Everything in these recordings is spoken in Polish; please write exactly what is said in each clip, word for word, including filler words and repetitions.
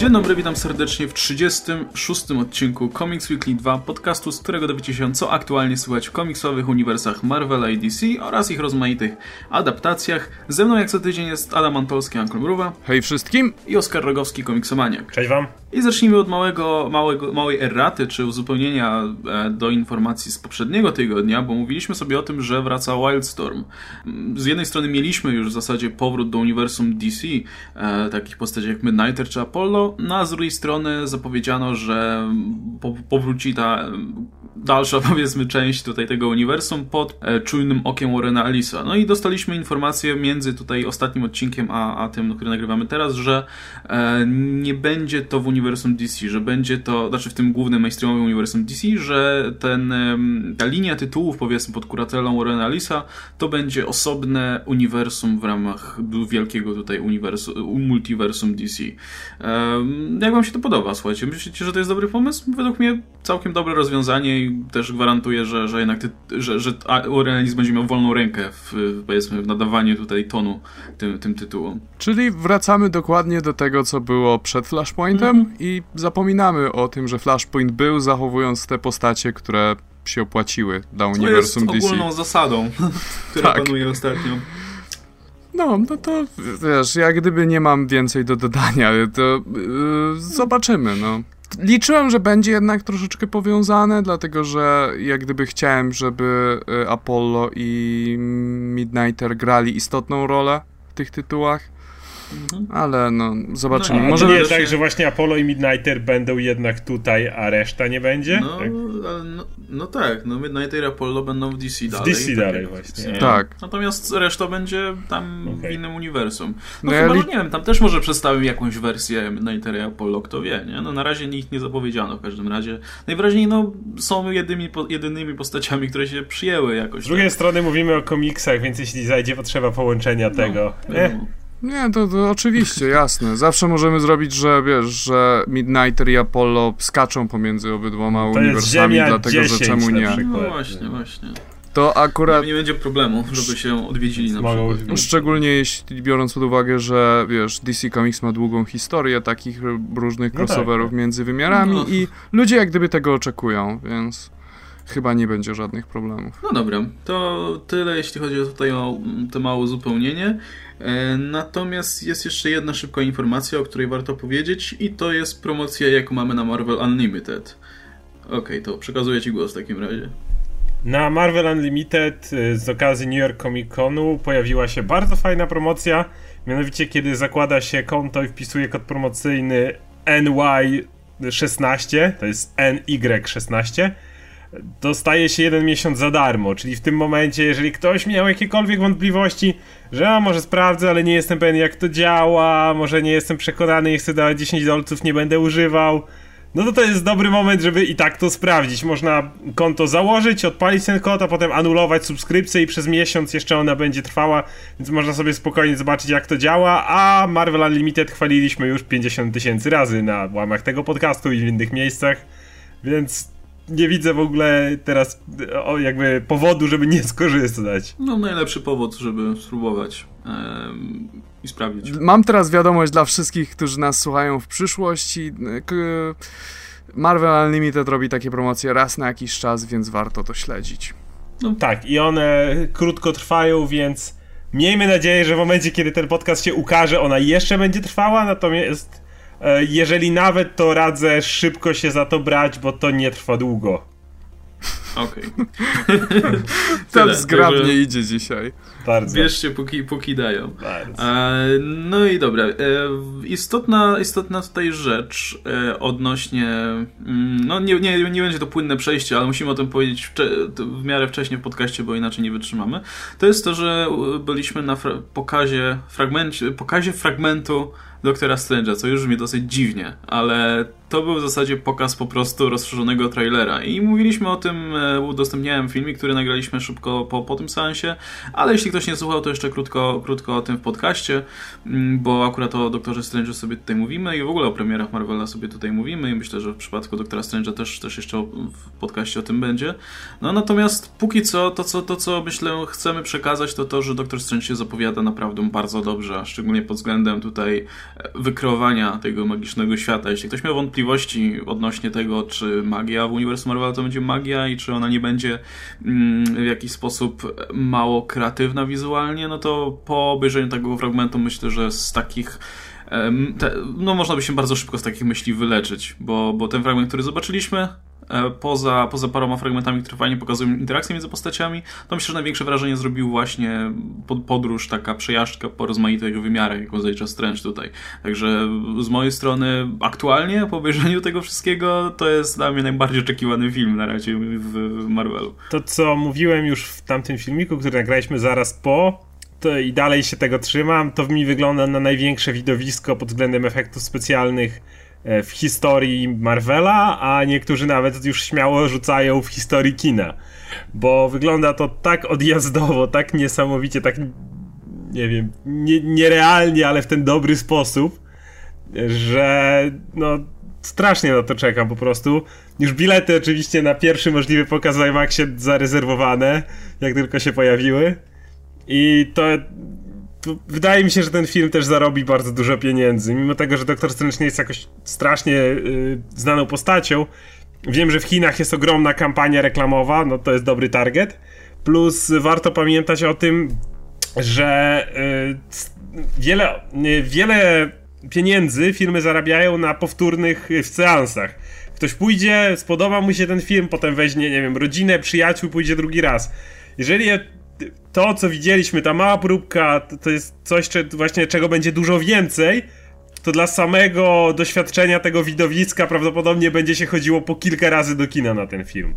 Dzień dobry, witam serdecznie w trzydziestym szóstym odcinku Comics Weekly dwa, podcastu, z którego dowiecie się, co aktualnie słychać w komiksowych uniwersach Marvela i D C oraz ich rozmaitych adaptacjach. Ze mną jak co tydzień jest Adam Antolski, Uncle Mruwa. Hej wszystkim! I Oskar Rogowski, komiksomaniak. Cześć wam! I zacznijmy od małego, małego, małej erraty, czy uzupełnienia do informacji z poprzedniego tygodnia, bo mówiliśmy sobie o tym, że wraca Wildstorm. Z jednej strony mieliśmy już w zasadzie powrót do uniwersum D C, e, takich postaci jak Midnighter czy Apollo, no a z drugiej strony zapowiedziano, że po, powróci ta dalsza, powiedzmy, część tutaj tego uniwersum pod e, czujnym okiem Warrena Ellisa. No i dostaliśmy informację między tutaj ostatnim odcinkiem a, a tym, który nagrywamy teraz, że e, nie będzie to w uniwersum uniwersum D C, że będzie to, znaczy w tym głównym mainstreamowym uniwersum D C, że ten, ta linia tytułów, powiedzmy, pod kuratelą Warrena Ellisa, to będzie osobne uniwersum w ramach wielkiego tutaj uniwersum, multiversum D C. Jak wam się to podoba, słuchajcie? Myślicie, że to jest dobry pomysł? Według mnie całkiem dobre rozwiązanie i też gwarantuję, że, że jednak ty, że, że Warren Ellis będzie miał wolną rękę w, powiedzmy, w nadawaniu tutaj tonu tym, tym tytułom. Czyli wracamy dokładnie do tego, co było przed Flashpointem? Mm. I zapominamy o tym, że Flashpoint był, zachowując te postacie, które się opłaciły dla to uniwersum D C. To jest ogólną zasadą, która tak. panuje ostatnio. No, no to wiesz, ja gdyby nie mam więcej do dodania, to yy, zobaczymy, no. Liczyłem, że będzie jednak troszeczkę powiązane, dlatego że jak gdyby chciałem, żeby Apollo i Midnighter grali istotną rolę w tych tytułach. Mhm. Ale no, zobaczymy. No, może nie jest tak, się... że właśnie Apollo i Midnighter będą jednak tutaj, a reszta nie będzie? No, tak? no, no tak, no Midnighter i Apollo będą w D C dalej. W D C tak dalej jak... właśnie. Tak. Natomiast reszta będzie tam okay. w innym uniwersum. No, no chyba, ja... że nie wiem, tam też może przedstawił jakąś wersję Midnighter i Apollo, kto wie, nie? No na razie nikt nie zapowiedziano w każdym razie. Najwyraźniej no, są jedymi, jedynymi postaciami, które się przyjęły jakoś. Z drugiej tak. strony mówimy o komiksach, więc jeśli zajdzie potrzeba połączenia no, tego. Nie, to, to oczywiście, jasne. Zawsze możemy zrobić, że wiesz, że Midnighter i Apollo skaczą pomiędzy obydwoma uniwersami, dlatego że czemu nie? No właśnie, właśnie. To akurat... Nie będzie problemu, żeby się odwiedzili na przykład. Szczególnie jeśli biorąc pod uwagę, że wiesz, D C Comics ma długą historię takich różnych crossoverów między wymiarami i ludzie jak gdyby tego oczekują, więc... Chyba nie będzie żadnych problemów. No dobra, to tyle jeśli chodzi tutaj o to małe uzupełnienie. Natomiast jest jeszcze jedna szybka informacja, o której warto powiedzieć i to jest promocja, jaką mamy na Marvel Unlimited. Okej, to przekazuję ci głos w takim razie. Na Marvel Unlimited z okazji New York Comic Conu pojawiła się bardzo fajna promocja, mianowicie kiedy zakłada się konto i wpisuje kod promocyjny N Y szesnaście, to jest N Y szesnaście, dostaje się jeden miesiąc za darmo, czyli w tym momencie, jeżeli ktoś miał jakiekolwiek wątpliwości, że a, może sprawdzę, ale nie jestem pewien jak to działa, może nie jestem przekonany i chcę dawać dziesięć dolców, nie będę używał, no to to jest dobry moment, żeby i tak to sprawdzić. Można konto założyć, odpalić ten kod, a potem anulować subskrypcję i przez miesiąc jeszcze ona będzie trwała, więc można sobie spokojnie zobaczyć jak to działa, a Marvel Unlimited chwaliliśmy już pięćdziesiąt tysięcy razy na łamach tego podcastu i w innych miejscach, więc... Nie widzę w ogóle teraz o, jakby powodu, żeby nie skorzystać. No najlepszy powód, żeby spróbować ehm, i sprawdzić. Mam teraz wiadomość dla wszystkich, którzy nas słuchają w przyszłości. Marvel Unlimited robi takie promocje raz na jakiś czas, więc warto to śledzić. No tak, i one krótko trwają, więc miejmy nadzieję, że w momencie, kiedy ten podcast się ukaże, ona jeszcze będzie trwała, natomiast... Jeżeli nawet, to radzę szybko się za to brać, bo to nie trwa długo. Okej. Okay. Tam zgrabnie także... idzie dzisiaj. Bardzo. Bierzcie, póki, póki dają. Bardzo. E, no i dobra. E, istotna, istotna tutaj rzecz e, odnośnie... Mm, no nie, nie, nie będzie to płynne przejście, ale musimy o tym powiedzieć w, w miarę wcześniej w podcaście, bo inaczej nie wytrzymamy. To jest to, że byliśmy na fra- pokazie, fragmencie, pokazie fragmentu Doktora Strange'a, co już mi dosyć dziwnie, ale to był w zasadzie pokaz po prostu rozszerzonego trailera. I mówiliśmy o tym, udostępniałem filmik, który nagraliśmy szybko po, po tym seansie, ale jeśli ktoś nie słuchał, to jeszcze krótko, krótko o tym w podcaście, bo akurat o Doktorze Strange'u sobie tutaj mówimy i w ogóle o premierach Marvela sobie tutaj mówimy i myślę, że w przypadku Doktora Strange'a też, też jeszcze w podcaście o tym będzie. No natomiast póki co, to co, to, co myślę chcemy przekazać, to to, że Doktor Strange się zapowiada naprawdę bardzo dobrze, szczególnie pod względem tutaj wykreowania tego magicznego świata. Jeśli ktoś miał wątpliwości odnośnie tego, czy magia w uniwersum Marvela to będzie magia i czy ona nie będzie w jakiś sposób mało kreatywna wizualnie, no to po obejrzeniu tego fragmentu myślę, że z takich te, no można by się bardzo szybko z takich myśli wyleczyć, bo, bo ten fragment, który zobaczyliśmy, Poza, poza paroma fragmentami, które fajnie pokazują interakcję między postaciami, to myślę, że największe wrażenie zrobił właśnie podróż, taka przejażdżka po rozmaitych wymiarach, jaką zalicza Strange tutaj. Także z mojej strony aktualnie, po obejrzeniu tego wszystkiego, to jest dla mnie najbardziej oczekiwany film na razie w, w Marvelu. To, co mówiłem już w tamtym filmiku, który nagraliśmy zaraz po, to i dalej się tego trzymam, to mi wygląda na największe widowisko pod względem efektów specjalnych w historii Marvela, a niektórzy nawet już śmiało rzucają w historii kina, bo wygląda to tak odjazdowo, tak niesamowicie, tak nie wiem, nie, nierealnie, ale w ten dobry sposób, że no strasznie na to czekam po prostu. Już bilety oczywiście na pierwszy możliwy pokaz w IMAXie zarezerwowane, jak tylko się pojawiły, i to... Wydaje mi się, że ten film też zarobi bardzo dużo pieniędzy, mimo tego, że Doktor Strange nie jest jakoś strasznie yy, znaną postacią. Wiem, że w Chinach jest ogromna kampania reklamowa, no to jest dobry target. Plus warto pamiętać o tym, że yy, wiele, yy, wiele pieniędzy firmy zarabiają na powtórnych w seansach. Ktoś pójdzie, spodoba mu się ten film, potem weźmie, nie wiem, rodzinę, przyjaciół, pójdzie drugi raz. Jeżeli je, to, co widzieliśmy, ta mała próbka, to jest coś, czy, właśnie czego będzie dużo więcej, to dla samego doświadczenia tego widowiska prawdopodobnie będzie się chodziło po kilka razy do kina na ten film.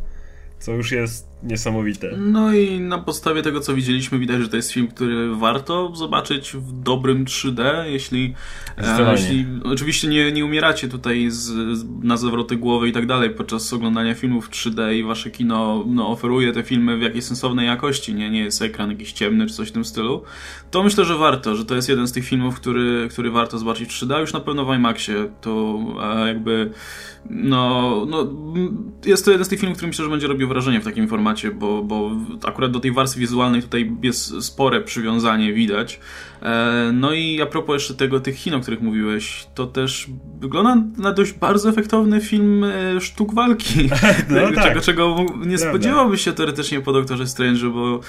Co już jest niesamowite. No i na podstawie tego, co widzieliśmy, widać, że to jest film, który warto zobaczyć w dobrym trzy D, jeśli, e, jeśli oczywiście nie, nie umieracie tutaj z, z, na zawroty głowy i tak dalej podczas oglądania filmów trzy D i wasze kino no, oferuje te filmy w jakiejś sensownej jakości, nie, nie jest ekran jakiś ciemny czy coś w tym stylu, to myślę, że warto, że to jest jeden z tych filmów, który, który warto zobaczyć w trzy D, już na pewno w IMAXie, to e, jakby no, no jest to jeden z tych filmów, który myślę, że będzie robił wrażenie w takim formacie, bo, bo akurat do tej warstwy wizualnej tutaj jest spore przywiązanie widać. No i a propos jeszcze tego, tych Chin, o których mówiłeś, to też wygląda na dość bardzo efektowny film sztuk walki, no czego, tak. czego nie spodziewałby się teoretycznie po Doktorze Strange, bo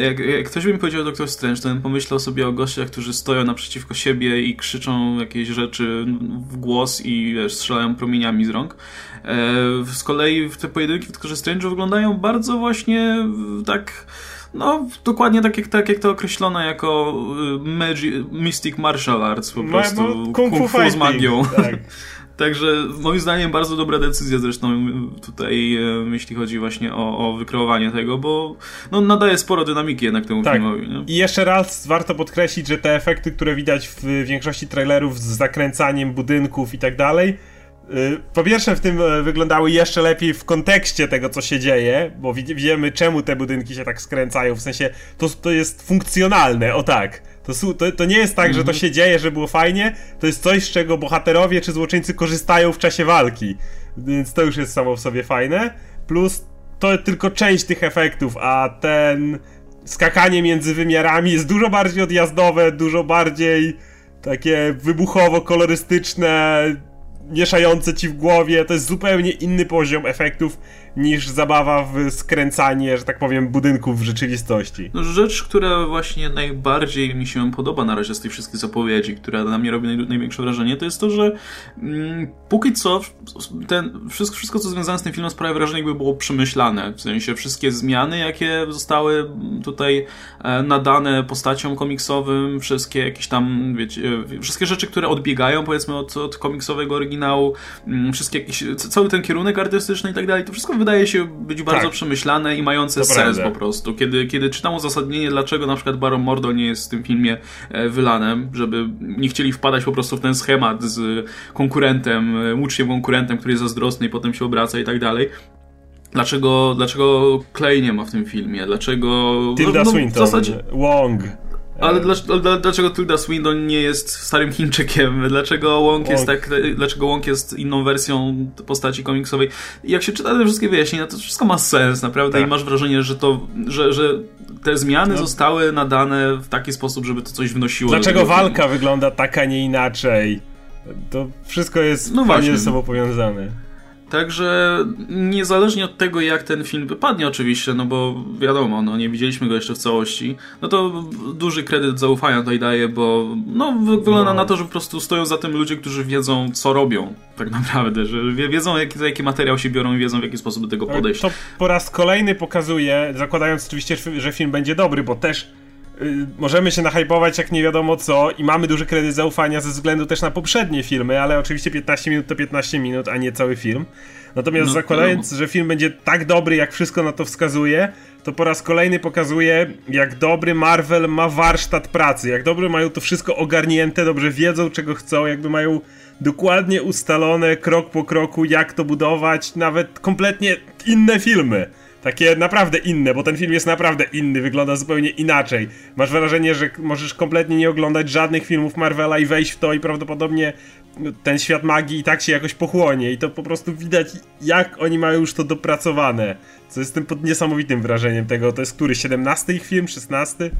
jak, jak ktoś by mi powiedział Doktor Strange, to bym pomyślał sobie o gościach, którzy stoją naprzeciwko siebie i krzyczą jakieś rzeczy w głos i wiesz, strzelają promieniami z rąk. Z kolei te pojedynki w Doktorze Strange wyglądają bardzo właśnie tak... No, dokładnie tak jak, tak jak to określone jako magi, Mystic Martial Arts, po prostu no, no, kung, fu kung fu z magią. Tak. Także moim zdaniem bardzo dobra decyzja zresztą tutaj, jeśli chodzi właśnie o, o wykreowanie tego, bo no, nadaje sporo dynamiki jednak temu tak. filmowi. Nie? I jeszcze raz warto podkreślić, że te efekty, które widać w większości trailerów z zakręcaniem budynków i tak dalej, po pierwsze w tym wyglądały jeszcze lepiej w kontekście tego, co się dzieje, bo wiemy, czemu te budynki się tak skręcają, w sensie to, to jest funkcjonalne, o tak. To, to, to nie jest tak, że to się dzieje, że było fajnie, to jest coś, z czego bohaterowie czy złoczyńcy korzystają w czasie walki, więc to już jest samo w sobie fajne, plus to tylko część tych efektów, a ten skakanie między wymiarami jest dużo bardziej odjazdowe, dużo bardziej takie wybuchowo-kolorystyczne, mieszające ci w głowie, to jest zupełnie inny poziom efektów niż zabawa w skręcanie, że tak powiem, budynków w rzeczywistości. No, rzecz, która właśnie najbardziej mi się podoba na razie z tych wszystkich zapowiedzi, która na mnie robi naj, największe wrażenie, to jest to, że mm, póki co ten, wszystko, wszystko, co związane z tym filmem sprawia wrażenie, jakby było przemyślane. W sensie wszystkie zmiany, jakie zostały tutaj e, nadane postaciom komiksowym, wszystkie jakieś tam, wiecie, wszystkie rzeczy, które odbiegają, powiedzmy, od, od komiksowego oryginału, m, wszystkie jakieś, cały ten kierunek artystyczny i tak dalej, to wszystko wydaje się być bardzo tak. przemyślane i mające to sens prawda. po prostu. Kiedy, kiedy czytam uzasadnienie, dlaczego na przykład Baron Mordo nie jest w tym filmie wylanem, żeby nie chcieli wpadać po prostu w ten schemat z konkurentem, łucznym konkurentem, który jest zazdrosny i potem się obraca i tak dalej. Dlaczego, dlaczego Clay nie ma w tym filmie? Dlaczego... Tilda no, Swinton, w zasadzie... Wong... Ale dlaczego Tilda Swinton nie jest starym Chińczykiem? Dlaczego Wong jest tak, dlaczego Wong jest inną wersją postaci komiksowej? I jak się czyta te wszystkie wyjaśnienia, to wszystko ma sens, naprawdę. Tak. I masz wrażenie, że to, że, że te zmiany no. zostały nadane w taki sposób, żeby to coś wnosiło. Dlaczego walka filmu. wygląda tak, a nie inaczej? To wszystko jest no fajnie ze sobą powiązane. Także niezależnie od tego, jak ten film wypadnie oczywiście, no bo wiadomo, no nie widzieliśmy go jeszcze w całości, no to duży kredyt zaufania tutaj daje, bo no wygląda no. na to, że po prostu stoją za tym ludzie, którzy wiedzą, co robią tak naprawdę, że wiedzą, jaki, za jaki materiał się biorą i wiedzą, w jaki sposób do tego podejść. To po raz kolejny pokazuje, zakładając oczywiście, że film będzie dobry, bo też yy, możemy się nahypować jak nie wiadomo co i mamy duży kredyt zaufania ze względu też na poprzednie filmy, ale oczywiście piętnaście minut to piętnaście minut, a nie cały film. Natomiast no, zakładając, no. że film będzie tak dobry, jak wszystko na to wskazuje, to po raz kolejny pokazuje, jak dobry Marvel ma warsztat pracy, jak dobry mają to wszystko ogarnięte, dobrze wiedzą, czego chcą, jakby mają dokładnie ustalone krok po kroku, jak to budować, nawet kompletnie inne filmy. Takie naprawdę inne, bo ten film jest naprawdę inny, wygląda zupełnie inaczej. Masz wrażenie, że możesz kompletnie nie oglądać żadnych filmów Marvela i wejść w to i prawdopodobnie ten świat magii i tak się jakoś pochłonie i to po prostu widać, jak oni mają już to dopracowane. Co jest tym pod niesamowitym wrażeniem tego, to jest który? siedemnasty ich film? szesnasty?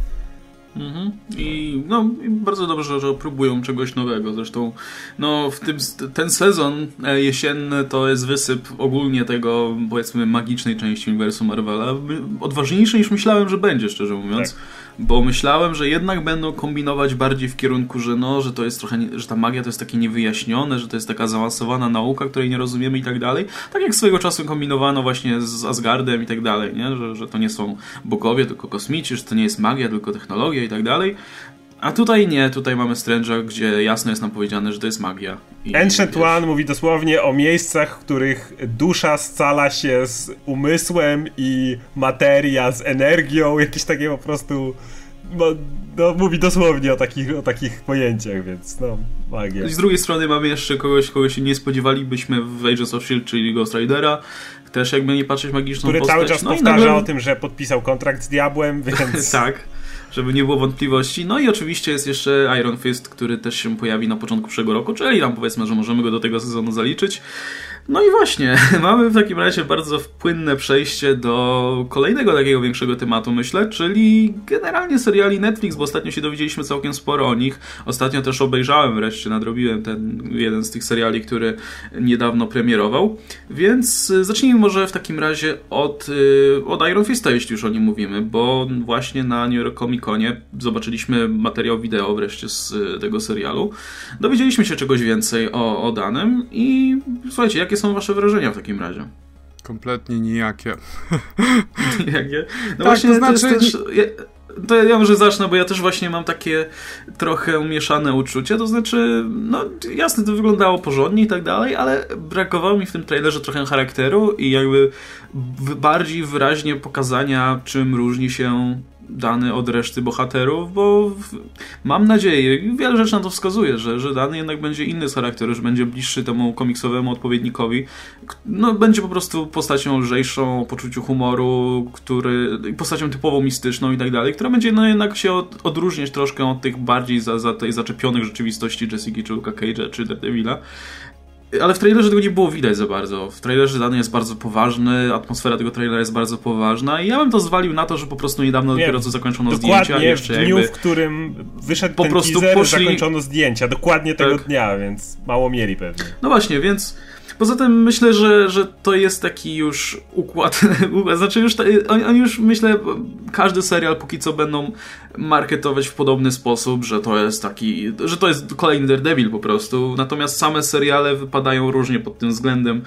Mhm. I no i bardzo dobrze, że próbują czegoś nowego. Zresztą no, w tym, ten sezon jesienny to jest wysyp ogólnie tego, powiedzmy, magicznej części uniwersum Marvela. Odważniejszy niż myślałem, że będzie, szczerze mówiąc. Tak. Bo myślałem, że jednak będą kombinować bardziej w kierunku, że no, że to jest trochę, że ta magia to jest takie niewyjaśnione, że to jest taka zaawansowana nauka, której nie rozumiemy i tak dalej. Tak jak swojego czasu kombinowano właśnie z Asgardem i tak dalej, nie? Że, że to nie są bogowie, tylko kosmici, że to nie jest magia, tylko technologia i tak dalej. A tutaj nie, tutaj mamy Strange'a, gdzie jasno jest nam powiedziane, że to jest magia. I Ancient wiesz. One mówi dosłownie o miejscach, w których dusza scala się z umysłem i materia z energią, jakieś takie po prostu... No, no mówi dosłownie o takich, o takich pojęciach, więc no, magia. Z drugiej strony mamy jeszcze kogoś, kogo się nie spodziewalibyśmy w Agents of shield, czyli Ghost Ridera. Też jakby nie patrzeć magiczną Który postać. Który cały czas no powtarza nagle... o tym, że podpisał kontrakt z diabłem, więc... tak. Żeby nie było wątpliwości. No i oczywiście jest jeszcze Iron Fist, który też się pojawi na początku przyszłego roku, czyli tam powiedzmy, że możemy go do tego sezonu zaliczyć. No i właśnie, mamy w takim razie bardzo płynne przejście do kolejnego takiego większego tematu, myślę, czyli generalnie seriali Netflix, bo ostatnio się dowiedzieliśmy całkiem sporo o nich. Ostatnio też obejrzałem wreszcie, nadrobiłem ten jeden z tych seriali, który niedawno premierował. Więc zacznijmy może w takim razie od, od Iron Fista, jeśli już o nim mówimy, bo właśnie na New York Comic Conie zobaczyliśmy materiał wideo wreszcie z tego serialu. Dowiedzieliśmy się czegoś więcej o, o danym i słuchajcie, jakie są wasze wrażenia w takim razie? Kompletnie nijakie. Nijakie? No tak, właśnie to znaczy... To jest też, ja, to ja może zacznę, bo ja też właśnie mam takie trochę mieszane uczucie, to znaczy, no jasne, to wyglądało porządnie i tak dalej, ale brakowało mi w tym trailerze trochę charakteru i jakby bardziej wyraźnie pokazania, czym różni się dany od reszty bohaterów, bo w, mam nadzieję, wiele rzeczy na to wskazuje, że, że dany jednak będzie inny z charakteru, że będzie bliższy temu komiksowemu odpowiednikowi. No, będzie po prostu postacią lżejszą, o poczuciu humoru, który, postacią typowo mistyczną i tak dalej, która będzie no, jednak się od, odróżniać troszkę od tych bardziej za, za tej zaczepionych rzeczywistości Jessica czy Luke'a Cage'a czy Daredevila. Ale w trailerze tego nie było widać za bardzo. W trailerze dany jest bardzo poważny, atmosfera tego trailera jest bardzo poważna i ja bym to zwalił na to, że po prostu niedawno nie, dopiero co zakończono zdjęcia. Dokładnie, w dniu, jakby... w którym wyszedł po ten prostu teaser, poszli... zakończono zdjęcia. Dokładnie tego tak. dnia, więc mało mieli pewnie. No właśnie, więc... Poza tym myślę, że, że to jest taki już układ, znaczy już ta, oni już myślę każdy serial póki co będą marketować w podobny sposób, że to jest taki, że to jest kolejny Daredevil po prostu. Natomiast same seriale wypadają różnie pod tym względem.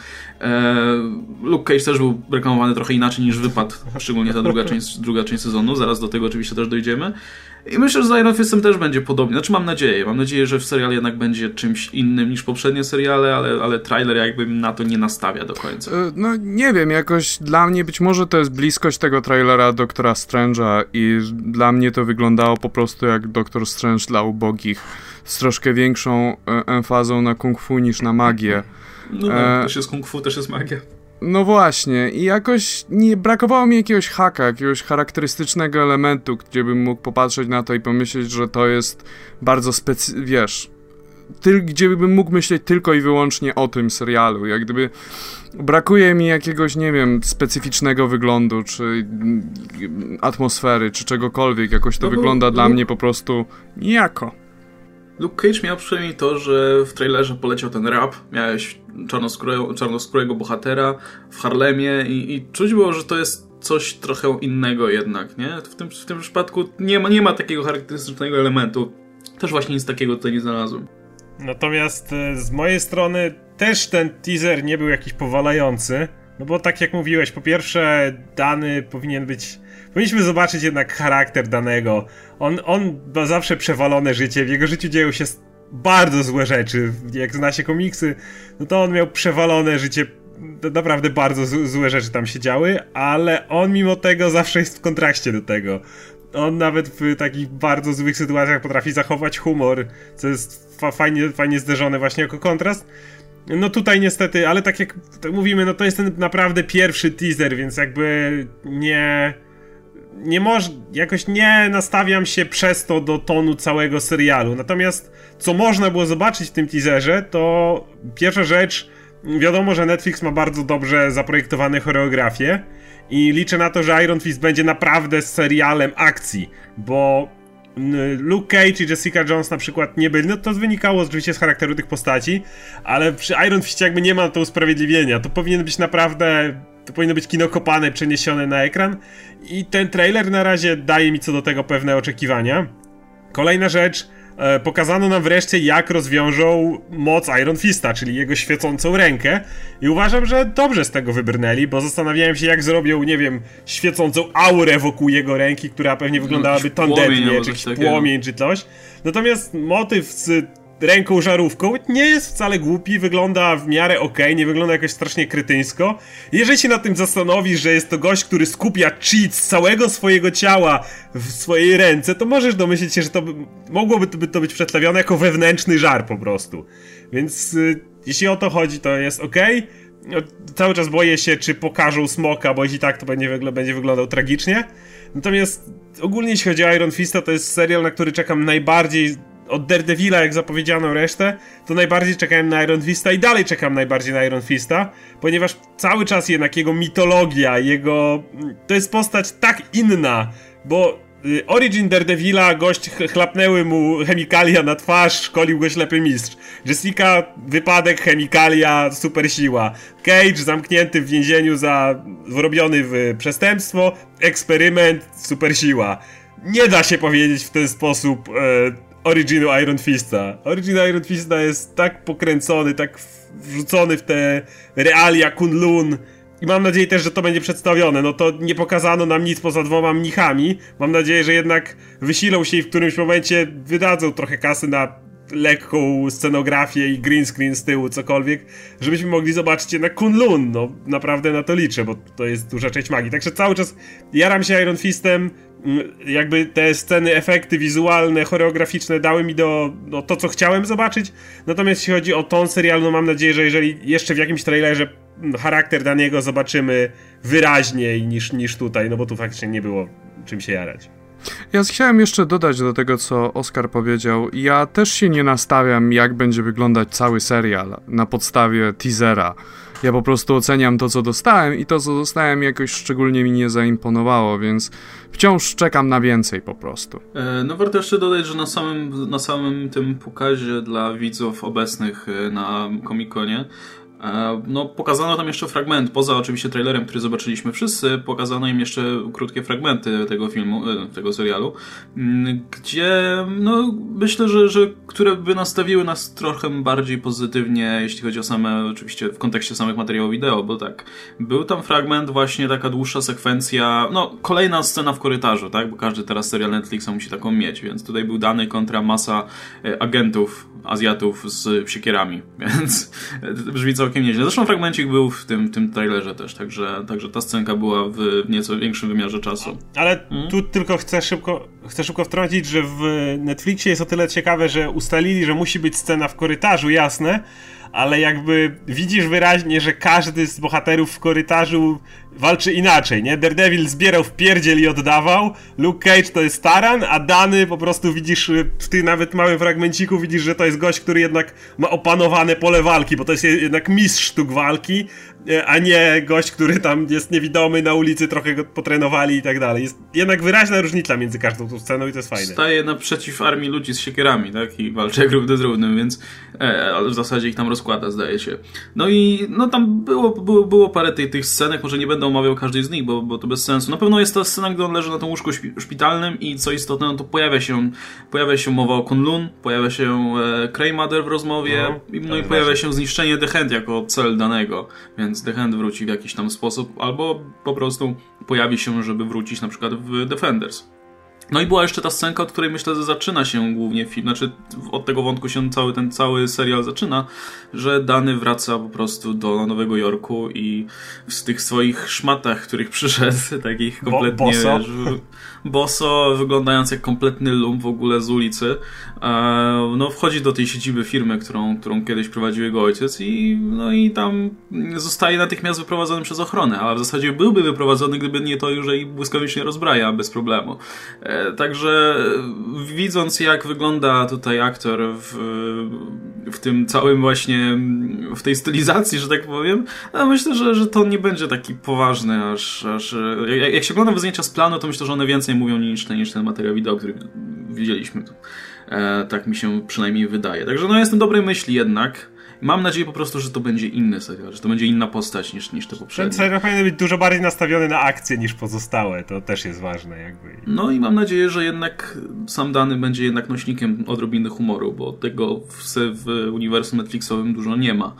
Luke Cage też był reklamowany trochę inaczej niż wypadł, szczególnie ta druga część, druga część sezonu. Zaraz do tego oczywiście też dojdziemy. I myślę, że z Iron Fistem też będzie podobnie. Znaczy mam nadzieję. Mam nadzieję, że w serialu jednak będzie czymś innym niż poprzednie seriale, ale, ale trailer jakby na to nie nastawia do końca. No nie wiem, jakoś dla mnie być może to jest bliskość tego trailera Doktora Strange'a i dla mnie to wyglądało po prostu jak Doktor Strange dla ubogich. Z troszkę większą emfazą na kung fu niż na magię. No tak, też jest kung fu, też jest magia. No właśnie, i jakoś nie brakowało mi jakiegoś haka, jakiegoś charakterystycznego elementu, gdzie bym mógł popatrzeć na to i pomyśleć, że to jest bardzo specy... wiesz, ty... gdzie bym mógł myśleć tylko i wyłącznie o tym serialu, jak gdyby brakuje mi jakiegoś, nie wiem, specyficznego wyglądu, czy atmosfery, czy czegokolwiek, jakoś to no, wygląda no, dla no. mnie po prostu nijako. Luke Cage miał przynajmniej to, że w trailerze poleciał ten rap, miałeś czarnoskórego, czarnoskórego bohatera w Harlemie i, i czuć było, że to jest coś trochę innego jednak, nie? W tym, w tym przypadku nie ma, nie ma takiego charakterystycznego elementu. Też właśnie nic takiego tutaj nie znalazłem. Natomiast z mojej strony też ten teaser nie był jakiś powalający, no bo tak jak mówiłeś, po pierwsze dany powinien być... Powinniśmy zobaczyć jednak charakter danego. On, on ma zawsze przewalone życie. W jego życiu dzieją się bardzo złe rzeczy. Jak zna się komiksy, no to on miał przewalone życie. Naprawdę bardzo złe rzeczy tam się działy, ale on mimo tego zawsze jest w kontraście do tego. On nawet w takich bardzo złych sytuacjach potrafi zachować humor, co jest fa- fajnie, fajnie zderzone właśnie jako kontrast. No tutaj niestety, ale tak jak mówimy, no to jest ten naprawdę pierwszy teaser, więc jakby nie... Nie moż, jakoś nie nastawiam się przez to do tonu całego serialu. Natomiast co można było zobaczyć w tym teaserze, to pierwsza rzecz, wiadomo, że Netflix ma bardzo dobrze zaprojektowane choreografie i liczę na to, że Iron Fist będzie naprawdę serialem akcji, bo Luke Cage i Jessica Jones na przykład nie byli, no to wynikało oczywiście z charakteru tych postaci, ale przy Iron Fistie jakby nie ma to usprawiedliwienia, to powinien być naprawdę... To powinno być kino kopane, przeniesione na ekran i ten trailer na razie daje mi co do tego pewne oczekiwania. Kolejna rzecz, e, pokazano nam wreszcie, jak rozwiążą moc Iron Fista, czyli jego świecącą rękę i uważam, że dobrze z tego wybrnęli, bo zastanawiałem się, jak zrobią, nie wiem, świecącą aurę wokół jego ręki, która pewnie wyglądałaby no, tandetnie, czy jakiś płomień, czy coś. Natomiast motyw z ręką żarówką nie jest wcale głupi, wygląda w miarę okej, okay, nie wygląda jakoś strasznie kretyńsko. Jeżeli się nad tym zastanowisz, że jest to gość, który skupia cheat z całego swojego ciała w swojej ręce, to możesz domyślić się, że to by, mogłoby to, by to być przedstawione jako wewnętrzny żar po prostu. Więc y, jeśli o to chodzi, to jest okej. Okay. No, cały czas boję się, czy pokażą smoka, bo jeśli tak, to będzie, wygl- będzie wyglądał tragicznie. Natomiast ogólnie jeśli chodzi o Iron Fista, to jest serial, na który czekam najbardziej. Od Daredevila, jak zapowiedziano resztę, to najbardziej czekałem na Iron Fista i dalej czekam najbardziej na Iron Fista, ponieważ cały czas jednak jego mitologia, jego... To jest postać tak inna, bo origin Daredevila, gość chlapnęły mu chemikalia na twarz, szkolił go ślepy mistrz. Jessica, wypadek, chemikalia, super siła. Cage, zamknięty w więzieniu za... wrobiony w przestępstwo, eksperyment, super siła. Nie da się powiedzieć w ten sposób... E... Originu Iron Fista. Origin Iron Fista jest tak pokręcony, tak wrzucony w te realia Kun Lun i mam nadzieję też, że to będzie przedstawione. No to nie pokazano nam nic poza dwoma mnichami. Mam nadzieję, że jednak wysilą się i w którymś momencie wydadzą trochę kasy na lekką scenografię i green screen z tyłu, cokolwiek, żebyśmy mogli zobaczyć na Kun Lun. No naprawdę na to liczę, bo to jest duża część magii. Także cały czas jaram się Iron Fistem. Jakby te sceny, efekty wizualne, choreograficzne dały mi do, do to, co chciałem zobaczyć. Natomiast jeśli chodzi o ton serialu, no mam nadzieję, że jeżeli jeszcze w jakimś trailerze charakter danego zobaczymy wyraźniej niż, niż tutaj, no bo tu faktycznie nie było czym się jarać. Ja chciałem jeszcze dodać do tego, co Oskar powiedział. Ja też się nie nastawiam, jak będzie wyglądać cały serial na podstawie teasera. Ja po prostu oceniam to, co dostałem i to, co dostałem, jakoś szczególnie mi nie zaimponowało, więc wciąż czekam na więcej po prostu. No warto jeszcze dodać, że na samym, na samym tym pokazie dla widzów obecnych na Comic-Conie No, pokazano tam jeszcze fragment, poza oczywiście trailerem, który zobaczyliśmy wszyscy, pokazano im jeszcze krótkie fragmenty tego filmu, tego serialu, gdzie, no, myślę, że, że które by nastawiły nas trochę bardziej pozytywnie, jeśli chodzi o same, oczywiście w kontekście samych materiałów wideo, bo tak, był tam fragment, właśnie taka dłuższa sekwencja, no, kolejna scena w korytarzu, tak, bo każdy teraz serial Netflixa musi taką mieć, więc tutaj był dany kontra masa agentów, Azjatów z siekierami, więc brzmi całkiem nieźle. Zresztą fragmencik był w tym, tym trailerze też, także, także ta scenka była w nieco większym wymiarze czasu. Ale hmm? tu tylko chcę szybko, chcę szybko wtrącić, że w Netflixie jest o tyle ciekawe, że ustalili, że musi być scena w korytarzu, jasne, ale jakby widzisz wyraźnie, że każdy z bohaterów w korytarzu walczy inaczej, nie? Daredevil zbierał w pierdziel i oddawał, Luke Cage to jest taran, a Dany po prostu widzisz w tym nawet małym fragmenciku, widzisz, że to jest gość, który jednak ma opanowane pole walki, bo to jest jednak mistrz sztuk walki, a nie gość, który tam jest niewidomy na ulicy, trochę go potrenowali i tak dalej. Jest jednak wyraźna różnica między każdą tą sceną i to jest fajne. Staje naprzeciw armii ludzi z siekierami, tak? I walczy jak równy z równym, więc e, ale w zasadzie ich tam rozkłada, zdaje się. No i no tam było, było, było parę tych, tych scenek, może nie będę omawiał każdej z nich, bo, bo to bez sensu. Na pewno jest ta scena, gdy on leży na tym łóżku szpitalnym i co istotne, no to pojawia się pojawia się mowa o Kun Lun, pojawia się e, Kraymader w rozmowie, no, no i pojawia się zniszczenie The Hand jako cel danego, więc The Hand wróci w jakiś tam sposób, albo po prostu pojawi się, żeby wrócić na przykład w Defenders. No i była jeszcze ta scenka, od której myślę, że zaczyna się głównie film, znaczy od tego wątku się cały ten cały serial zaczyna, że Dany wraca po prostu do Nowego Jorku i w tych swoich szmatach, których przyszedł, takich kompletnie... Bo, boso. Wiesz, boso, wyglądając jak kompletny lump w ogóle z ulicy, no wchodzi do tej siedziby firmy, którą, którą kiedyś prowadził jego ojciec i no i tam zostaje natychmiast wyprowadzony przez ochronę, a w zasadzie byłby wyprowadzony, gdyby nie to, że i błyskawicznie rozbraja bez problemu. Także widząc, jak wygląda tutaj aktor w, w tym całym właśnie, w tej stylizacji, że tak powiem, no myślę, że, że to nie będzie taki poważny, aż, aż jak, jak się ogląda zdjęcia z planu, to myślę, że one więcej mówią niż ten, niż ten materiał wideo, który widzieliśmy tu. E, tak mi się przynajmniej wydaje. Także no jestem dobrej myśli jednak. Mam nadzieję po prostu, że to będzie inny serial, że to będzie inna postać niż, niż te poprzednie. Ten serial powinien być dużo bardziej nastawiony na akcję niż pozostałe, to też jest ważne jakby. No i mam nadzieję, że jednak sam Dany będzie jednak nośnikiem odrobiny humoru, bo tego w, w uniwersum Netflixowym dużo nie ma.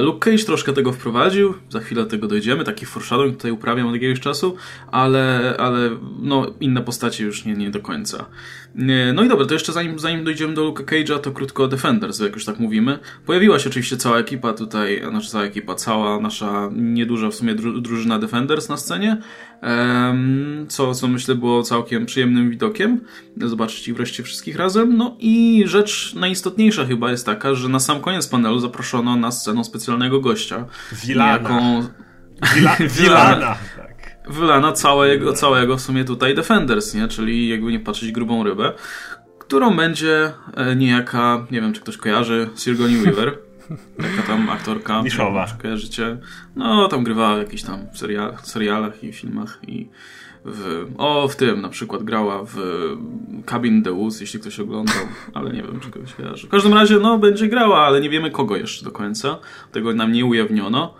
Luke Cage troszkę tego wprowadził, za chwilę do tego dojdziemy, taki foreshadowing tutaj uprawiam od jakiegoś czasu, ale, ale no, inne postacie już nie, nie do końca. No i dobra, to jeszcze zanim, zanim dojdziemy do Luke'a Cage'a, to krótko o Defenders, jak już tak mówimy. Pojawiła się oczywiście cała ekipa tutaj, znaczy cała ekipa, cała nasza nieduża w sumie drużyna Defenders na scenie, co, co myślę było całkiem przyjemnym widokiem, zobaczyć ich wreszcie wszystkich razem. No i rzecz najistotniejsza chyba jest taka, że na sam koniec panelu zaproszono na scenę specjalnego gościa. Wilana. Jaką... Wila... Wilana. Wylana całego, całego w sumie tutaj Defenders, nie? Czyli jakby nie patrzeć grubą rybę, którą będzie niejaka, nie wiem czy ktoś kojarzy, Sigourney Weaver. Taka tam aktorka. Niszowa. Kojarzycie? No, tam grywała w jakichś tam serialach, serialach i filmach i w... O, w tym na przykład grała w Cabin in the Woods, jeśli ktoś oglądał, ale nie wiem, czy kogoś kojarzy. W każdym razie, no, będzie grała, ale nie wiemy kogo jeszcze do końca. Tego nam nie ujawniono.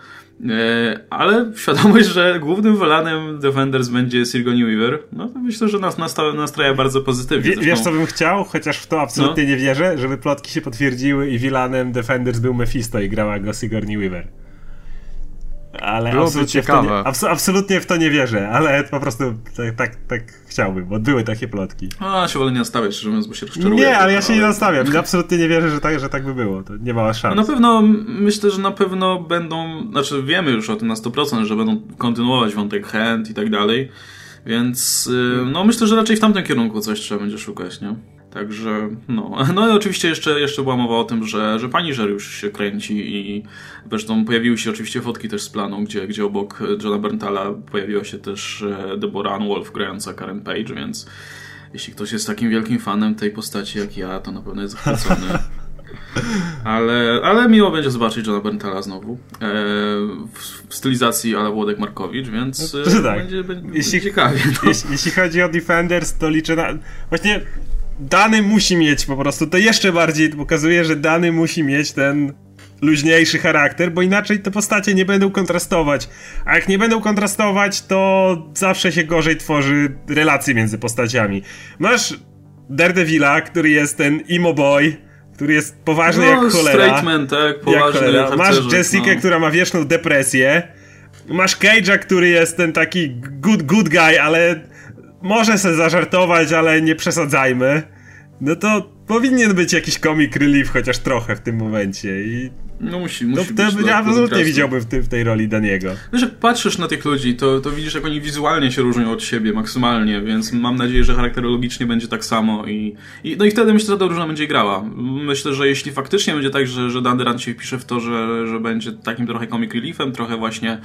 Ale świadomość, że głównym wylanem Defenders będzie Sigourney Weaver, no to myślę, że nas nastraja bardzo pozytywnie. Zresztą... Wiesz co bym chciał? Chociaż w to absolutnie no. nie wierzę, żeby plotki się potwierdziły i wylanem Defenders był Mephisto i grała go Sigourney Weaver. Ale absolutnie w, to nie, abs- absolutnie w to nie wierzę, ale po prostu tak, tak, tak chciałbym, bo były takie plotki. A, się wolę nie nastawiać, szczerze mówiąc, bo się rozczaruję. Nie, ale ja się ale... nie nastawiam. Absolutnie nie wierzę, że tak, że tak by było. To nie mała szansa. No na pewno, myślę, że na pewno będą, znaczy wiemy już o tym na sto procent, że będą kontynuować wątek Hand i tak dalej, więc no myślę, że raczej w tamtym kierunku coś trzeba będzie szukać, nie? Także, no. No i oczywiście jeszcze, jeszcze była mowa o tym, że, że Punisher już się kręci i zresztą pojawiły się oczywiście fotki też z planu, gdzie, gdzie obok Jona Bernthala pojawiła się też Deborah Ann Wolf grająca Karen Page, więc jeśli ktoś jest takim wielkim fanem tej postaci jak ja, to na pewno jest zachwycony. Ale, ale miło będzie zobaczyć Jona Bernthala znowu e, w stylizacji ala Włodek Markowicz, więc no, to tak. będzie, będzie, jeśli, będzie ciekawie. No. Jeśli, jeśli chodzi o Defenders, to liczę na... Właśnie... Dany musi mieć po prostu, to jeszcze bardziej pokazuje, że Dany musi mieć ten luźniejszy charakter, bo inaczej te postacie nie będą kontrastować. A jak nie będą kontrastować, to zawsze się gorzej tworzy relacje między postaciami. Masz Daredevila, który jest ten emo boy, który jest poważny no, jak cholera. Straight man, tak, poważny. Jak masz Jessica, no. która ma wieczną depresję. Masz Cage'a, który jest ten taki good, good guy, ale może se zażartować, ale nie przesadzajmy. No to powinien być jakiś comic relief chociaż trochę w tym momencie i... No musi, musi to, być. To, ja absolutnie widziałbym w, tym, w tej roli Daniego. Wiesz, jak patrzysz na tych ludzi, to, to widzisz, jak oni wizualnie się różnią od siebie maksymalnie, więc mam nadzieję, że charakterologicznie będzie tak samo i, i no i wtedy myślę, że ta drużyna będzie grała. Myślę, że jeśli faktycznie będzie tak, że, że Dan Durant się wpisze w to, że, że będzie takim trochę comic reliefem, trochę właśnie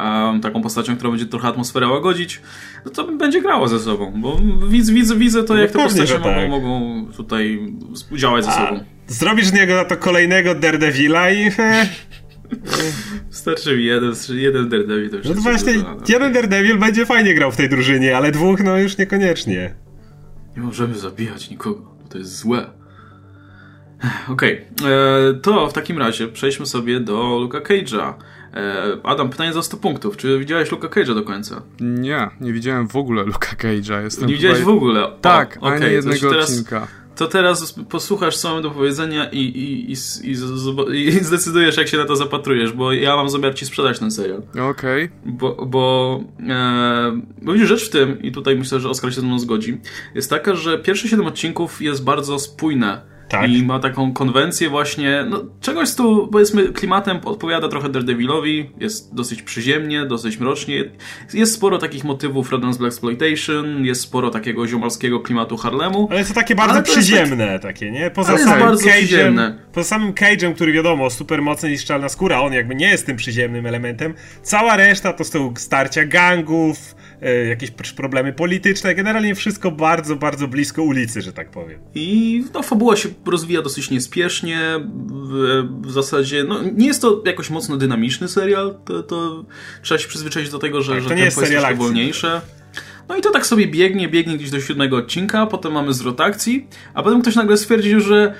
um, taką postacią, która będzie trochę atmosferę łagodzić, no to będzie grało ze sobą, bo widzę, widzę, widzę to, jak no, te postacie mogą, tak. mogą tutaj działać ze A. sobą. Zrobisz z niego na to kolejnego Daredevila i... Starczy mi jeden, jeden Daredevil. To już no to właśnie, dodano. jeden Daredevil będzie fajnie grał w tej drużynie, ale dwóch no już niekoniecznie. Nie możemy zabijać nikogo, to jest złe. Okej, okay. To w takim razie przejdźmy sobie do Luka Cage'a. Adam, pytanie za sto punktów. Czy widziałeś Luka Cage'a do końca? Nie, nie widziałem w ogóle Luka Cage'a. Jestem nie widziałeś chyba... w ogóle? O, tak, okay, ani jednego teraz... odcinka. To teraz posłuchasz, co mam do powiedzenia i, i, i, i, i zdecydujesz, jak się na to zapatrujesz, bo ja mam zamiar ci sprzedać ten serial. Okej. Okay. Bo, bo, e, bo widzisz, rzecz w tym, i tutaj myślę, że Oskar się ze mną zgodzi, jest taka, że pierwsze siedem odcinków jest bardzo spójne. Tak. I ma taką konwencję właśnie, no czegoś tu, powiedzmy, klimatem odpowiada trochę Daredevilowi, jest dosyć przyziemnie, dosyć mrocznie, jest sporo takich motywów rodem z Blaxploitation, jest sporo takiego ziomalskiego klimatu Harlemu. Ale to takie bardzo to przyziemne, tak... takie, nie? Poza samym, Cage'em, poza samym Cage'em, który wiadomo, super mocny niszczalna skóra, on jakby nie jest tym przyziemnym elementem, cała reszta to są starcia gangów, jakieś problemy polityczne, generalnie wszystko bardzo, bardzo blisko ulicy, że tak powiem. I no, fabuła się rozwija dosyć niespiesznie, w, w zasadzie, no nie jest to jakoś mocno dynamiczny serial, to, to trzeba się przyzwyczaić do tego, że, tak, że tempo jest troszkę wolniejsze. No i to tak sobie biegnie, biegnie gdzieś do siódmego odcinka, potem mamy zwrot akcji, a potem ktoś nagle stwierdził, że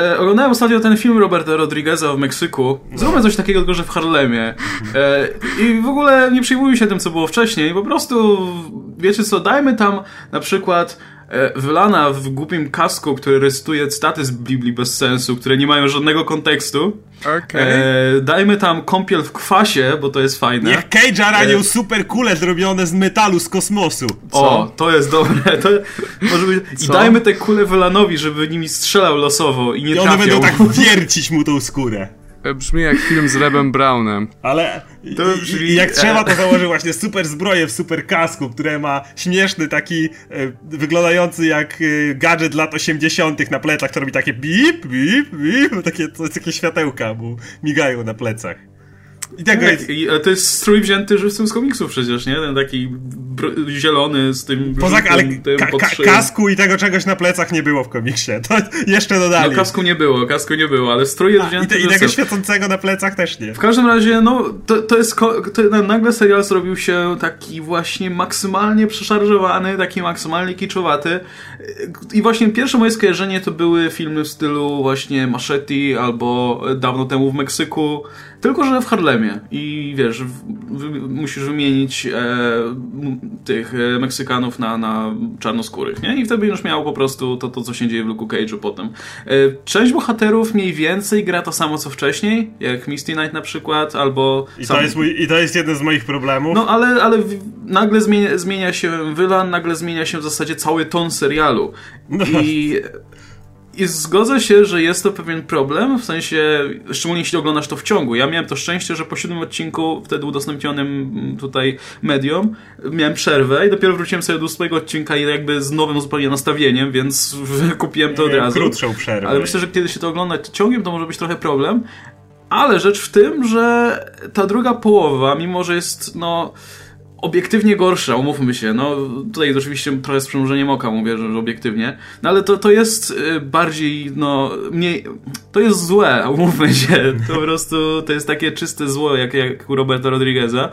E, oglądałem ostatnio ten film Roberta Rodrigueza w Meksyku. Zróbmy coś takiego, tylko że w Harlemie. E, I w ogóle nie przejmujmy się tym, co było wcześniej. Po prostu, wiecie co, dajmy tam na przykład e, Wylana w głupim kasku, który recytuje cytaty z Biblii bez sensu, które nie mają żadnego kontekstu. Okay. E, dajmy tam kąpiel w kwasie, bo to jest fajne. Niech Cage'a ranił e... super kule zrobione z metalu z kosmosu. Co? O, to jest dobre. To może być... I dajmy te kule Wylanowi, żeby nimi strzelał losowo i nie trafiał. I one będą tak wiercić mu tą skórę. Brzmi jak film z Rebem Brownem. Ale to brzmi... jak trzeba, to założy właśnie super zbroję w super kasku, które ma śmieszny taki wyglądający jak gadżet lat osiemdziesiątych na plecach, który robi takie bip, bip, bip, takie, takie światełka mu migają na plecach. I tak, tak jest... I, to jest strój wzięty już z tym z komiksów przecież, nie? Ten taki br- zielony z tym... Poza, ale tym ka- ka- kasku i tego czegoś na plecach nie było w komiksie. To jeszcze dodali. No kasku nie było, kasku nie było, ale strój jest A, wzięty... I, te, i tego świecącego na plecach też nie. W każdym razie, no, to, to jest... Ko- to, no, nagle serial zrobił się taki właśnie maksymalnie przeszarżowany, taki maksymalnie kiczowaty. I właśnie pierwsze moje skojarzenie to były filmy w stylu właśnie Machete albo Dawno temu w Meksyku. Tylko że w Harlemie i wiesz, w, w, musisz wymienić e, tych e, Meksykanów na, na czarnoskórych, nie? I wtedy będziesz miał po prostu to, to co się dzieje w Luke'u Cage'u potem. E, część bohaterów mniej więcej gra to samo, co wcześniej, jak Misty Knight na przykład, albo... I, sam... to, jest mój, i to jest jeden z moich problemów. No, ale, ale w, nagle zmienia, zmienia się Wylan, nagle zmienia się w zasadzie cały ton serialu. No. I... I zgodzę się, że jest to pewien problem, w sensie, szczególnie jeśli oglądasz to w ciągu. Ja miałem to szczęście, że po siódmym odcinku, wtedy udostępnionym tutaj mediom, miałem przerwę i dopiero wróciłem sobie do swojego odcinka i jakby z nowym zupełnie nastawieniem, więc kupiłem to ja od razu. Krótszą przerwę. Ale myślę, że kiedy się to ogląda ciągiem, to może być trochę problem. Ale rzecz w tym, że ta druga połowa, mimo że jest, no... obiektywnie gorsza, umówmy się, no tutaj oczywiście trochę z przymrużeniem oka mówię, że, że obiektywnie, no ale to, to jest bardziej, no mniej, to jest złe, umówmy się, to po prostu to jest takie czyste zło jak, jak u Roberta Rodrigueza,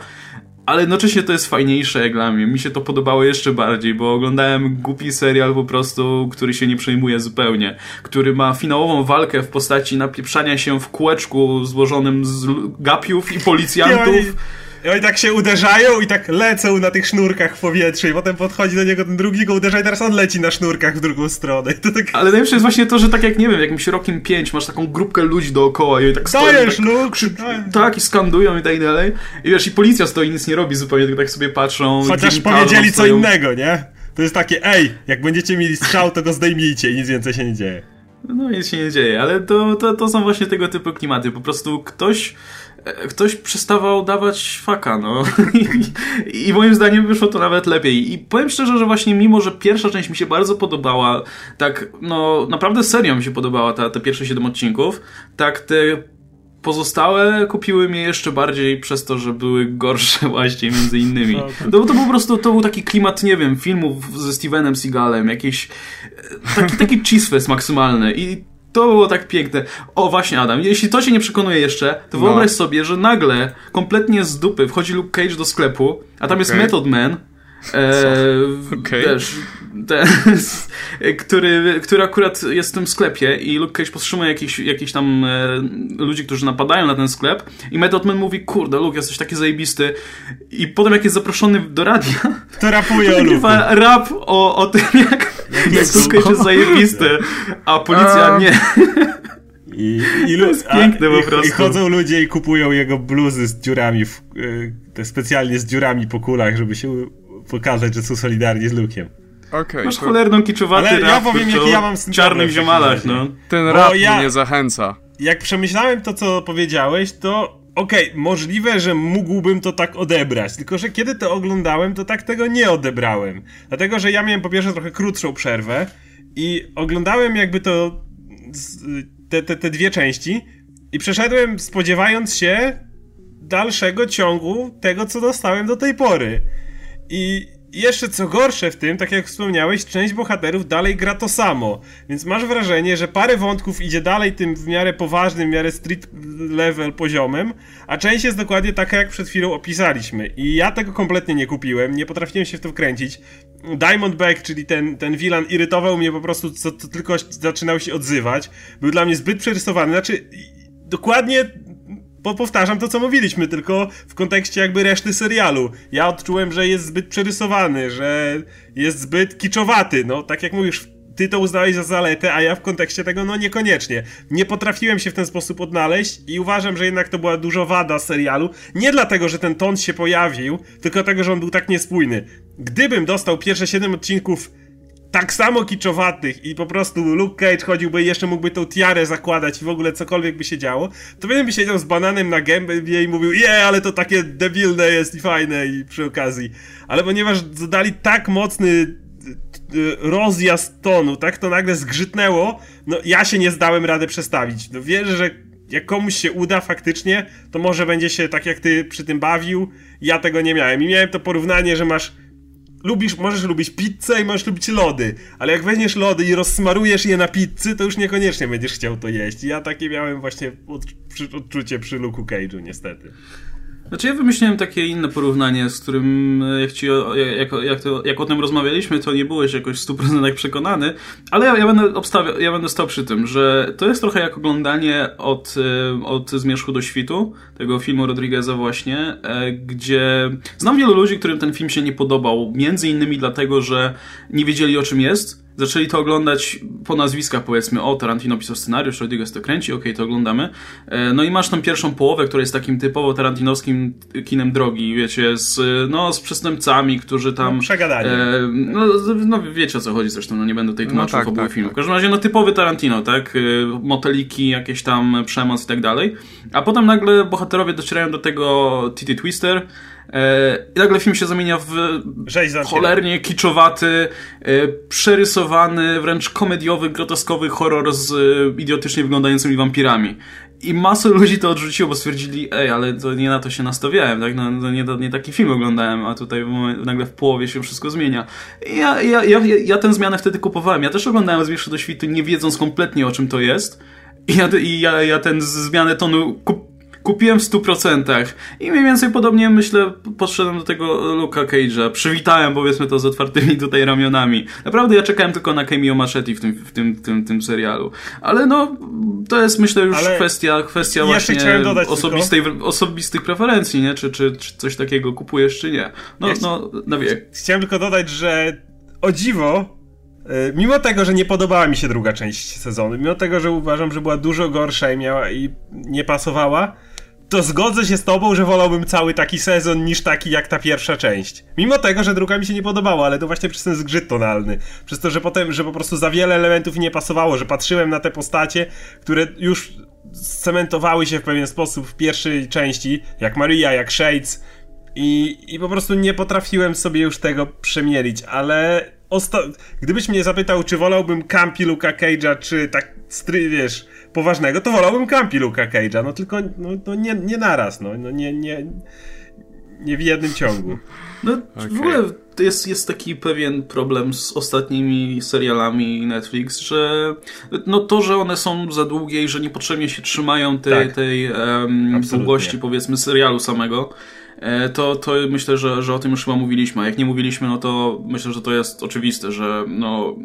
ale jednocześnie to jest fajniejsze jak dla mnie. Mi się to podobało jeszcze bardziej, bo oglądałem głupi serial po prostu, który się nie przejmuje zupełnie, który ma finałową walkę w postaci napieprzania się w kółeczku złożonym z gapiów i policjantów. I oni tak się uderzają i tak lecą na tych sznurkach w powietrzu i potem podchodzi do niego ten drugi, go uderza i teraz on leci na sznurkach w drugą stronę. To tak... Ale najlepsze jest właśnie to, że tak jak, nie wiem, w jakimś Rockiem pięć masz taką grupkę ludzi dookoła i oni tak stoją. Dajesz, tak, Luke! Krzy... Tak, i skandują i tak dalej. I wiesz, i policja stoi, nic nie robi zupełnie, tylko tak sobie patrzą. Chociaż powiedzieli co stoją... innego, nie? To jest takie, ej, jak będziecie mieli strzał, to go zdejmijcie i nic więcej się nie dzieje. No nic się nie dzieje, ale to, to, to są właśnie tego typu klimaty. Po prostu ktoś... Ktoś przestawał dawać faka, no. I, I moim zdaniem wyszło to nawet lepiej. I powiem szczerze, że właśnie mimo, że pierwsza część mi się bardzo podobała, tak, no, naprawdę serio mi się podobała ta, te pierwsze siedem odcinków, tak te pozostałe kupiły mnie jeszcze bardziej przez to, że były gorsze właśnie między innymi. No bo to po prostu, to był taki klimat, nie wiem, filmów ze Stevenem Seagalem, jakiś taki, taki cheesefest maksymalny i to było tak piękne. O, właśnie, Adam, jeśli to cię nie przekonuje jeszcze, to no. wyobraź sobie, że nagle, kompletnie z dupy, wchodzi Luke Cage do sklepu, a tam okay. jest Method Man, e, okay. też, ten, który, który akurat jest w tym sklepie i Luke Cage powstrzymuje jakichś jakich tam e, ludzi, którzy napadają na ten sklep i Method Man mówi, kurde, Luke, jesteś taki zajebisty. I potem jak jest zaproszony do radia, to rapuje o Luke. Rap o, o tym, jak Luke Cage jest zajebisty, a policja a... nie. I, i, to jest piękne po prostu. I chodzą ludzie i kupują jego bluzy z dziurami, w, te specjalnie z dziurami po kulach, żeby się pokazać, że są solidarni z Luke'iem. Okay, masz to... cholerną kiczowaty ale rap, ja powiem, jaki ja mam czarnych ziomalach, no. Ten rap ja, mnie zachęca. Jak przemyślałem to, co powiedziałeś, to okej, okay, możliwe, że mógłbym to tak odebrać, tylko że kiedy to oglądałem, to tak tego nie odebrałem. Dlatego, że ja miałem po pierwsze trochę krótszą przerwę i oglądałem jakby to te, te, te dwie części i przeszedłem spodziewając się dalszego ciągu tego, co dostałem do tej pory. I jeszcze co gorsze w tym, tak jak wspomniałeś, część bohaterów dalej gra to samo. Więc masz wrażenie, że parę wątków idzie dalej tym w miarę poważnym, w miarę street level poziomem, a część jest dokładnie taka, jak przed chwilą opisaliśmy. I ja tego kompletnie nie kupiłem, nie potrafiłem się w to wkręcić. Diamondback, czyli ten, ten villain, irytował mnie po prostu, co to tylko zaczynał się odzywać. Był dla mnie zbyt przerysowany, znaczy dokładnie... Bo powtarzam to, co mówiliśmy, tylko w kontekście jakby reszty serialu. Ja odczułem, że jest zbyt przerysowany, że jest zbyt kiczowaty. No, tak jak mówisz, ty to uznałeś za zaletę, a ja w kontekście tego, no niekoniecznie. Nie potrafiłem się w ten sposób odnaleźć i uważam, że jednak to była duża wada serialu. Nie dlatego, że ten ton się pojawił, tylko dlatego, że on był tak niespójny. Gdybym dostał pierwsze siedem odcinków tak samo kiczowatych i po prostu Luke Cage chodziłby i jeszcze mógłby tą tiarę zakładać i w ogóle cokolwiek by się działo, to bym siedział z bananem na gębie i mówił, je, ale to takie debilne jest i fajne i przy okazji. Ale ponieważ dodali tak mocny rozjazd tonu, tak to nagle zgrzytnęło, no ja się nie zdałem rady przestawić. No wierzę, że jak komuś się uda faktycznie, to może będzie się tak jak ty przy tym bawił. Ja tego nie miałem i miałem to porównanie, że masz Lubisz, możesz lubić pizzę i możesz lubić lody, ale jak weźmiesz lody i rozsmarujesz je na pizzy, to już niekoniecznie będziesz chciał to jeść. I ja takie miałem właśnie odczu- odczucie przy Luke'u Cage'u, niestety. Znaczy ja wymyśliłem takie inne porównanie, z którym jak, ci, jak, jak, to, jak o tym rozmawialiśmy, to nie byłeś jakoś w stu procentach przekonany, ale ja, ja, będę obstawiał, ja będę stał przy tym, że to jest trochę jak oglądanie od, od Zmierzchu do Świtu, tego filmu Rodrigueza właśnie, gdzie znam wielu ludzi, którym ten film się nie podobał, między innymi dlatego, że nie wiedzieli o czym jest. Zaczęli to oglądać po nazwiskach, powiedzmy, o, Tarantino pisał scenariusz, Rodriguez to kręci, okej, okay, to oglądamy. No i masz tą pierwszą połowę, która jest takim typowo tarantinowskim kinem drogi, wiecie, z, no, z przestępcami, którzy tam... No, przegadali. E, no, no, wiecie o co chodzi zresztą, no nie będę tutaj tłumaczył no, tak, fabuły tak, filmu. W każdym razie, no, typowy Tarantino, tak? Moteliki, jakieś tam przemoc i tak dalej. A potem nagle bohaterowie docierają do tego T T Twister, i nagle film się zamienia w cholernie kiczowaty, przerysowany, wręcz komediowy, groteskowy horror z idiotycznie wyglądającymi wampirami. I masę ludzi to odrzuciło, bo stwierdzili, ej, ale to nie na to się nastawiałem, tak? No, no, nie, nie taki film oglądałem, a tutaj w moment, nagle w połowie się wszystko zmienia. I ja, ja, ja, ja tę zmianę wtedy kupowałem. Ja też oglądałem Zmierzchu do Świtu, nie wiedząc kompletnie o czym to jest. I ja, i ja, ja tę zmianę tonu kup- kupiłem w stu procentach i mniej więcej podobnie myślę podszedłem do tego Luke'a Cage'a, przywitałem powiedzmy to z otwartymi tutaj ramionami. Naprawdę ja czekałem tylko na cameo Machetti w tym, w tym, tym, tym serialu, ale no to jest myślę już ale kwestia, kwestia właśnie osobistej, osobistych preferencji, nie? Czy, czy, czy coś takiego kupujesz czy nie. No, ja no, no wie. Chciałem tylko dodać, że o dziwo, mimo tego, że nie podobała mi się druga część sezonu, mimo tego, że uważam, że była dużo gorsza i, miała, i nie pasowała, to zgodzę się z tobą, że wolałbym cały taki sezon niż taki jak ta pierwsza część. Mimo tego, że druga mi się nie podobała, ale to właśnie przez ten zgrzyt tonalny. Przez to, że potem, że po prostu za wiele elementów nie pasowało, że patrzyłem na te postacie, które już scementowały się w pewien sposób w pierwszej części, jak Maria, jak Shades i, i po prostu nie potrafiłem sobie już tego przemielić, ale... Osta... Gdybyś mnie zapytał, czy wolałbym campi Luke'a Cage'a, czy tak, stry, wiesz, poważnego, to wolałbym campi Luke'a Cage'a, no tylko no, no nie, nie naraz, no, no nie, nie, nie w jednym ciągu. No okay. W ogóle jest, jest taki pewien problem z ostatnimi serialami Netflix, że no to, że one są za długie i że niepotrzebnie się trzymają tej, tak. tej um, długości, powiedzmy, serialu samego. To, to myślę, że, że o tym już chyba mówiliśmy, a jak nie mówiliśmy, no to myślę, że to jest oczywiste, że no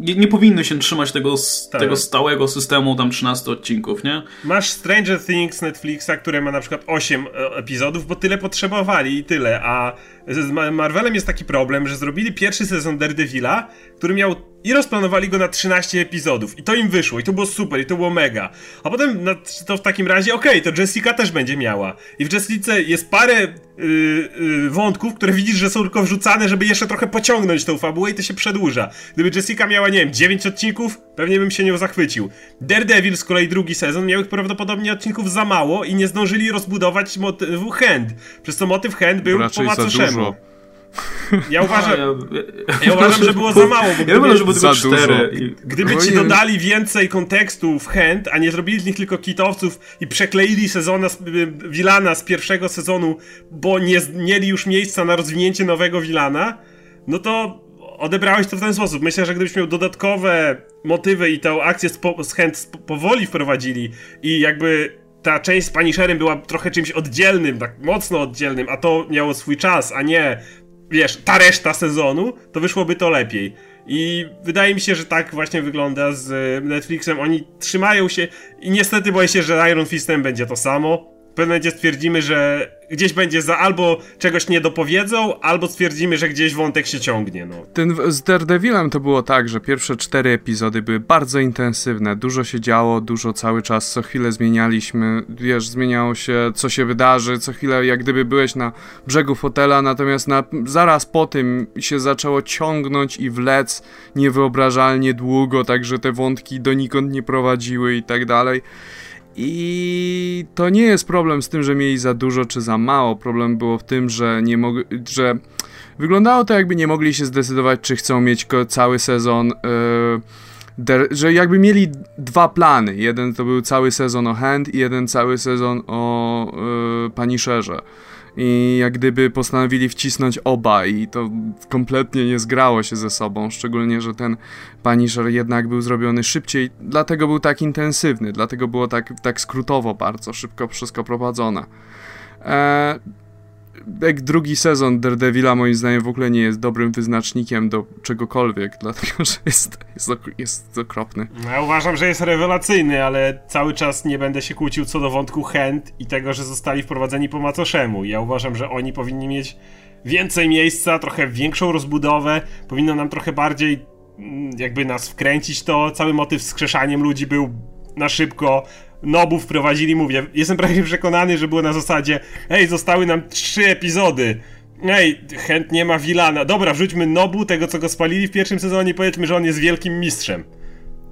nie, nie powinny się trzymać tego, tak. tego stałego systemu tam trzynastu odcinków, nie? Masz Stranger Things Netflixa, które ma na przykład osiem epizodów, bo tyle potrzebowali i tyle, a z Marvelem jest taki problem, że zrobili pierwszy sezon Daredevila, który miał i rozplanowali go na trzynaście epizodów i to im wyszło i to było super i to było mega, a potem na, to w takim razie okej, okay, to Jessica też będzie miała i w Jessice jest parę yy, yy, wątków, które widzisz, że są tylko wrzucane, żeby jeszcze trochę pociągnąć tą fabułę i to się przedłuża. Gdyby Jessica miała, nie wiem, dziewięć odcinków, pewnie bym się nią zachwycił. Daredevil z kolei drugi sezon miał ich prawdopodobnie odcinków za mało i nie zdążyli rozbudować motywu Hand, przez co motyw Hand był po macoszemu. Ja uważam, A, ja, ja uważam, że było za mało, bo gdyby, ja uważam, że było tylko cztery. Gdyby ci dodali więcej kontekstu w Hand, a nie zrobili z nich tylko kitowców i przekleili sezona Villana z pierwszego sezonu, bo nie mieli już miejsca na rozwinięcie nowego Villana, no to odebrałeś to w ten sposób. Myślę, że gdybyś miał dodatkowe motywy i tę akcję z Hand powoli wprowadzili i jakby... Ta część z Punisherem była trochę czymś oddzielnym, tak mocno oddzielnym, a to miało swój czas, a nie, wiesz, ta reszta sezonu, to wyszłoby to lepiej. I wydaje mi się, że tak właśnie wygląda z Netflixem. Oni trzymają się i niestety boję się, że Iron Fistem będzie to samo. W pewnym momencie stwierdzimy, że gdzieś będzie za albo czegoś nie dopowiedzą, albo stwierdzimy, że gdzieś wątek się ciągnie. No. Ten, z Daredevilem to było tak, że pierwsze cztery epizody były bardzo intensywne, dużo się działo, dużo cały czas, co chwilę zmienialiśmy, wiesz, zmieniało się, co się wydarzy, co chwilę jak gdyby byłeś na brzegu fotela, natomiast na, zaraz po tym się zaczęło ciągnąć i wlec niewyobrażalnie długo, także te wątki donikąd nie prowadziły i tak dalej. I to nie jest problem z tym, że mieli za dużo czy za mało. Problem było w tym, że nie mogli, że wyglądało to jakby nie mogli się zdecydować, czy chcą mieć cały sezon, yy, der, że jakby mieli dwa plany. Jeden to był cały sezon o Hand i jeden cały sezon o yy, Punisherze. I jak gdyby postanowili wcisnąć oba i to kompletnie nie zgrało się ze sobą, szczególnie, że ten Punisher jednak był zrobiony szybciej, dlatego był tak intensywny, dlatego było tak, tak skrótowo bardzo szybko wszystko prowadzone. Eee, jak drugi sezon Daredevila moim zdaniem w ogóle nie jest dobrym wyznacznikiem do czegokolwiek, dlatego że jest, jest, jest okropny. Ja uważam, że jest rewelacyjny, ale cały czas nie będę się kłócił co do wątku Hand i tego, że zostali wprowadzeni po macoszemu. Ja uważam, że oni powinni mieć więcej miejsca, trochę większą rozbudowę, powinno nam trochę bardziej jakby nas wkręcić to. Cały motyw z skrzeszaniem ludzi był na szybko. Nobów wprowadzili, mówię, jestem prawie przekonany, że było na zasadzie hej, zostały nam trzy epizody, hej, chętnie ma Villana, dobra, wrzućmy Nobu, tego co go spalili w pierwszym sezonie, powiedzmy, że on jest wielkim mistrzem.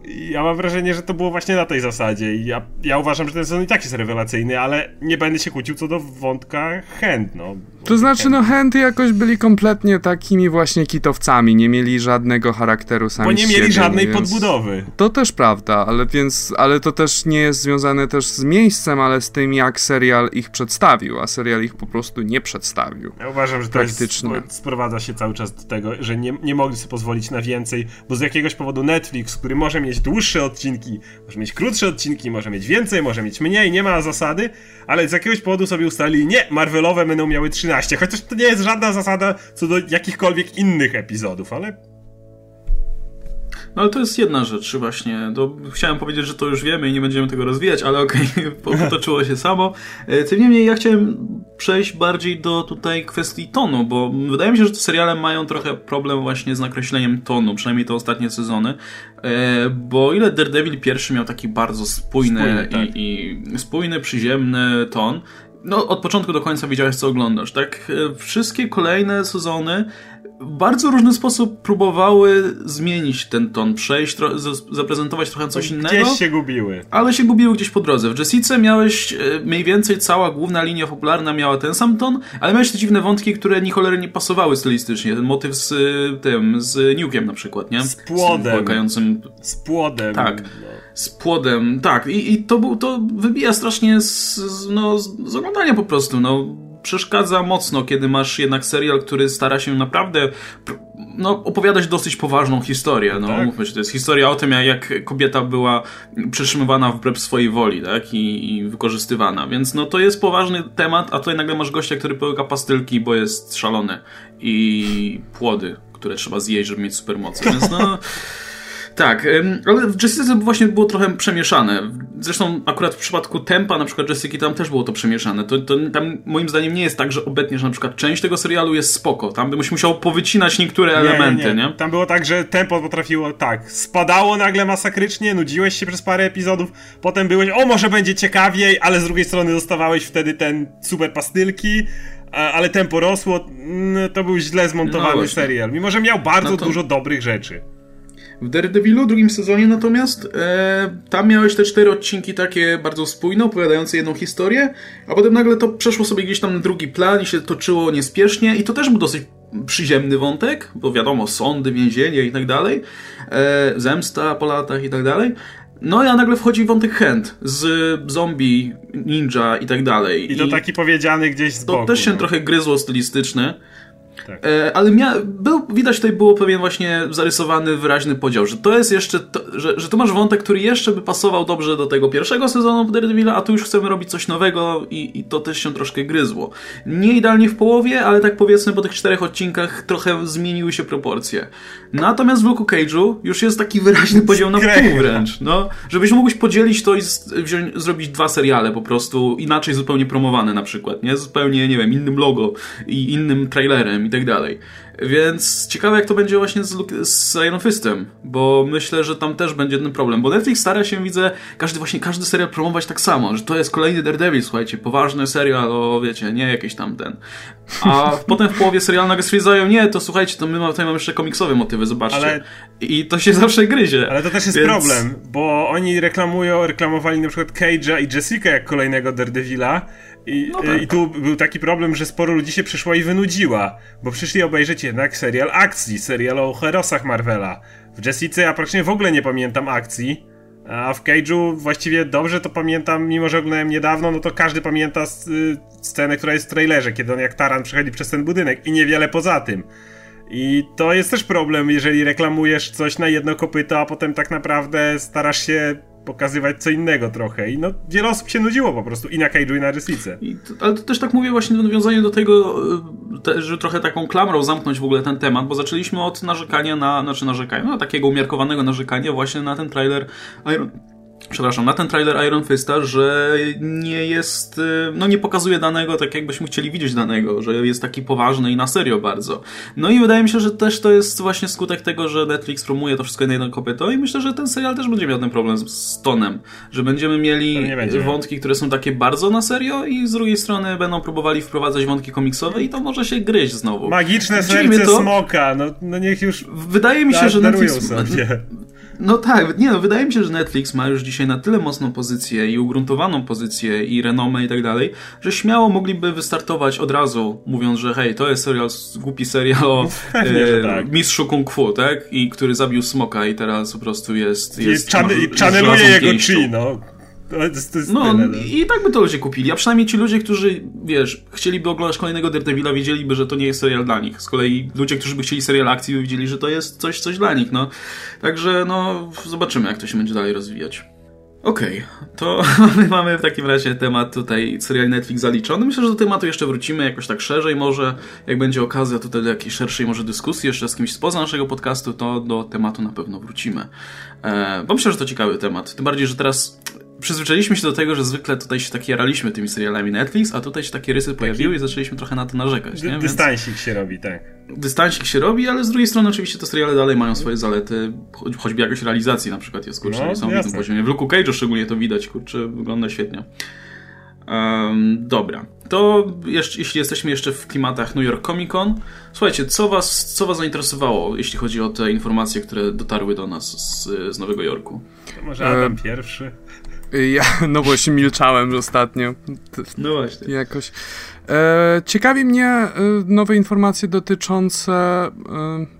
I ja mam wrażenie, że to było właśnie na tej zasadzie i ja, ja uważam, że ten sezon i tak jest rewelacyjny, ale nie będę się kłócił co do wątka Hand, no. To znaczy, Hand. no Hand jakoś byli kompletnie takimi właśnie kitowcami, nie mieli żadnego charakteru sami siebie. Bo nie mieli siebie, żadnej podbudowy. To też prawda, ale więc, ale to też nie jest związane też z miejscem, ale z tym jak serial ich przedstawił, a serial ich po prostu nie przedstawił. Ja uważam, że to jest, sprowadza się cały czas do tego, że nie, nie mogli sobie pozwolić na więcej, bo z jakiegoś powodu Netflix, który może mieć mieć dłuższe odcinki, może mieć krótsze odcinki, może mieć więcej, może mieć mniej, nie ma zasady, ale z jakiegoś powodu sobie ustalili, nie, Marvelowe będą miały trzynaście, chociaż to nie jest żadna zasada co do jakichkolwiek innych epizodów, ale... No ale to jest jedna rzecz właśnie, to chciałem powiedzieć, że to już wiemy i nie będziemy tego rozwijać, ale okej, okay, potoczyło się samo. Tym niemniej ja chciałem przejść bardziej do tutaj kwestii tonu, bo wydaje mi się, że te seriale mają trochę problem właśnie z nakreśleniem tonu, przynajmniej te ostatnie sezony, bo ile Daredevil pierwszy miał taki bardzo spójny, spójny tak. i, i spójny, przyziemny ton, no od początku do końca wiedziałeś, co oglądasz, tak? Wszystkie kolejne sezony w bardzo różny sposób próbowały zmienić ten ton, przejść, tro- zaprezentować trochę coś innego. Gdzieś się gubiły. Ale się gubiły gdzieś po drodze. W Jessice miałeś e, mniej więcej cała główna linia popularna miała ten sam ton, ale miałeś te dziwne wątki, które ni cholery nie pasowały stylistycznie. Ten motyw z tym, z Nuke'em na przykład, nie? Z płodem. Z płakającym... Z płodem. Tak. Z płodem, tak. I, i to, był, to wybija strasznie z, no, z oglądania po prostu, no. Przeszkadza mocno, kiedy masz jednak serial, który stara się naprawdę no, opowiadać dosyć poważną historię. No, tak. Mówmy się, to jest historia o tym, jak kobieta była przetrzymywana wbrew swojej woli, tak? I, i wykorzystywana. Więc no, to jest poważny temat, a tutaj nagle masz gościa, który połyka pastylki, bo jest szalony. I płody, które trzeba zjeść, żeby mieć supermocy. Więc no... Tak, ale w Jessice właśnie było trochę przemieszane. Zresztą akurat w przypadku tempa na przykład Jessica tam też było to przemieszane. To, to tam moim zdaniem nie jest tak, że obetniesz na przykład część tego serialu jest spoko. Tam byś musiał powycinać niektóre nie, elementy, nie. nie? Tam było tak, że tempo potrafiło tak, spadało nagle masakrycznie, nudziłeś się przez parę epizodów, potem byłeś, o może będzie ciekawiej, ale z drugiej strony dostawałeś wtedy ten super pastylki, ale tempo rosło, to był źle zmontowany no serial, mimo że miał bardzo no to... dużo dobrych rzeczy. W Daredevilu, drugim sezonie natomiast, e, tam miałeś te cztery odcinki takie bardzo spójne, opowiadające jedną historię, a potem nagle to przeszło sobie gdzieś tam na drugi plan i się toczyło niespiesznie i to też był dosyć przyziemny wątek, bo wiadomo, sądy, więzienie i tak dalej, e, zemsta po latach i tak dalej. No i a nagle wchodzi wątek chęt z zombie, ninja i tak dalej. I to I taki powiedziany gdzieś z boku. To też się no. trochę gryzło stylistyczne. Tak. Ale mia- był, widać tutaj było pewien właśnie zarysowany, wyraźny podział, że to jest jeszcze, to, że, że tu masz wątek, który jeszcze by pasował dobrze do tego pierwszego sezonu Daredevila, a tu już chcemy robić coś nowego i, i to też się troszkę gryzło. Nie idealnie w połowie, ale tak powiedzmy po tych czterech odcinkach trochę zmieniły się proporcje. Natomiast w Luke'u Cage'u już jest taki wyraźny podział na pół wręcz, no, żebyś mógł podzielić to i z- wziąć, zrobić dwa seriale po prostu, inaczej zupełnie promowane na przykład, nie? Zupełnie, nie wiem, innym logo i innym trailerem i tak dalej. Więc ciekawe, jak to będzie właśnie z, z Iron Fistem, bo myślę, że tam też będzie ten problem, bo Netflix stara się, widzę, każdy właśnie każdy serial promować tak samo, że to jest kolejny Daredevil, słuchajcie, poważny serial, o wiecie, nie jakiś tam ten. A potem w połowie serialu nagle stwierdzają, nie, to słuchajcie, to my mamy, tutaj mamy jeszcze komiksowe motywy, zobaczcie. Ale... I to się zawsze gryzie. Ale to też jest więc... problem, bo oni reklamują, reklamowali na przykład Cage'a i Jessica jak kolejnego Daredevila, I, no tak. I tu był taki problem, że sporo ludzi się przyszło i wynudziła, bo przyszli obejrzeć jednak serial akcji, serial o herosach Marvela. W Jessice ja praktycznie w ogóle nie pamiętam akcji, a w Cage'u właściwie dobrze to pamiętam, mimo że oglądałem niedawno, no to każdy pamięta scenę, która jest w trailerze, kiedy on jak taran przechodzi przez ten budynek i niewiele poza tym. I to jest też problem, jeżeli reklamujesz coś na jedno kopyto, a potem tak naprawdę starasz się... pokazywać co innego trochę i no wiele osób się nudziło po prostu i na Cage'u i na Jessice. Ale to też tak mówię właśnie w nawiązaniu do tego, te, że trochę taką klamrą zamknąć w ogóle ten temat, bo zaczęliśmy od narzekania na, znaczy narzekania, no takiego umiarkowanego narzekania właśnie na ten trailer Iron... Przepraszam, na ten trailer Iron Fista, że nie jest, no nie pokazuje danego tak, jakbyśmy chcieli widzieć danego, że jest taki poważny i na serio bardzo. No i wydaje mi się, że też to jest właśnie skutek tego, że Netflix promuje to wszystko na jedno kopyto i myślę, że ten serial też będzie miał ten problem z tonem, że będziemy mieli wątki, które są takie bardzo na serio i z drugiej strony będą próbowali wprowadzać wątki komiksowe i to może się gryźć znowu. Magiczne serce smoka, no, no niech już wydaje mi się, że Netflix... Sobie. No tak, nie no, wydaje mi się, że Netflix ma już dzisiaj na tyle mocną pozycję i ugruntowaną pozycję i renomę i tak dalej, że śmiało mogliby wystartować od razu, mówiąc, że hej, to jest serial, głupi serial o e, tak. mistrzu kung fu, tak? I który zabił smoka i teraz po prostu jest... jest I chan- no, i channeluje jego chi, no. To jest, to jest no tyle, no. I tak by to ludzie kupili, a przynajmniej ci ludzie, którzy, wiesz, chcieliby oglądać kolejnego Daredevila, wiedzieliby, że to nie jest serial dla nich. Z kolei ludzie, którzy by chcieli serial akcji, by widzieli, że to jest coś, coś dla nich, no. Także, no, zobaczymy, jak to się będzie dalej rozwijać. Okej, okay, to my mamy w takim razie temat tutaj serial Netflix zaliczony. Myślę, że do tematu jeszcze wrócimy jakoś tak szerzej może. Jak będzie okazja tutaj do jakiejś szerszej może dyskusji jeszcze z kimś spoza naszego podcastu, to do tematu na pewno wrócimy. E, bo myślę, że to ciekawy temat. Tym bardziej, że teraz przyzwyczailiśmy się do tego, że zwykle tutaj się tak jaraliśmy tymi serialami Netflix, a tutaj się takie rysy pojawiły i zaczęliśmy trochę na to narzekać. Nie? Więc dystansik się robi, tak. Dystansik się robi, ale z drugiej strony oczywiście te seriale dalej mają swoje zalety, choćby jakoś realizacji na przykład jest, kurczę, no, są na tym poziomie. W Luke'u Cage'u szczególnie to widać, kurczę, wygląda świetnie. Um, dobra, to jeszcze, jeśli jesteśmy jeszcze w klimatach New York Comic Con, słuchajcie, co was, co was zainteresowało, jeśli chodzi o te informacje, które dotarły do nas z, z Nowego Jorku? To może Adam um, pierwszy... Ja, no właśnie milczałem ostatnio. No właśnie. Jakoś. E, ciekawi mnie e, nowe informacje dotyczące e,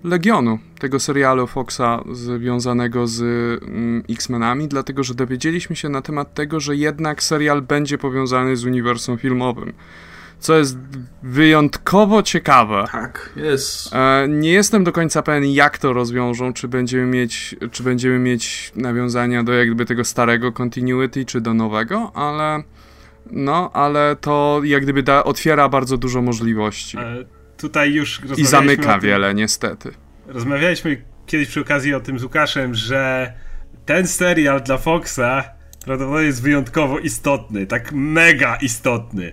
Legionu, tego serialu Foxa związanego z m, X-Menami, dlatego że dowiedzieliśmy się na temat tego, że jednak serial będzie powiązany z uniwersum filmowym. Co jest wyjątkowo ciekawe. Tak, jest. Nie jestem do końca pewien, jak to rozwiążą, czy będziemy mieć, czy będziemy mieć nawiązania do jakby tego starego continuity, czy do nowego, ale no, ale to jak gdyby da, otwiera bardzo dużo możliwości. Ale tutaj już i zamyka wiele, niestety. Rozmawialiśmy kiedyś przy okazji o tym z Łukaszem, że ten serial dla Foxa prawdopodobnie jest wyjątkowo istotny, tak mega istotny.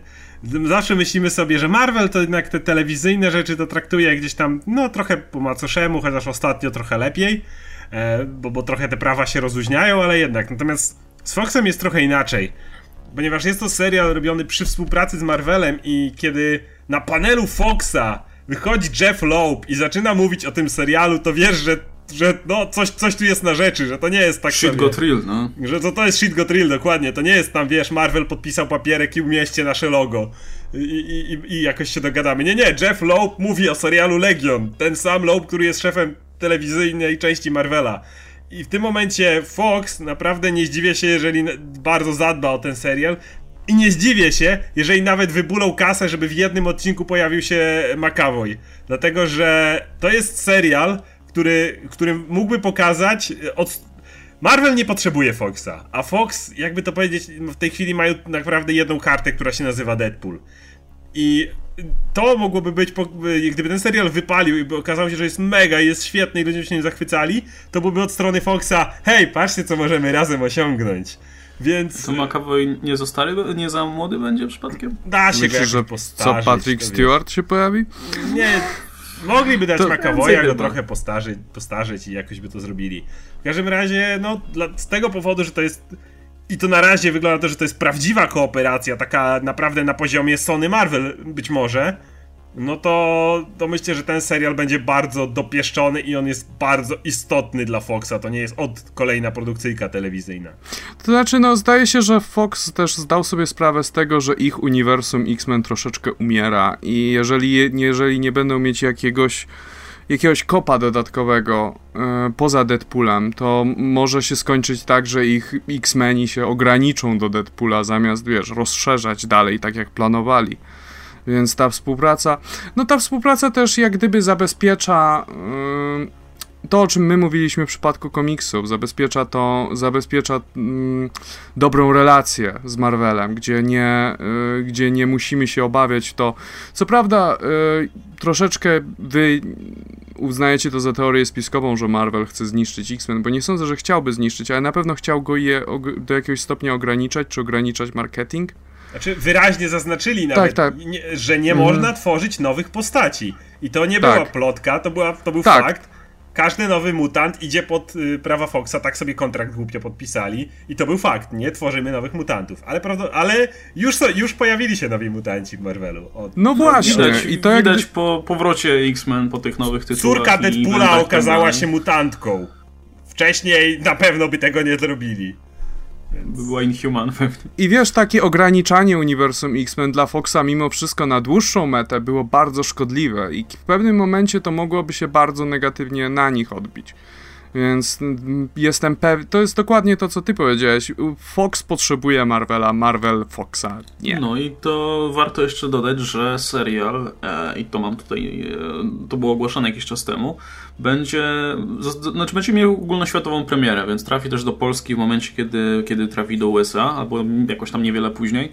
Zawsze myślimy sobie, że Marvel to jednak te telewizyjne rzeczy to traktuje gdzieś tam, no trochę po macoszemu, chociaż ostatnio trochę lepiej, bo, bo trochę te prawa się rozluźniają, ale jednak. Natomiast z Foxem jest trochę inaczej, ponieważ jest to serial robiony przy współpracy z Marvelem i kiedy na panelu Foxa wychodzi Jeph Loeb i zaczyna mówić o tym serialu, to wiesz, że, że no coś, coś tu jest na rzeczy, że to nie jest tak... Shit got real, no. Że to, to jest shit got real, dokładnie. To nie jest tam, wiesz, Marvel podpisał papierek i umieście nasze logo. I, i, i jakoś się dogadamy. Nie, nie, Jeph Loeb mówi o serialu Legion. Ten sam Loeb, który jest szefem telewizyjnej części Marvela. I w tym momencie Fox naprawdę nie zdziwię się, jeżeli bardzo zadba o ten serial. I nie zdziwię się, jeżeli nawet wybulą kasę, żeby w jednym odcinku pojawił się McAvoy. Dlatego, że to jest serial... Który, który mógłby pokazać... Od... Marvel nie potrzebuje Foxa, a Fox, jakby to powiedzieć, w tej chwili mają naprawdę jedną kartę, która się nazywa Deadpool. I to mogłoby być... Gdyby ten serial wypalił i okazało się, że jest mega, jest świetny i ludzie się nim zachwycali, to byłby od strony Foxa, hej, patrzcie, co możemy razem osiągnąć. Więc... To McAvoy nie za stary, nie za młody będzie przypadkiem? Da się myślisz, że co, Patrick Stewart się pojawi? Nie... Mogliby dać McAvoya, go trochę postarzyć, postarzyć i jakoś by to zrobili. W każdym razie, no, dla, z tego powodu, że to jest... I to na razie wygląda to, że to jest prawdziwa kooperacja, taka naprawdę na poziomie Sony Marvel być może, no to, to myślę, że ten serial będzie bardzo dopieszczony i on jest bardzo istotny dla Foxa. To nie jest od kolejna produkcyjka telewizyjna. To znaczy, no, zdaje się, że Fox też zdał sobie sprawę z tego, że ich uniwersum X-Men troszeczkę umiera i jeżeli, jeżeli nie będą mieć jakiegoś jakiegoś kopa dodatkowego yy, poza Deadpoolem, to może się skończyć tak, że ich X-Meni się ograniczą do Deadpoola zamiast, wiesz, rozszerzać dalej tak jak planowali. Więc ta współpraca, no ta współpraca też jak gdyby zabezpiecza yy, to, o czym my mówiliśmy w przypadku komiksów, zabezpiecza to, zabezpiecza yy, dobrą relację z Marvelem, gdzie nie, yy, gdzie nie musimy się obawiać to, co prawda yy, troszeczkę wy uznajecie to za teorię spiskową, że Marvel chce zniszczyć X-Men, bo nie sądzę, że chciałby zniszczyć, ale na pewno chciał go je og- do jakiegoś stopnia ograniczać, czy ograniczać marketing. Znaczy wyraźnie zaznaczyli nawet, tak, tak. Nie, że nie mhm. można tworzyć nowych postaci. I to nie tak. była plotka, to, była, to był tak. fakt. Każdy nowy mutant idzie pod y, prawa Foxa, tak sobie kontrakt głupio podpisali. I to był fakt, nie tworzymy nowych mutantów. Ale, prawda, ale już, so, już pojawili się nowi mutanci w Marvelu. Od, no właśnie. Od, widać, I to jak widać gdy... po powrocie X-Men, po tych nowych tytułach. Córka Deadpoola okazała się mutantką. Wcześniej na pewno by tego nie zrobili. By była Inhuman pewnie. I wiesz, takie ograniczanie uniwersum X-Men dla Foxa mimo wszystko na dłuższą metę było bardzo szkodliwe i w pewnym momencie to mogłoby się bardzo negatywnie na nich odbić. Więc jestem pewien, to jest dokładnie to, co ty powiedziałeś. Fox potrzebuje Marvela, Marvel Foxa nie. No i to warto jeszcze dodać, że serial, e, i to mam tutaj, e, to było ogłoszone jakiś czas temu, będzie, znaczy będzie miał ogólnoświatową premierę, więc trafi też do Polski w momencie, kiedy, kiedy trafi do U S A, albo jakoś tam niewiele później.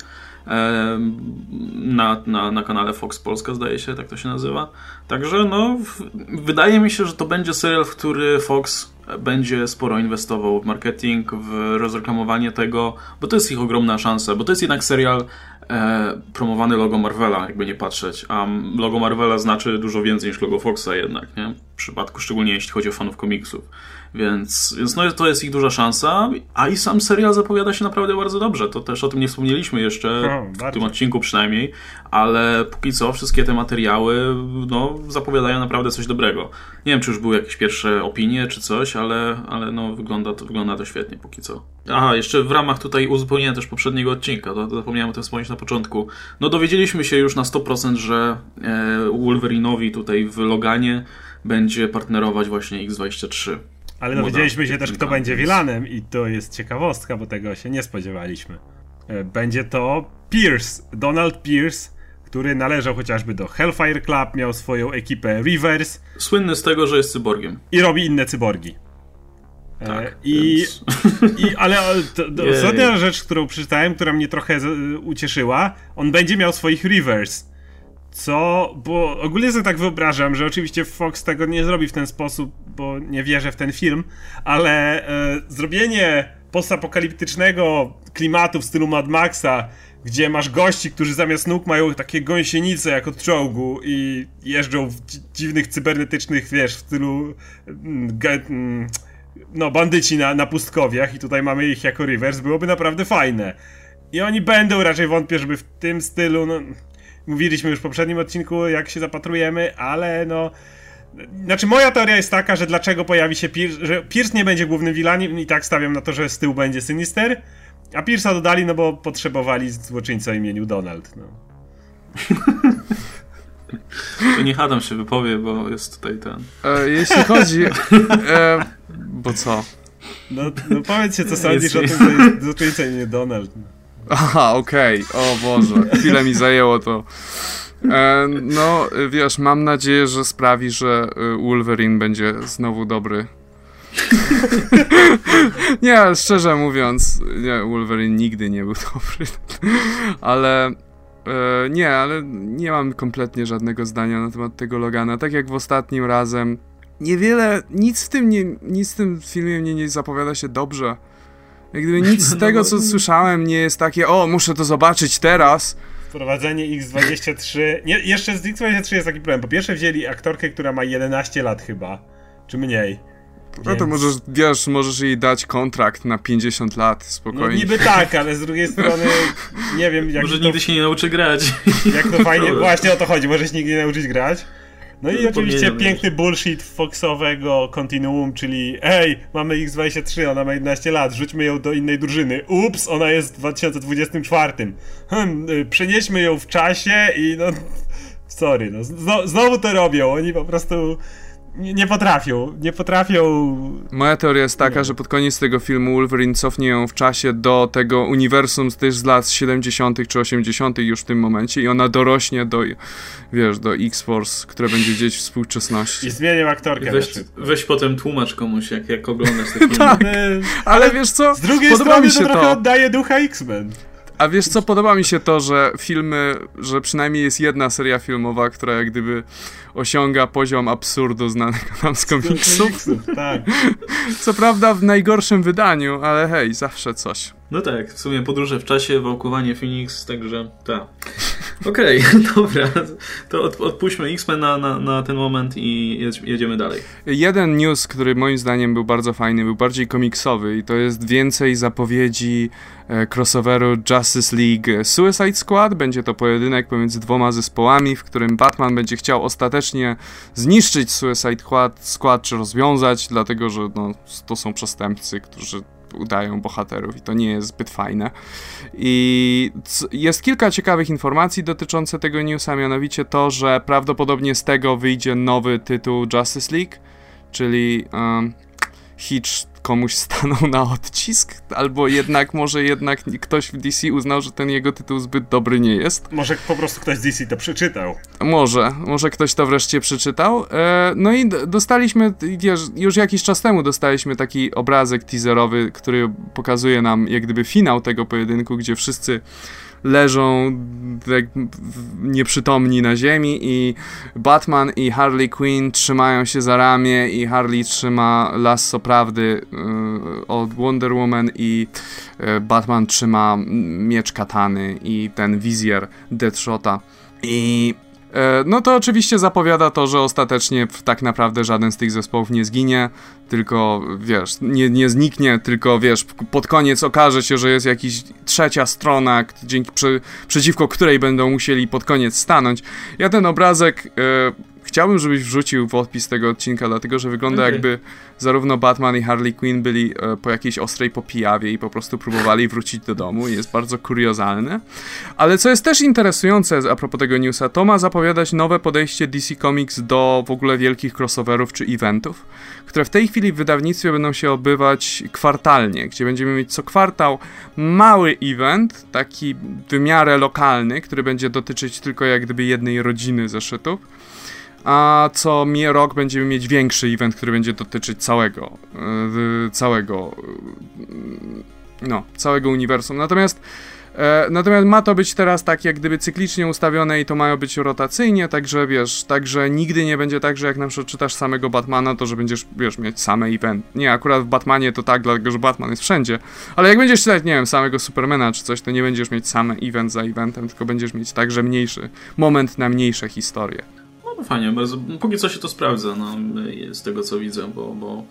Na, na, na kanale Fox Polska, zdaje się, tak to się nazywa. Także no, w, wydaje mi się, że to będzie serial, w który Fox będzie sporo inwestował w marketing, w rozreklamowanie tego, bo to jest ich ogromna szansa, bo to jest jednak serial e, promowany logo Marvela, jakby nie patrzeć, a logo Marvela znaczy dużo więcej niż logo Foxa jednak, nie? W przypadku, szczególnie jeśli chodzi o fanów komiksów. Więc, więc no, to jest ich duża szansa, a i sam serial zapowiada się naprawdę bardzo dobrze. To też o tym nie wspomnieliśmy jeszcze, hmm, w bardziej. tym odcinku przynajmniej, ale póki co wszystkie te materiały no, zapowiadają naprawdę coś dobrego. Nie wiem, czy już były jakieś pierwsze opinie czy coś, ale, ale no, wygląda, to, wygląda to świetnie póki co. Aha, jeszcze w ramach tutaj uzupełnienia też poprzedniego odcinka, to, to zapomniałem o tym wspomnieć na początku. No dowiedzieliśmy się już na sto procent, że e, Wolverine'owi tutaj w Loganie będzie partnerować właśnie X dwadzieścia trzy. Ale dowiedzieliśmy się też, kto będzie vilanem, i to jest ciekawostka, bo tego się nie spodziewaliśmy. Będzie to Pierce, Donald Pierce, który należał chociażby do Hellfire Club, miał swoją ekipę Reavers. Słynny z tego, że jest cyborgiem. I robi inne cyborgi. Tak, I, więc... i, ale ostatnia rzecz, którą przeczytałem, która mnie trochę ucieszyła, on będzie miał swoich Reavers. Co, bo ogólnie sobie tak wyobrażam, że oczywiście Fox tego nie zrobi w ten sposób, bo nie wierzę w ten film, ale e, zrobienie postapokaliptycznego klimatu w stylu Mad Maxa, gdzie masz gości, którzy zamiast nóg mają takie gąsienice jak od czołgu i jeżdżą w dzi- dziwnych cybernetycznych, wiesz, w stylu ge- no bandyci na, na pustkowiach, i tutaj mamy ich jako Reavers, byłoby naprawdę fajne. I oni będą, raczej wątpię, żeby w tym stylu, no... Mówiliśmy już w poprzednim odcinku, jak się zapatrujemy, ale no... Znaczy moja teoria jest taka, że dlaczego pojawi się Pierce, że Pierce nie będzie głównym vilanem, i tak stawiam na to, że z tyłu będzie Sinister, a Pierce'a dodali, no bo potrzebowali złoczyńca o imieniu Donald, no. To niech Adam się wypowie, bo jest tutaj ten... E, jeśli chodzi... E, bo co? No, no powiedzcie, co sądzisz o tym, że jest złoczyńca o imieniu Donald. Aha, okej, okay. O Boże, chwilę mi zajęło to. E, no, wiesz, mam nadzieję, że sprawi, że Wolverine będzie znowu dobry. Nie, szczerze mówiąc, nie, Wolverine nigdy nie był dobry. Ale e, nie, ale nie mam kompletnie żadnego zdania na temat tego Logana. Tak jak w ostatnim razem, niewiele, nic w tym, nie, nic w tym filmie nie, nie zapowiada się dobrze. Jak gdyby nic z tego, co słyszałem, nie jest takie, o, muszę to zobaczyć teraz. Wprowadzenie X dwadzieścia trzy... Nie, jeszcze z X dwadzieścia trzy jest taki problem. Po pierwsze wzięli aktorkę, która ma jedenaście lat chyba, czy mniej. No więc... to możesz, wiesz, możesz jej dać kontrakt na pięćdziesiąt lat, spokojnie. No niby tak, ale z drugiej strony nie wiem... jak może to... nigdy się nie nauczy grać. Jak to fajnie, właśnie o to chodzi, może się nigdy nie nauczyć grać. No i oczywiście piękny bullshit Foxowego kontinuum, czyli ej, mamy X dwadzieścia trzy, ona ma jedenaście lat, rzućmy ją do innej drużyny. Ups, ona jest w dwa tysiące dwudziestym czwartym. Hmm, przenieśmy ją w czasie i no... Sorry, no znowu, znowu to robią, oni po prostu... Nie, nie potrafią, nie potrafią... Moja teoria jest taka, nie. że pod koniec tego filmu Wolverine cofnie ją w czasie do tego uniwersum też z lat siedemdziesiątych czy osiemdziesiątych już w tym momencie, i ona dorośnie do, wiesz, do X-Force, które będzie dzieć współczesności. I zmienię aktorkę. I weź, weź potem tłumacz komuś, jak, jak oglądasz te filmy. Tak, ale, ale wiesz co, z drugiej podoba strony mi się to trochę to. Oddaje ducha X-Men. A wiesz co, podoba mi się to, że filmy, że przynajmniej jest jedna seria filmowa, która jak gdyby osiąga poziom absurdu znanego nam z komiksów. Tak. Co prawda w najgorszym wydaniu, ale hej, zawsze coś. No tak, w sumie podróże w czasie, wałkowanie Phoenix, także tak. Okej, okay, dobra, to od, odpuśćmy X-Men na, na, na ten moment i jedziemy dalej. Jeden news, który moim zdaniem był bardzo fajny, był bardziej komiksowy, i to jest więcej zapowiedzi e, crossoveru Justice League Suicide Squad. Będzie to pojedynek pomiędzy dwoma zespołami, w którym Batman będzie chciał ostatecznie zniszczyć Suicide Squad czy rozwiązać, dlatego że no, to są przestępcy, którzy... udają bohaterów, i to nie jest zbyt fajne. I jest kilka ciekawych informacji dotyczących tego newsa, mianowicie to, że prawdopodobnie z tego wyjdzie nowy tytuł Justice League, czyli um, Hitch komuś stanął na odcisk, albo jednak może jednak ktoś w D C uznał, że ten jego tytuł zbyt dobry nie jest. Może po prostu ktoś z D C to przeczytał. Może, może ktoś to wreszcie przeczytał. No i dostaliśmy, już jakiś czas temu dostaliśmy taki obrazek teaserowy, który pokazuje nam jak gdyby finał tego pojedynku, gdzie wszyscy leżą nieprzytomni na ziemi i Batman i Harley Quinn trzymają się za ramię i Harley trzyma lasso prawdy y, od Wonder Woman i y, Batman trzyma miecz katany i ten wizjer Deadshota i no to oczywiście zapowiada to, że ostatecznie tak naprawdę żaden z tych zespołów nie zginie, tylko wiesz, nie, nie zniknie, tylko wiesz, pod koniec okaże się, że jest jakaś trzecia strona, dzięki, przy, przeciwko której będą musieli pod koniec stanąć. Ja ten obrazek y, chciałbym, żebyś wrzucił w opis tego odcinka, dlatego że wygląda okay. Jakby zarówno Batman i Harley Quinn byli y, po jakiejś ostrej popijawie i po prostu próbowali wrócić do domu. Jest bardzo kuriozalne. Ale co jest też interesujące a propos tego newsa, to ma zapowiadać nowe podejście D C Comics do w ogóle wielkich crossoverów czy eventów, które w tej chwili w wydawnictwie będą się odbywać kwartalnie, gdzie będziemy mieć co kwartał mały event, taki w miarę lokalny, który będzie dotyczyć tylko jak gdyby jednej rodziny zeszytów. A co mi rok będziemy mieć większy event, który będzie dotyczyć całego, yy, całego, yy, no, całego uniwersum. Natomiast, yy, natomiast ma to być teraz tak jak gdyby cyklicznie ustawione i to mają być rotacyjnie, także wiesz, także nigdy nie będzie tak, że jak na przykład czytasz samego Batmana, to że będziesz, wiesz, mieć same event. Nie, akurat w Batmanie to tak, dlatego że Batman jest wszędzie, ale jak będziesz czytać, nie wiem, samego Supermana czy coś, to nie będziesz mieć same event za eventem, tylko będziesz mieć także mniejszy, moment na mniejsze historie. No fajnie, bardzo, póki co się to sprawdza, no, z tego co widzę, bo, bo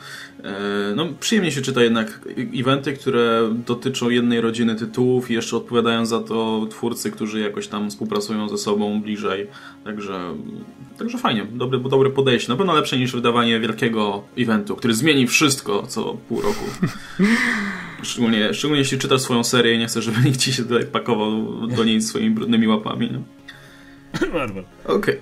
e, no, przyjemnie się czyta jednak eventy, które dotyczą jednej rodziny tytułów i jeszcze odpowiadają za to twórcy, którzy jakoś tam współpracują ze sobą bliżej, także, także fajnie, dobre, dobre podejście, na pewno lepsze niż wydawanie wielkiego eventu, który zmieni wszystko co pół roku. Szczególnie, szczególnie jeśli czytasz swoją serię i nie chcesz, żeby nikt ci się tutaj pakował do niej swoimi brudnymi łapami, nie? Okej, okay.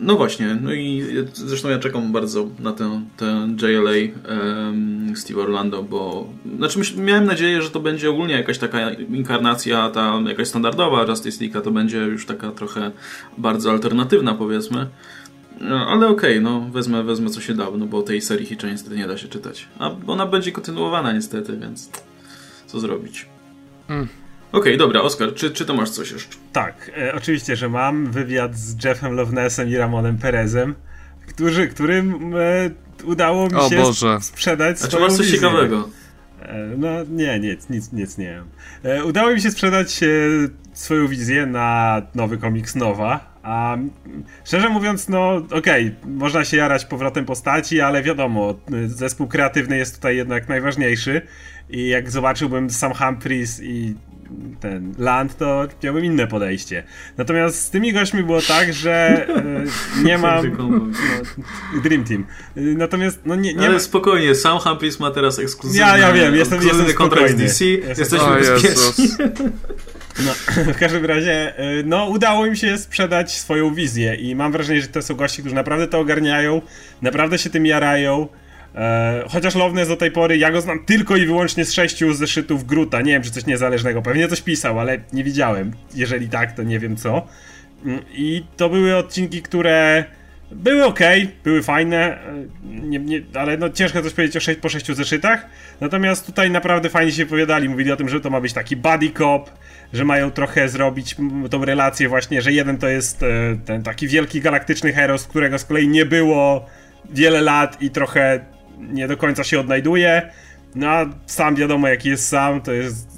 No właśnie, no i zresztą ja czekam bardzo na tę, tę J L A um, Steve Orlando, bo znaczy miałem nadzieję, że to będzie ogólnie jakaś taka inkarnacja, ta jakaś standardowa Justice League, to będzie już taka trochę bardzo alternatywna powiedzmy, no, ale okej, okay, no wezmę, wezmę co się da, no bo tej serii Hitcha niestety nie da się czytać, a ona będzie kontynuowana niestety, więc co zrobić. Mm. Okej, okay, dobra, Oskar, czy, czy to masz coś jeszcze? Tak, e, oczywiście, że mam wywiad z Jephem Loebnessem i Ramonem Perezem, którzy, którym e, udało mi o się Boże. sprzedać swoją wizję. A czy masz coś ciekawego? E, no nie, nic, nic, nic nie wiem. E, udało mi się sprzedać e, swoją wizję na nowy komiks Nowa, a szczerze mówiąc, no okej, okay, można się jarać powrotem postaci, ale wiadomo, zespół kreatywny jest tutaj jednak najważniejszy i jak zobaczyłbym sam Humphries i ten Land, to miałbym inne podejście. Natomiast z tymi gośćmi było tak, że e, nie ma no, Dream Team. Natomiast no nie, nie Ale ma... spokojnie, sam Humphries ma teraz ekskluzywny ja, ja wiem, jestem, jestem kontrakt z D C. Jestem... Jesteśmy bezpieczni. No, w każdym razie no udało im się sprzedać swoją wizję i mam wrażenie, że to są gości, którzy naprawdę to ogarniają, naprawdę się tym jarają. Chociaż Loebness do tej pory, ja go znam tylko i wyłącznie z sześciu zeszytów Gruta, nie wiem czy coś niezależnego, pewnie coś pisał, ale nie widziałem, jeżeli tak to nie wiem co. I to były odcinki, które były okej, okay, były fajne, nie, nie, ale no ciężko coś powiedzieć o sześć, po sześciu zeszytach. Natomiast tutaj naprawdę fajnie się wypowiadali, mówili o tym, że to ma być taki buddy cop, że mają trochę zrobić tą relację właśnie, że jeden to jest ten taki wielki galaktyczny heros, którego z kolei nie było wiele lat i trochę nie do końca się odnajduje, no a sam wiadomo jaki jest sam, to jest,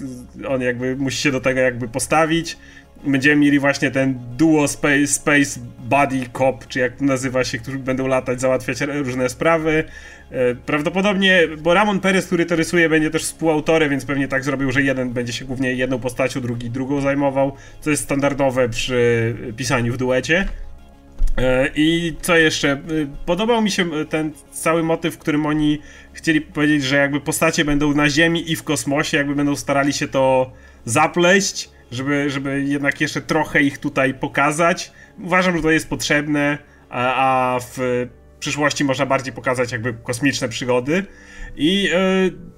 on jakby musi się do tego jakby postawić. Będziemy mieli właśnie ten duo Space, space Buddy Cop, czy jak to nazywa się, którzy będą latać, załatwiać różne sprawy. Prawdopodobnie, bo Ramon Perez, który to rysuje, będzie też współautorem, więc pewnie tak zrobił, że jeden będzie się głównie jedną postacią, drugi drugą zajmował, co jest standardowe przy pisaniu w duecie. I co jeszcze? Podobał mi się ten cały motyw, w którym oni chcieli powiedzieć, że jakby postacie będą na ziemi i w kosmosie, jakby będą starali się to zapleść, żeby, żeby jednak jeszcze trochę ich tutaj pokazać. Uważam, że to jest potrzebne, a, a w przyszłości można bardziej pokazać jakby kosmiczne przygody. I yy,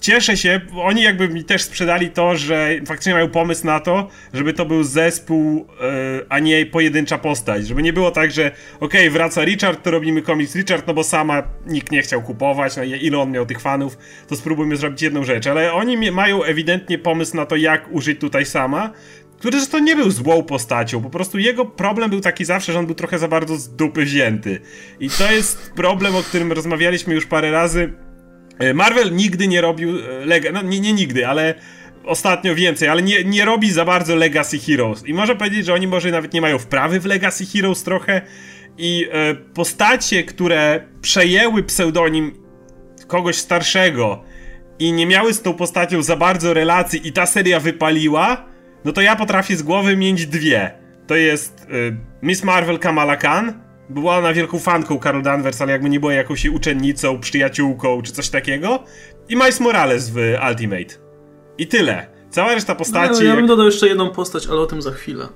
cieszę się, oni jakby mi też sprzedali to, że faktycznie mają pomysł na to, żeby to był zespół, yy, a nie pojedyncza postać. Żeby nie było tak, że okej, okay, wraca Richard, to robimy komiks Richard, no bo sama nikt nie chciał kupować, no ile on miał tych fanów, to spróbujmy zrobić jedną rzecz. Ale oni mają ewidentnie pomysł na to, jak użyć tutaj sama, który zresztą nie był złą postacią, po prostu jego problem był taki zawsze, że on był trochę za bardzo z dupy wzięty. I to jest problem, o którym rozmawialiśmy już parę razy. Marvel nigdy nie robił, lega- no nie, nie nigdy, ale ostatnio więcej, ale nie, nie robi za bardzo Legacy Heroes. I można powiedzieć, że oni może nawet nie mają wprawy w Legacy Heroes trochę i e, postacie, które przejęły pseudonim kogoś starszego i nie miały z tą postacią za bardzo relacji i ta seria wypaliła, no to ja potrafię z głowy mieć dwie. To jest y, Miss Marvel Kamala Khan, była ona wielką fanką Carol Danvers, ale jakby nie była jakąś jej uczennicą, przyjaciółką czy coś takiego. I Miles Morales w Ultimate. I tyle. Cała reszta postaci... No, ja, ja bym jak... dodał jeszcze jedną postać, ale o tym za chwilę.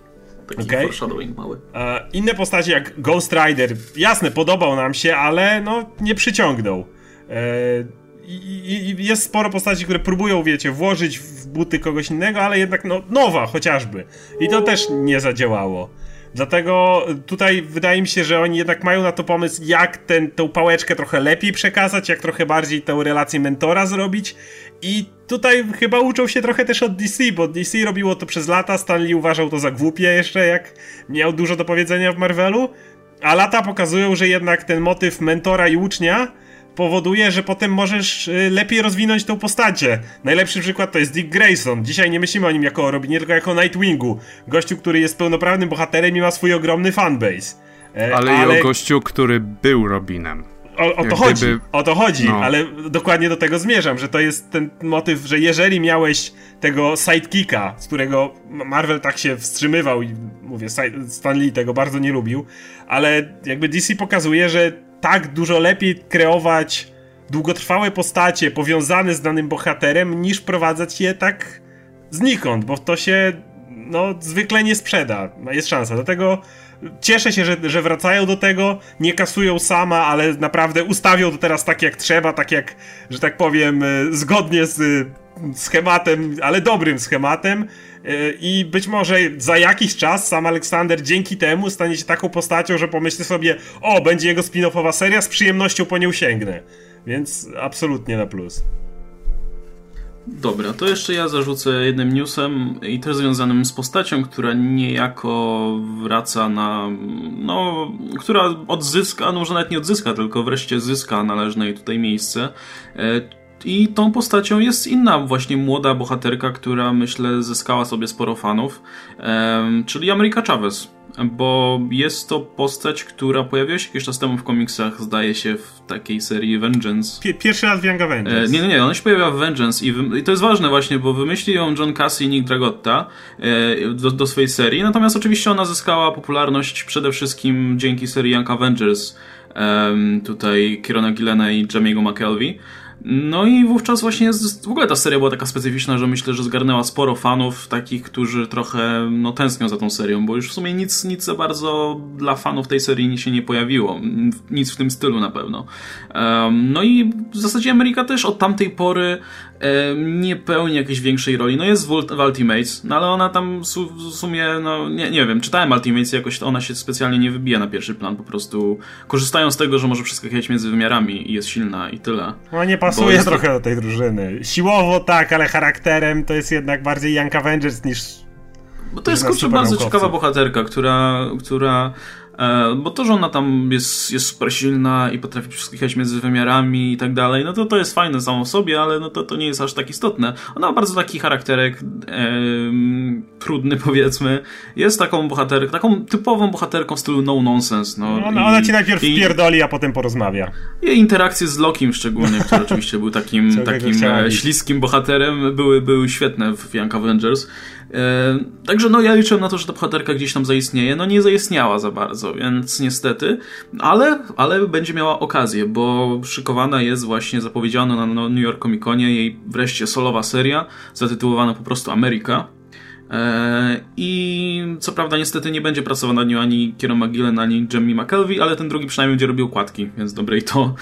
Taki okay. foreshadowing mały. E, inne postacie jak Ghost Rider, jasne, podobał nam się, ale no nie przyciągnął. E, I, i jest sporo postaci, które próbują, wiecie, włożyć w buty kogoś innego, ale jednak no, nowa chociażby. I to też nie zadziałało. Dlatego tutaj wydaje mi się, że oni jednak mają na to pomysł, jak ten, tą pałeczkę trochę lepiej przekazać, jak trochę bardziej tę relację mentora zrobić. I tutaj chyba uczą się trochę też od D C, bo D C robiło to przez lata, Stan Lee uważał to za głupie jeszcze, jak miał dużo do powiedzenia w Marvelu. A lata pokazują, że jednak ten motyw mentora i ucznia powoduje, że potem możesz lepiej rozwinąć tą postacię. Najlepszy przykład to jest Dick Grayson. Dzisiaj nie myślimy o nim jako o Robinie, tylko jako o Nightwingu. Gościu, który jest pełnoprawnym bohaterem i ma swój ogromny fanbase. E, ale, ale i o gościu, który był Robinem. O, o to chodzi, gdyby... o to chodzi, no. Ale dokładnie do tego zmierzam, że to jest ten motyw, że jeżeli miałeś tego sidekicka, z którego Marvel tak się wstrzymywał i mówię, Stan Lee tego bardzo nie lubił, ale jakby D C pokazuje, że tak dużo lepiej kreować długotrwałe postacie powiązane z danym bohaterem, niż prowadzać je tak znikąd, bo to się no zwykle nie sprzeda. Jest szansa, dlatego cieszę się, że, że wracają do tego, nie kasują sama, ale naprawdę ustawią to teraz tak jak trzeba, tak jak, że tak powiem, zgodnie z schematem, ale dobrym schematem. I być może za jakiś czas Sam Alexander dzięki temu stanie się taką postacią, że pomyśli sobie, o, będzie jego spin-offowa seria, z przyjemnością po nią sięgnę. Więc absolutnie na plus. Dobra, to jeszcze ja zarzucę jednym newsem i też związanym z postacią, która niejako wraca na... no, która odzyska, no może nawet nie odzyska, tylko wreszcie zyska należne jej tutaj miejsce. I tą postacią jest inna właśnie młoda bohaterka, która myślę zyskała sobie sporo fanów, czyli America Chavez, bo jest to postać, która pojawiła się jakiś czas temu w komiksach, zdaje się w takiej serii Vengeance. Pierwszy raz w Young Avengers. Nie, nie, nie, ona się pojawiła w Vengeance i, wy... i to jest ważne właśnie, bo wymyślił ją John Cassie i Nick Dragotta do, do swojej serii, natomiast oczywiście ona zyskała popularność przede wszystkim dzięki serii Young Avengers, tutaj Kierona Gillana i Jamiego McKelvey. No i wówczas właśnie w ogóle ta seria była taka specyficzna, że myślę, że zgarnęła sporo fanów, takich, którzy trochę no, tęsknią za tą serią, bo już w sumie nic, nic za bardzo dla fanów tej serii się nie pojawiło, nic w tym stylu na pewno. Um, no i w zasadzie Ameryka też od tamtej pory um, nie pełni jakiejś większej roli, no jest w, w Ultimates, no ale ona tam su- w sumie, no nie, nie wiem, czytałem Ultimates i jakoś ona się specjalnie nie wybija na pierwszy plan, po prostu korzystają z tego, że może przeskakiwać między wymiarami i jest silna i tyle. No nie pas- Pasuje jest... trochę do tej drużyny. Siłowo tak, ale charakterem to jest jednak bardziej Young Avengers niż... Bo to jest kurczę bardzo ciekawa bohaterka, która... która e, bo to, że ona tam jest, jest super silna i potrafi przeskakiwać między wymiarami i tak dalej, no to to jest fajne samo w sobie, ale no to, to nie jest aż tak istotne. Ona ma bardzo taki charakterek e, trudny, powiedzmy. Jest taką bohaterką, taką typową bohaterką w stylu no nonsense. No, no, ona i, ci najpierw wpierdoli, a potem porozmawia. Jej interakcje z Lokim szczególnie, który oczywiście był takim, takim śliskim bohaterem, były, były świetne w Young Avengers. E, także no ja liczyłem na to, że ta bohaterka gdzieś tam zaistnieje. No nie zaistniała za bardzo, więc niestety. Ale, ale będzie miała okazję, bo szykowana jest właśnie, zapowiedziano na New York Comic Conie jej wreszcie solowa seria, zatytułowana po prostu Ameryka. I co prawda niestety nie będzie pracował na nią ani Kieron McGillen, ani Jamie McKelvey, ale ten drugi przynajmniej będzie robił okładki, więc dobre i to.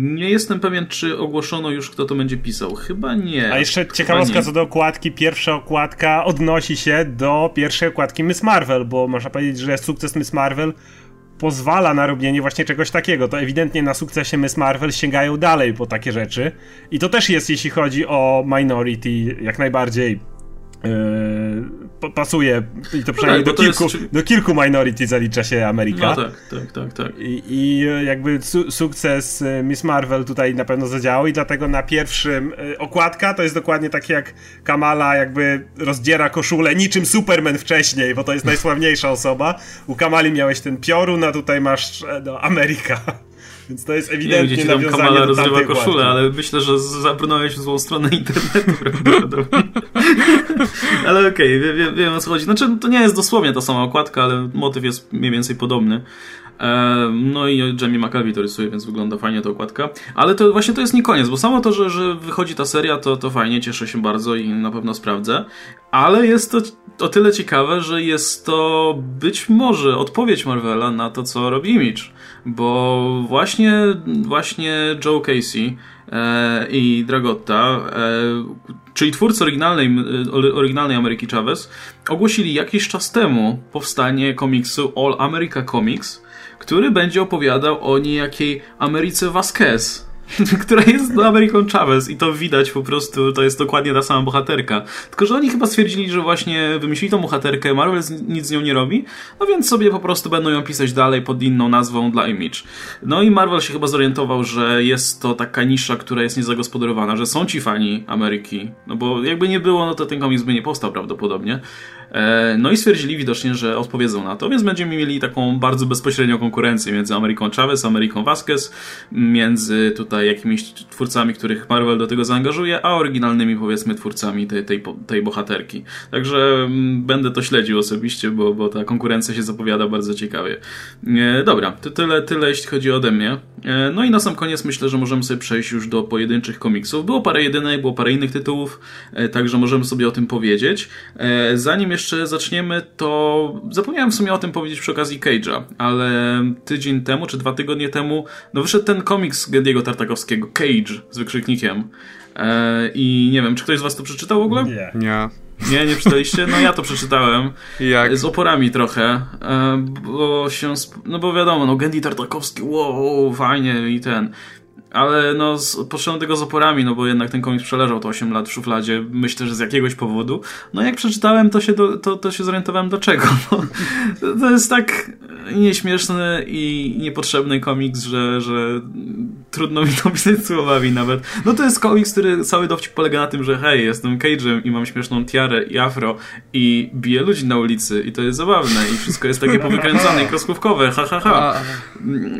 Nie jestem pewien, czy ogłoszono już, kto to będzie pisał. Chyba nie. A jeszcze ciekawostka co do okładki. Pierwsza okładka odnosi się do pierwszej okładki Miss Marvel, bo można powiedzieć, że sukces Miss Marvel pozwala na robienie właśnie czegoś takiego. To ewidentnie na sukcesie Miss Marvel sięgają dalej po takie rzeczy. I to też jest, jeśli chodzi o Minority, jak najbardziej Yy, pasuje i to przynajmniej no tak, do, kilku, to jest... do kilku Minority zalicza się Ameryka. No tak, tak, tak, tak. I, i jakby su- sukces Miss Marvel tutaj na pewno zadziałał i dlatego na pierwszym yy, okładka to jest dokładnie tak jak Kamala jakby rozdziera koszulę niczym Superman wcześniej, bo to jest najsławniejsza osoba. U Kamali miałeś ten piorun, a tutaj masz no, Ameryka. Więc to jest ewidentnie nawiązanie do tamtej Kamala rozrywa koszulę, władzy. Ale myślę, że zabrnąłeś w złą stronę internetu prawdopodobnie. Ale okej, okay, wiem, wiem o co chodzi. Znaczy, to nie jest dosłownie ta sama okładka, ale motyw jest mniej więcej podobny. No i Jamie McAvee to rysuje, więc wygląda fajnie ta okładka. Ale to właśnie to jest nie koniec, bo samo to, że, że wychodzi ta seria, to, to fajnie, cieszę się bardzo i na pewno sprawdzę. Ale jest to o tyle ciekawe, że jest to być może odpowiedź Marvela na to, co robi Image. Bo właśnie, właśnie Joe Casey e, i Dragotta, e, czyli twórcy oryginalnej, oryginalnej Ameryki Chavez, ogłosili jakiś czas temu powstanie komiksu All America Comics, który będzie opowiadał o niejakiej Ameryce Vasquez, która jest Ameryką Chavez i to widać po prostu, to jest dokładnie ta sama bohaterka. Tylko, że oni chyba stwierdzili, że właśnie wymyślili tą bohaterkę, Marvel nic z nią nie robi, no więc sobie po prostu będą ją pisać dalej pod inną nazwą dla Image. No i Marvel się chyba zorientował, że jest to taka nisza, która jest niezagospodarowana, że są ci fani Ameryki, no bo jakby nie było, no to ten komiks by nie powstał prawdopodobnie. No i stwierdzili widocznie, że odpowiedzą na to, więc będziemy mieli taką bardzo bezpośrednią konkurencję między Ameryką Chavez, Ameryką Vasquez, między tutaj jakimiś twórcami, których Marvel do tego zaangażuje, a oryginalnymi powiedzmy twórcami tej, tej, tej bohaterki. Także będę to śledził osobiście, bo, bo ta konkurencja się zapowiada bardzo ciekawie. Dobra, to tyle, tyle jeśli chodzi ode mnie. No i na sam koniec myślę, że możemy sobie przejść już do pojedynczych komiksów. Było parę jedynej, było parę innych tytułów, także możemy sobie o tym powiedzieć. Zanim jeszcze zaczniemy, to zapomniałem w sumie o tym powiedzieć przy okazji Cage'a, ale tydzień temu, czy dwa tygodnie temu, no wyszedł ten komiks Gendiego Tartakowskiego, Cage z wykrzyknikiem. Eee, I nie wiem, czy ktoś z was to przeczytał w ogóle? Nie. Nie. Nie, nie przeczytaliście? No ja to przeczytałem. Jak? Z oporami trochę. Eee, bo się, sp- no bo wiadomo, no Gendy Tartakowski, wow, fajnie i ten... Ale no, poszedłem tego z oporami, no bo jednak ten komiks przeleżał to osiem lat w szufladzie, myślę, że z jakiegoś powodu. No jak przeczytałem, to się, do, to, to się zorientowałem dlaczego. No, to jest tak nieśmieszny i niepotrzebny komiks, że, że trudno mi to pisać słowami nawet. No to jest komiks, który cały dowcip polega na tym, że hej, jestem Cage'em i mam śmieszną tiarę i afro i biję ludzi na ulicy i to jest zabawne i wszystko jest takie powykręcane i kreskówkowe, ha ha ha.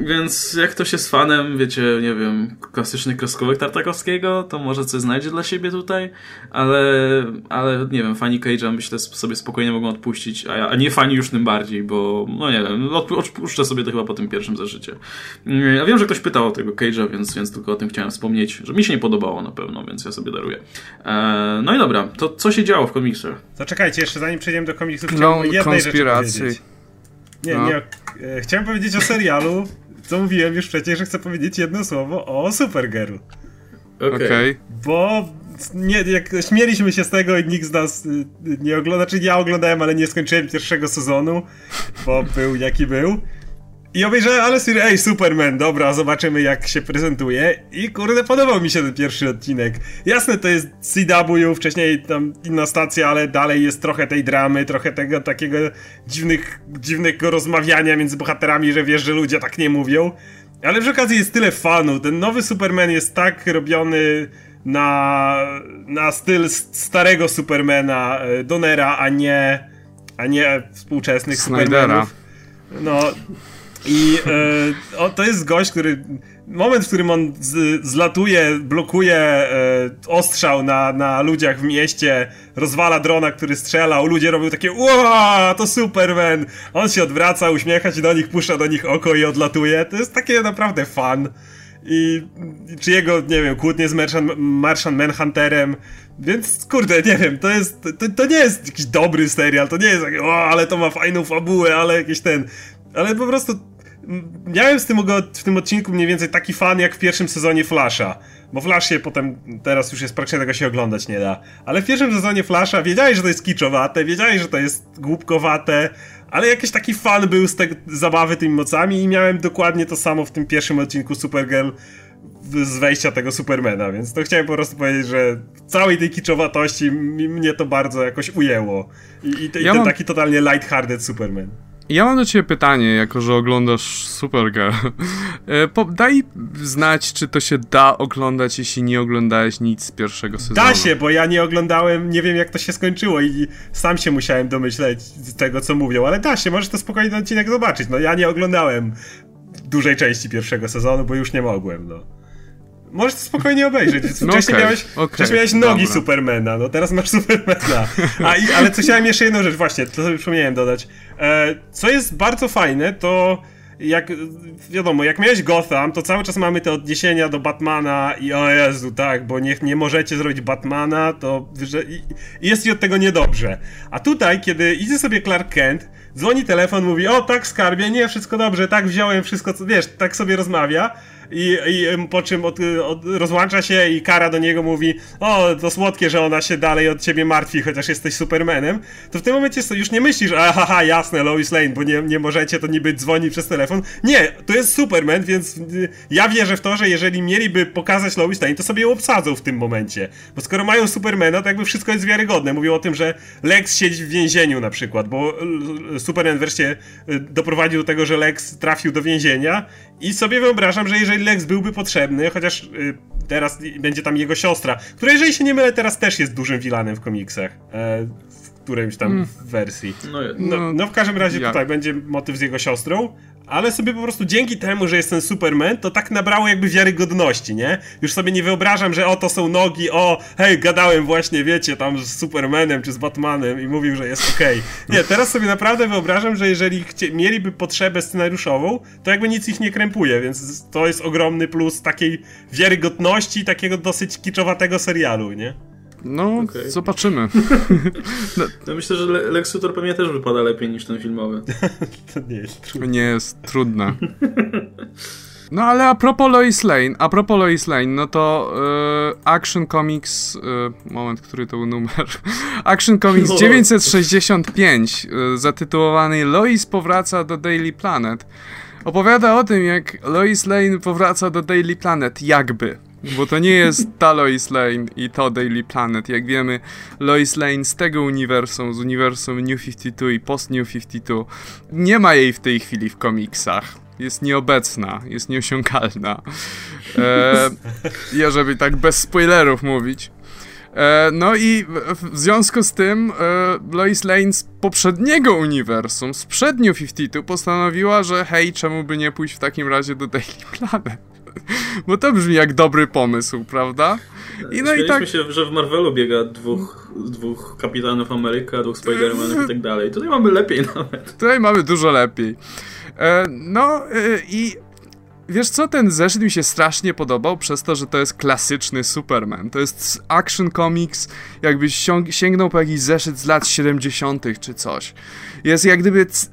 Więc jak ktoś jest fanem, wiecie, nie wiem, klasycznych kreskówek Tartakowskiego, to może coś znajdzie dla siebie tutaj, ale, ale nie wiem, fani Cage'a myślę sobie spokojnie mogą odpuścić, a, ja, a nie fani już tym bardziej, bo no nie wiem, odpuszczę sobie to chyba po tym pierwszym zażycie. Ja wiem, że ktoś pytał o tego Cage'a, więc, więc tylko o tym chciałem wspomnieć, że mi się nie podobało na pewno, więc ja sobie daruję. Eee, no i dobra, to co się działo w komiksach? Zaczekajcie, jeszcze zanim przejdziemy do komiksów, chciałem no, jednej rzeczy powiedzieć. Nie, no. nie, e, chciałem powiedzieć o serialu, co mówiłem już wcześniej, że chcę powiedzieć jedno słowo o Supergirl. Okej. Okay. Bo nie, jak śmieliśmy się z tego i nikt z nas nie ogląda, znaczy ja oglądałem, ale nie skończyłem pierwszego sezonu, bo był jaki był. I obejrzałem, ale sobie, ej, Superman, dobra, zobaczymy jak się prezentuje. I kurde, podobał mi się ten pierwszy odcinek. Jasne, to jest C W, wcześniej tam inna stacja, ale dalej jest trochę tej dramy, trochę tego takiego dziwnych, dziwnego rozmawiania między bohaterami, że wiesz, że ludzie tak nie mówią. Ale przy okazji jest tyle fanu. Ten nowy Superman jest tak robiony na, na styl starego Supermana, Donnera, a nie, a nie współczesnych Snydera. Supermanów. No... I e, o, to jest gość, który... Moment, w którym on z, zlatuje, blokuje e, ostrzał na, na ludziach w mieście, rozwala drona, który strzelał, ludzie robią takie łooo, to Superman! On się odwraca, uśmiecha się do nich, puszcza do nich oko i odlatuje. To jest takie naprawdę fun. i, i czy jego, nie wiem, kłótnie z Martian, Martian Manhunterem, więc kurde, nie wiem, to jest, to, to nie jest jakiś dobry serial, to nie jest taki, o, ale to ma fajną fabułę, ale jakiś ten, ale po prostu miałem z tym, w tym odcinku mniej więcej taki fan jak w pierwszym sezonie Flasha, bo Flash się potem, teraz już jest praktycznie tego się oglądać nie da, ale w pierwszym sezonie Flasha wiedziałeś, że to jest kiczowate, wiedziałeś, że to jest głupkowate, ale jakiś taki fan był z tej zabawy tymi mocami i miałem dokładnie to samo w tym pierwszym odcinku Supergirl z wejścia tego Supermana, więc to chciałem po prostu powiedzieć, że całej tej kiczowatości mnie to bardzo jakoś ujęło i, i, i ja ten mam... taki totalnie light-hearted Superman. Ja mam do ciebie pytanie, jako że oglądasz Supergirl. Daj znać, czy to się da oglądać, jeśli nie oglądałeś nic z pierwszego sezonu. Da się, bo ja nie oglądałem, nie wiem jak to się skończyło i sam się musiałem domyśleć tego, co mówią, ale da się, możesz to spokojnie odcinek zobaczyć. No ja nie oglądałem dużej części pierwszego sezonu, bo już nie mogłem, no. Możesz to spokojnie obejrzeć. Wcześniej, no okay, miałeś, okay, wcześniej miałeś nogi, dobra, Supermana, no teraz masz Supermana. A, i, ale co chciałem jeszcze jedną rzecz, właśnie, to sobie przypomniałem dodać. E, co jest bardzo fajne, to jak, wiadomo, jak miałeś Gotham, to cały czas mamy te odniesienia do Batmana i o Jezu, tak, bo niech nie możecie zrobić Batmana, to że, i, jest ci od tego niedobrze. A tutaj, kiedy idzie sobie Clark Kent, dzwoni telefon, mówi, o tak skarbie, nie, wszystko dobrze, tak wziąłem wszystko, co, wiesz, tak sobie rozmawia. I, i po czym od, od, rozłącza się i Kara do niego mówi, o, to słodkie, że ona się dalej od ciebie martwi, chociaż jesteś Supermanem, to w tym momencie już nie myślisz, a haha, jasne, Lois Lane, bo nie, nie możecie, to niby dzwoni przez telefon. Nie, to jest Superman, więc ja wierzę w to, że jeżeli mieliby pokazać Lois Lane, to sobie ją obsadzą w tym momencie, bo skoro mają Supermana, to jakby wszystko jest wiarygodne. Mówią o tym, że Lex siedzi w więzieniu na przykład, bo Superman wreszcie doprowadził do tego, że Lex trafił do więzienia i sobie wyobrażam, że jeżeli Lex byłby potrzebny, chociaż y, teraz będzie tam jego siostra, która, jeżeli się nie mylę, teraz też jest dużym vilanem w komiksach, e, w którejś tam mm. wersji. No, no, no w każdym razie jak? Tutaj będzie motyw z jego siostrą, ale sobie po prostu dzięki temu, że jest ten Superman, to tak nabrało jakby wiarygodności, nie? Już sobie nie wyobrażam, że o, to są nogi, o, hej, gadałem właśnie, wiecie, tam z Supermanem czy z Batmanem i mówił, że jest okej. Okay. Nie, teraz sobie naprawdę wyobrażam, że jeżeli chcie, mieliby potrzebę scenariuszową, to jakby nic ich nie krępuje, więc to jest ogromny plus takiej wiarygodności, takiego dosyć kiczowatego serialu, nie? No, okay. Zobaczymy. No. Ja myślę, że Le- Lex Luthor pewnie też wypada lepiej niż ten filmowy. To nie jest trudne. Nie jest trudne. No ale a propos Lois Lane, a propos Lois Lane, no to yy, Action Comics, yy, moment, który to był numer, Action Comics dziewięćset sześćdziesiąt pięć, yy, zatytułowany Lois powraca do Daily Planet, opowiada o tym, jak Lois Lane powraca do Daily Planet, jakby. Bo to nie jest ta Lois Lane i to Daily Planet. Jak wiemy, Lois Lane z tego uniwersum, z uniwersum New pięćdziesiąt dwa i post New pięćdziesiąt dwa, nie ma jej w tej chwili w komiksach. Jest nieobecna, jest nieosiągalna. E, ja, żeby tak bez spoilerów mówić. E, no i w związku z tym e, Lois Lane z poprzedniego uniwersum, sprzed New pięćdziesiąt dwa, postanowiła, że hej, czemu by nie pójść w takim razie do Daily Planet? Bo to brzmi jak dobry pomysł, prawda? I no i tak... się, że w Marvelu biega dwóch, dwóch Kapitanów Ameryka, dwóch Spider-Manów i tak dalej. Tutaj mamy lepiej nawet. Tutaj mamy dużo lepiej. E, no e, i wiesz co, ten zeszyt mi się strasznie podobał przez to, że to jest klasyczny Superman. To jest Action Comics, jakbyś sięgnął po jakiś zeszyt z lat siedemdziesiątych czy coś. Jest jak gdyby... C-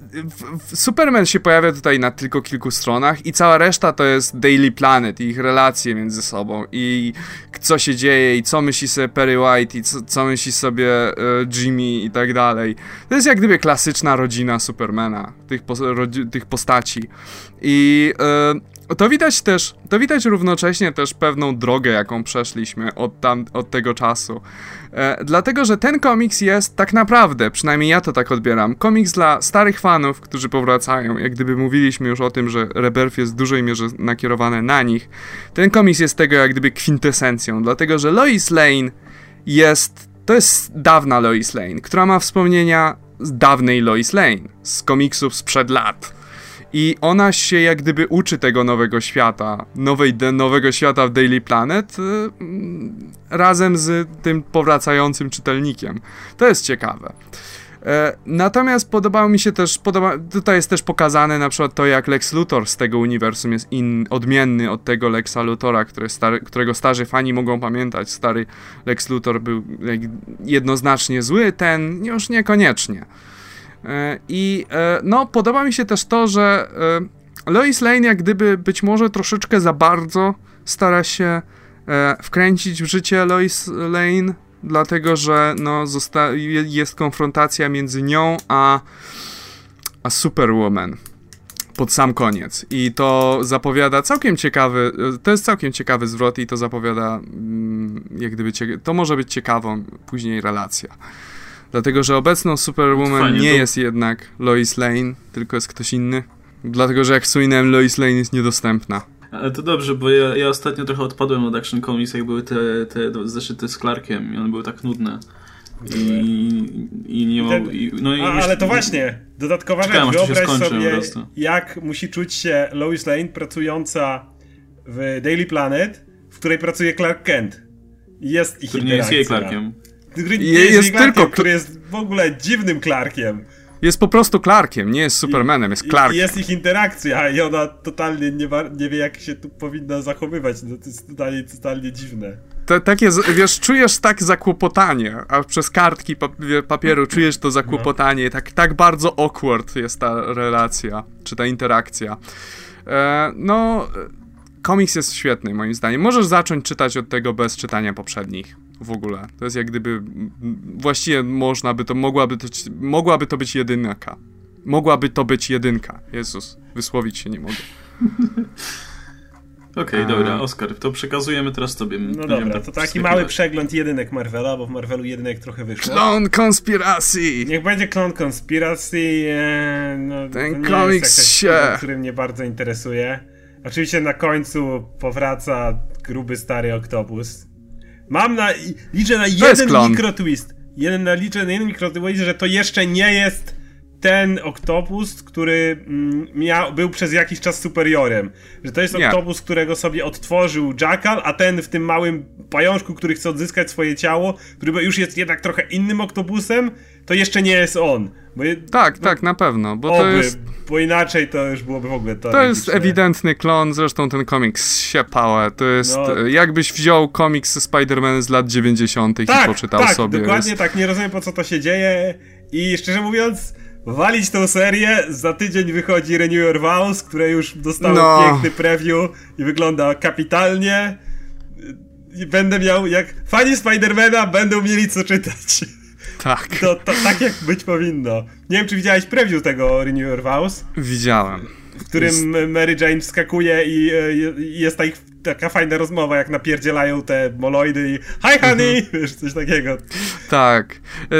Superman się pojawia tutaj na tylko kilku stronach i cała reszta to jest Daily Planet i ich relacje między sobą i co się dzieje i co myśli sobie Perry White i co, co myśli sobie e, Jimmy i tak dalej. To jest jak gdyby klasyczna rodzina Supermana, tych, po, rodzi- tych postaci. I... E, To widać też, to widać równocześnie też pewną drogę, jaką przeszliśmy od, tam, od tego czasu. E, dlatego, że ten komiks jest tak naprawdę, przynajmniej ja to tak odbieram, komiks dla starych fanów, którzy powracają. Jak gdyby mówiliśmy już o tym, że Rebirth jest w dużej mierze nakierowane na nich. Ten komiks jest tego jak gdyby kwintesencją, dlatego, że Lois Lane jest, to jest dawna Lois Lane, która ma wspomnienia z dawnej Lois Lane, z komiksów sprzed lat. I ona się jak gdyby uczy tego nowego świata, nowej, de, nowego świata w Daily Planet yy, razem z tym powracającym czytelnikiem. To jest ciekawe. Natomiast podobało mi się też, podoba, tutaj jest też pokazane na przykład to, jak Lex Luthor z tego uniwersum jest in, odmienny od tego Lexa Luthora, który stary, którego starzy fani mogą pamiętać. Stary Lex Luthor był jednoznacznie zły, ten już niekoniecznie. I no, podoba mi się też to, że Lois Lane jak gdyby być może troszeczkę za bardzo stara się wkręcić w życie Lois Lane, dlatego że no, jest konfrontacja między nią a, a Superwoman pod sam koniec. I to zapowiada całkiem ciekawy, to jest całkiem ciekawy zwrot i to zapowiada, jak gdyby, to może być ciekawą później relacja. Dlatego że obecną Superwoman Fajnie, nie to... jest jednak Lois Lane, tylko jest ktoś inny. Dlatego że jak wspominałem, Lois Lane jest niedostępna. Ale to dobrze, bo ja, ja ostatnio trochę odpadłem od Action Comics, jak były te, te zeszyty z Clarkiem i one były tak nudne. I, i, i nie ma... I, no i A, już... Ale to właśnie, dodatkowa rzecz, wyobraź sobie, jak musi czuć się Lois Lane pracująca w Daily Planet, w której pracuje Clark Kent. Jest ich Który interakcja. nie jest jej Clarkiem. Który nie jest, jest Clarkiem, tylko... który jest w ogóle dziwnym Clarkiem. Jest po prostu Clarkiem, nie jest Supermanem, jest Clarkiem. I jest ich interakcja i ona totalnie nie, ma, nie wie, jak się tu powinna zachowywać. No to jest totalnie, totalnie dziwne. To, tak jest, wiesz, czujesz tak zakłopotanie, a przez kartki papieru czujesz to zakłopotanie. Tak, tak bardzo awkward jest ta relacja, czy ta interakcja. E, no, komiks jest świetny moim zdaniem. Możesz zacząć czytać od tego bez czytania poprzednich. W ogóle. To jest jak gdyby właściwie można by to, mogłaby to, mogłaby to być jedynka. Mogłaby to być jedynka. Jezus, wysłowić się nie mogę. Okej, okay, dobra, Oskar, to przekazujemy teraz tobie. No dobra, to taki mały przegląd jedynek Marvela, bo w Marvelu jedynek trochę wyszło. Klon konspiracji! Niech będzie klon konspiracji. E, no, Ten komiks się... który mnie bardzo interesuje. Oczywiście na końcu powraca gruby stary Oktopus. Mam na... liczę na jeden mikrotwist. Jeden na liczę na jeden mikrotwist, że to jeszcze nie jest ten Oktopus, który miał, był przez jakiś czas superiorem. Że to jest nie. Oktopus, którego sobie odtworzył Jackal, a ten w tym małym pajączku, który chce odzyskać swoje ciało, który już jest jednak trochę innym Oktopusem, to jeszcze nie jest on. Bo, tak, bo, tak, na pewno. Bo, oby, to jest, bo inaczej to już byłoby w ogóle to. To jest ewidentny klon, zresztą ten komiks się pałe. To jest no. Jakbyś wziął komiks Spider-Man z lat dziewięćdziesiątych tak, i poczytał tak, sobie. Tak, dokładnie jest... tak, nie rozumiem, po co to się dzieje i szczerze mówiąc, walić tą serię, za tydzień wychodzi Renew Your Vows, które już dostało no. piękny preview i wygląda kapitalnie. I będę miał, jak fani Spider-Mana będą mieli co czytać. Tak. To, to tak jak być powinno. Nie wiem, czy widziałeś preview tego Renew Your Vows? Widziałem. W którym jest... Mary Jane wskakuje i, i jest ta ich, taka fajna rozmowa, jak napierdzielają te moloidy i hi honey, mhm. wiesz, coś takiego. Tak.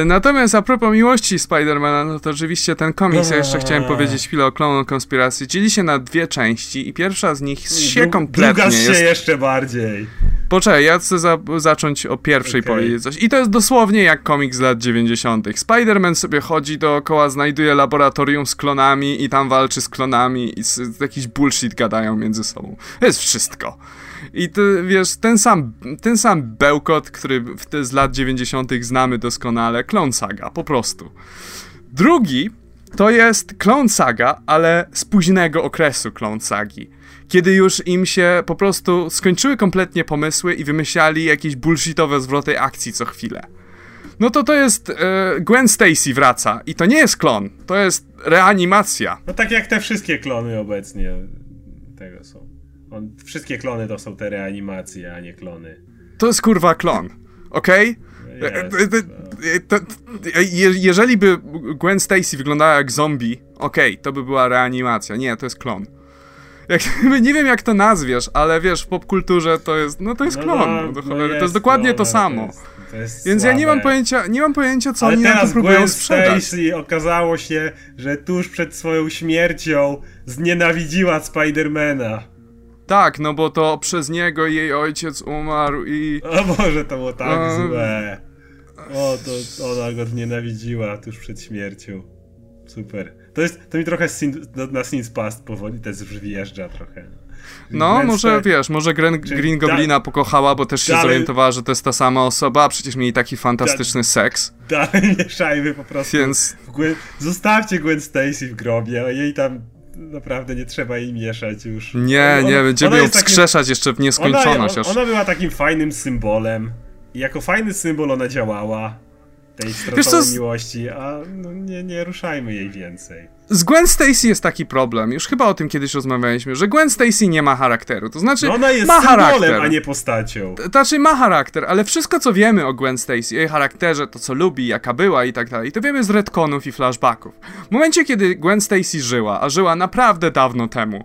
Natomiast a propos miłości Spidermana, no to oczywiście ten komiks, ja jeszcze chciałem powiedzieć chwilę o Klonu Konspiracji, dzieli się na dwie części i pierwsza z nich się kompletnie... Druga się jest... jeszcze bardziej. Poczekaj, ja chcę za- zacząć o pierwszej okay. powiedzieć coś. I to jest dosłownie jak komiks z lat dziewięćdziesiątych. Spider-Man sobie chodzi dookoła, znajduje laboratorium z klonami i tam walczy z klonami i z- jakiś bullshit gadają między sobą. To jest wszystko. I to, wiesz, ten sam, ten sam bełkot, który w te z lat dziewięćdziesiątych znamy doskonale. Klon Saga, po prostu. Drugi to jest Klon Saga, ale z późnego okresu Klon Sagi. Kiedy już im się po prostu skończyły kompletnie pomysły i wymyślali jakieś bullshitowe zwroty akcji co chwilę. No to to jest e, Gwen Stacy wraca i to nie jest klon, to jest reanimacja. No tak jak te wszystkie klony obecnie tego są. On, wszystkie klony to są te reanimacje, a nie klony. To jest kurwa klon, okej? Okay? Yes, no. Jeżeli by Gwen Stacy wyglądała jak zombie, okej, okay, to by była reanimacja. Nie, to jest klon. Jak, nie wiem, jak to nazwiesz, ale wiesz, w popkulturze to jest, no to jest no, klon, no, no, to jest, jest dokładnie no, to samo. To jest, to jest Więc słabe. ja nie mam pojęcia, nie mam pojęcia, co ale oni na to próbują Gwen sprzedać. Stacy okazało się, że tuż przed swoją śmiercią znienawidziła Spidermana. Tak, no bo to przez niego jej ojciec umarł i... O Boże, to było tak um... złe. O, to ona go znienawidziła tuż przed śmiercią. Super. To jest, to mi trochę sin, na Sins Past powoli też wjeżdża trochę. No, Więc może te... wiesz, może Green, Green Goblina da... pokochała, bo też się dalej... zorientowała, że to jest ta sama osoba, a przecież mieli taki fantastyczny da... seks. Dalej mieszajmy po prostu. Więc... Gwen... Zostawcie Gwen Stacy w grobie, jej tam naprawdę nie trzeba jej mieszać już. Nie, ona, nie, będziemy ją wskrzeszać takim... jeszcze w nieskończoność. Ona, ona była takim fajnym symbolem i jako fajny symbol ona działała. Tej straconej miłości, a no nie, nie ruszajmy jej więcej. Z Gwen Stacy jest taki problem, już chyba o tym kiedyś rozmawialiśmy, że Gwen Stacy nie ma charakteru, to znaczy no ona jest ma symbolem, charakter, a nie postacią. To znaczy ma charakter, ale wszystko co wiemy o Gwen Stacy, jej charakterze, to co lubi, jaka była i tak dalej, to wiemy z retconów i flashbacków. W momencie kiedy Gwen Stacy żyła, a żyła naprawdę dawno temu,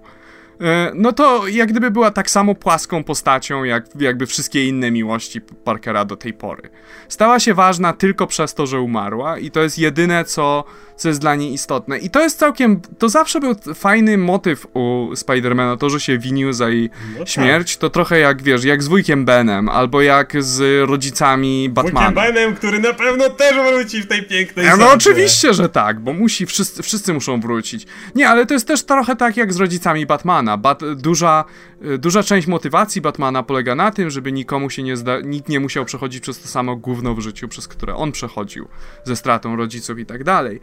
no to jak gdyby była tak samo płaską postacią, jak jakby wszystkie inne miłości Parkera do tej pory. Stała się ważna tylko przez to, że umarła i to jest jedyne, co, co jest dla niej istotne. I to jest całkiem, to zawsze był fajny motyw u Spidermana, to, że się winił za jej no tak. śmierć, to trochę jak, wiesz, jak z wujkiem Benem, albo jak z rodzicami Batmana. Wujkiem Benem, który na pewno też wróci w tej pięknej no, no oczywiście, że tak, bo musi, wszyscy, wszyscy muszą wrócić. Nie, ale to jest też trochę tak jak z rodzicami Batmana. Bat, duża, duża część motywacji Batmana polega na tym, żeby nikomu się nie zda, nikt nie musiał przechodzić przez to samo gówno w życiu, przez które on przechodził, ze stratą rodziców i tak dalej.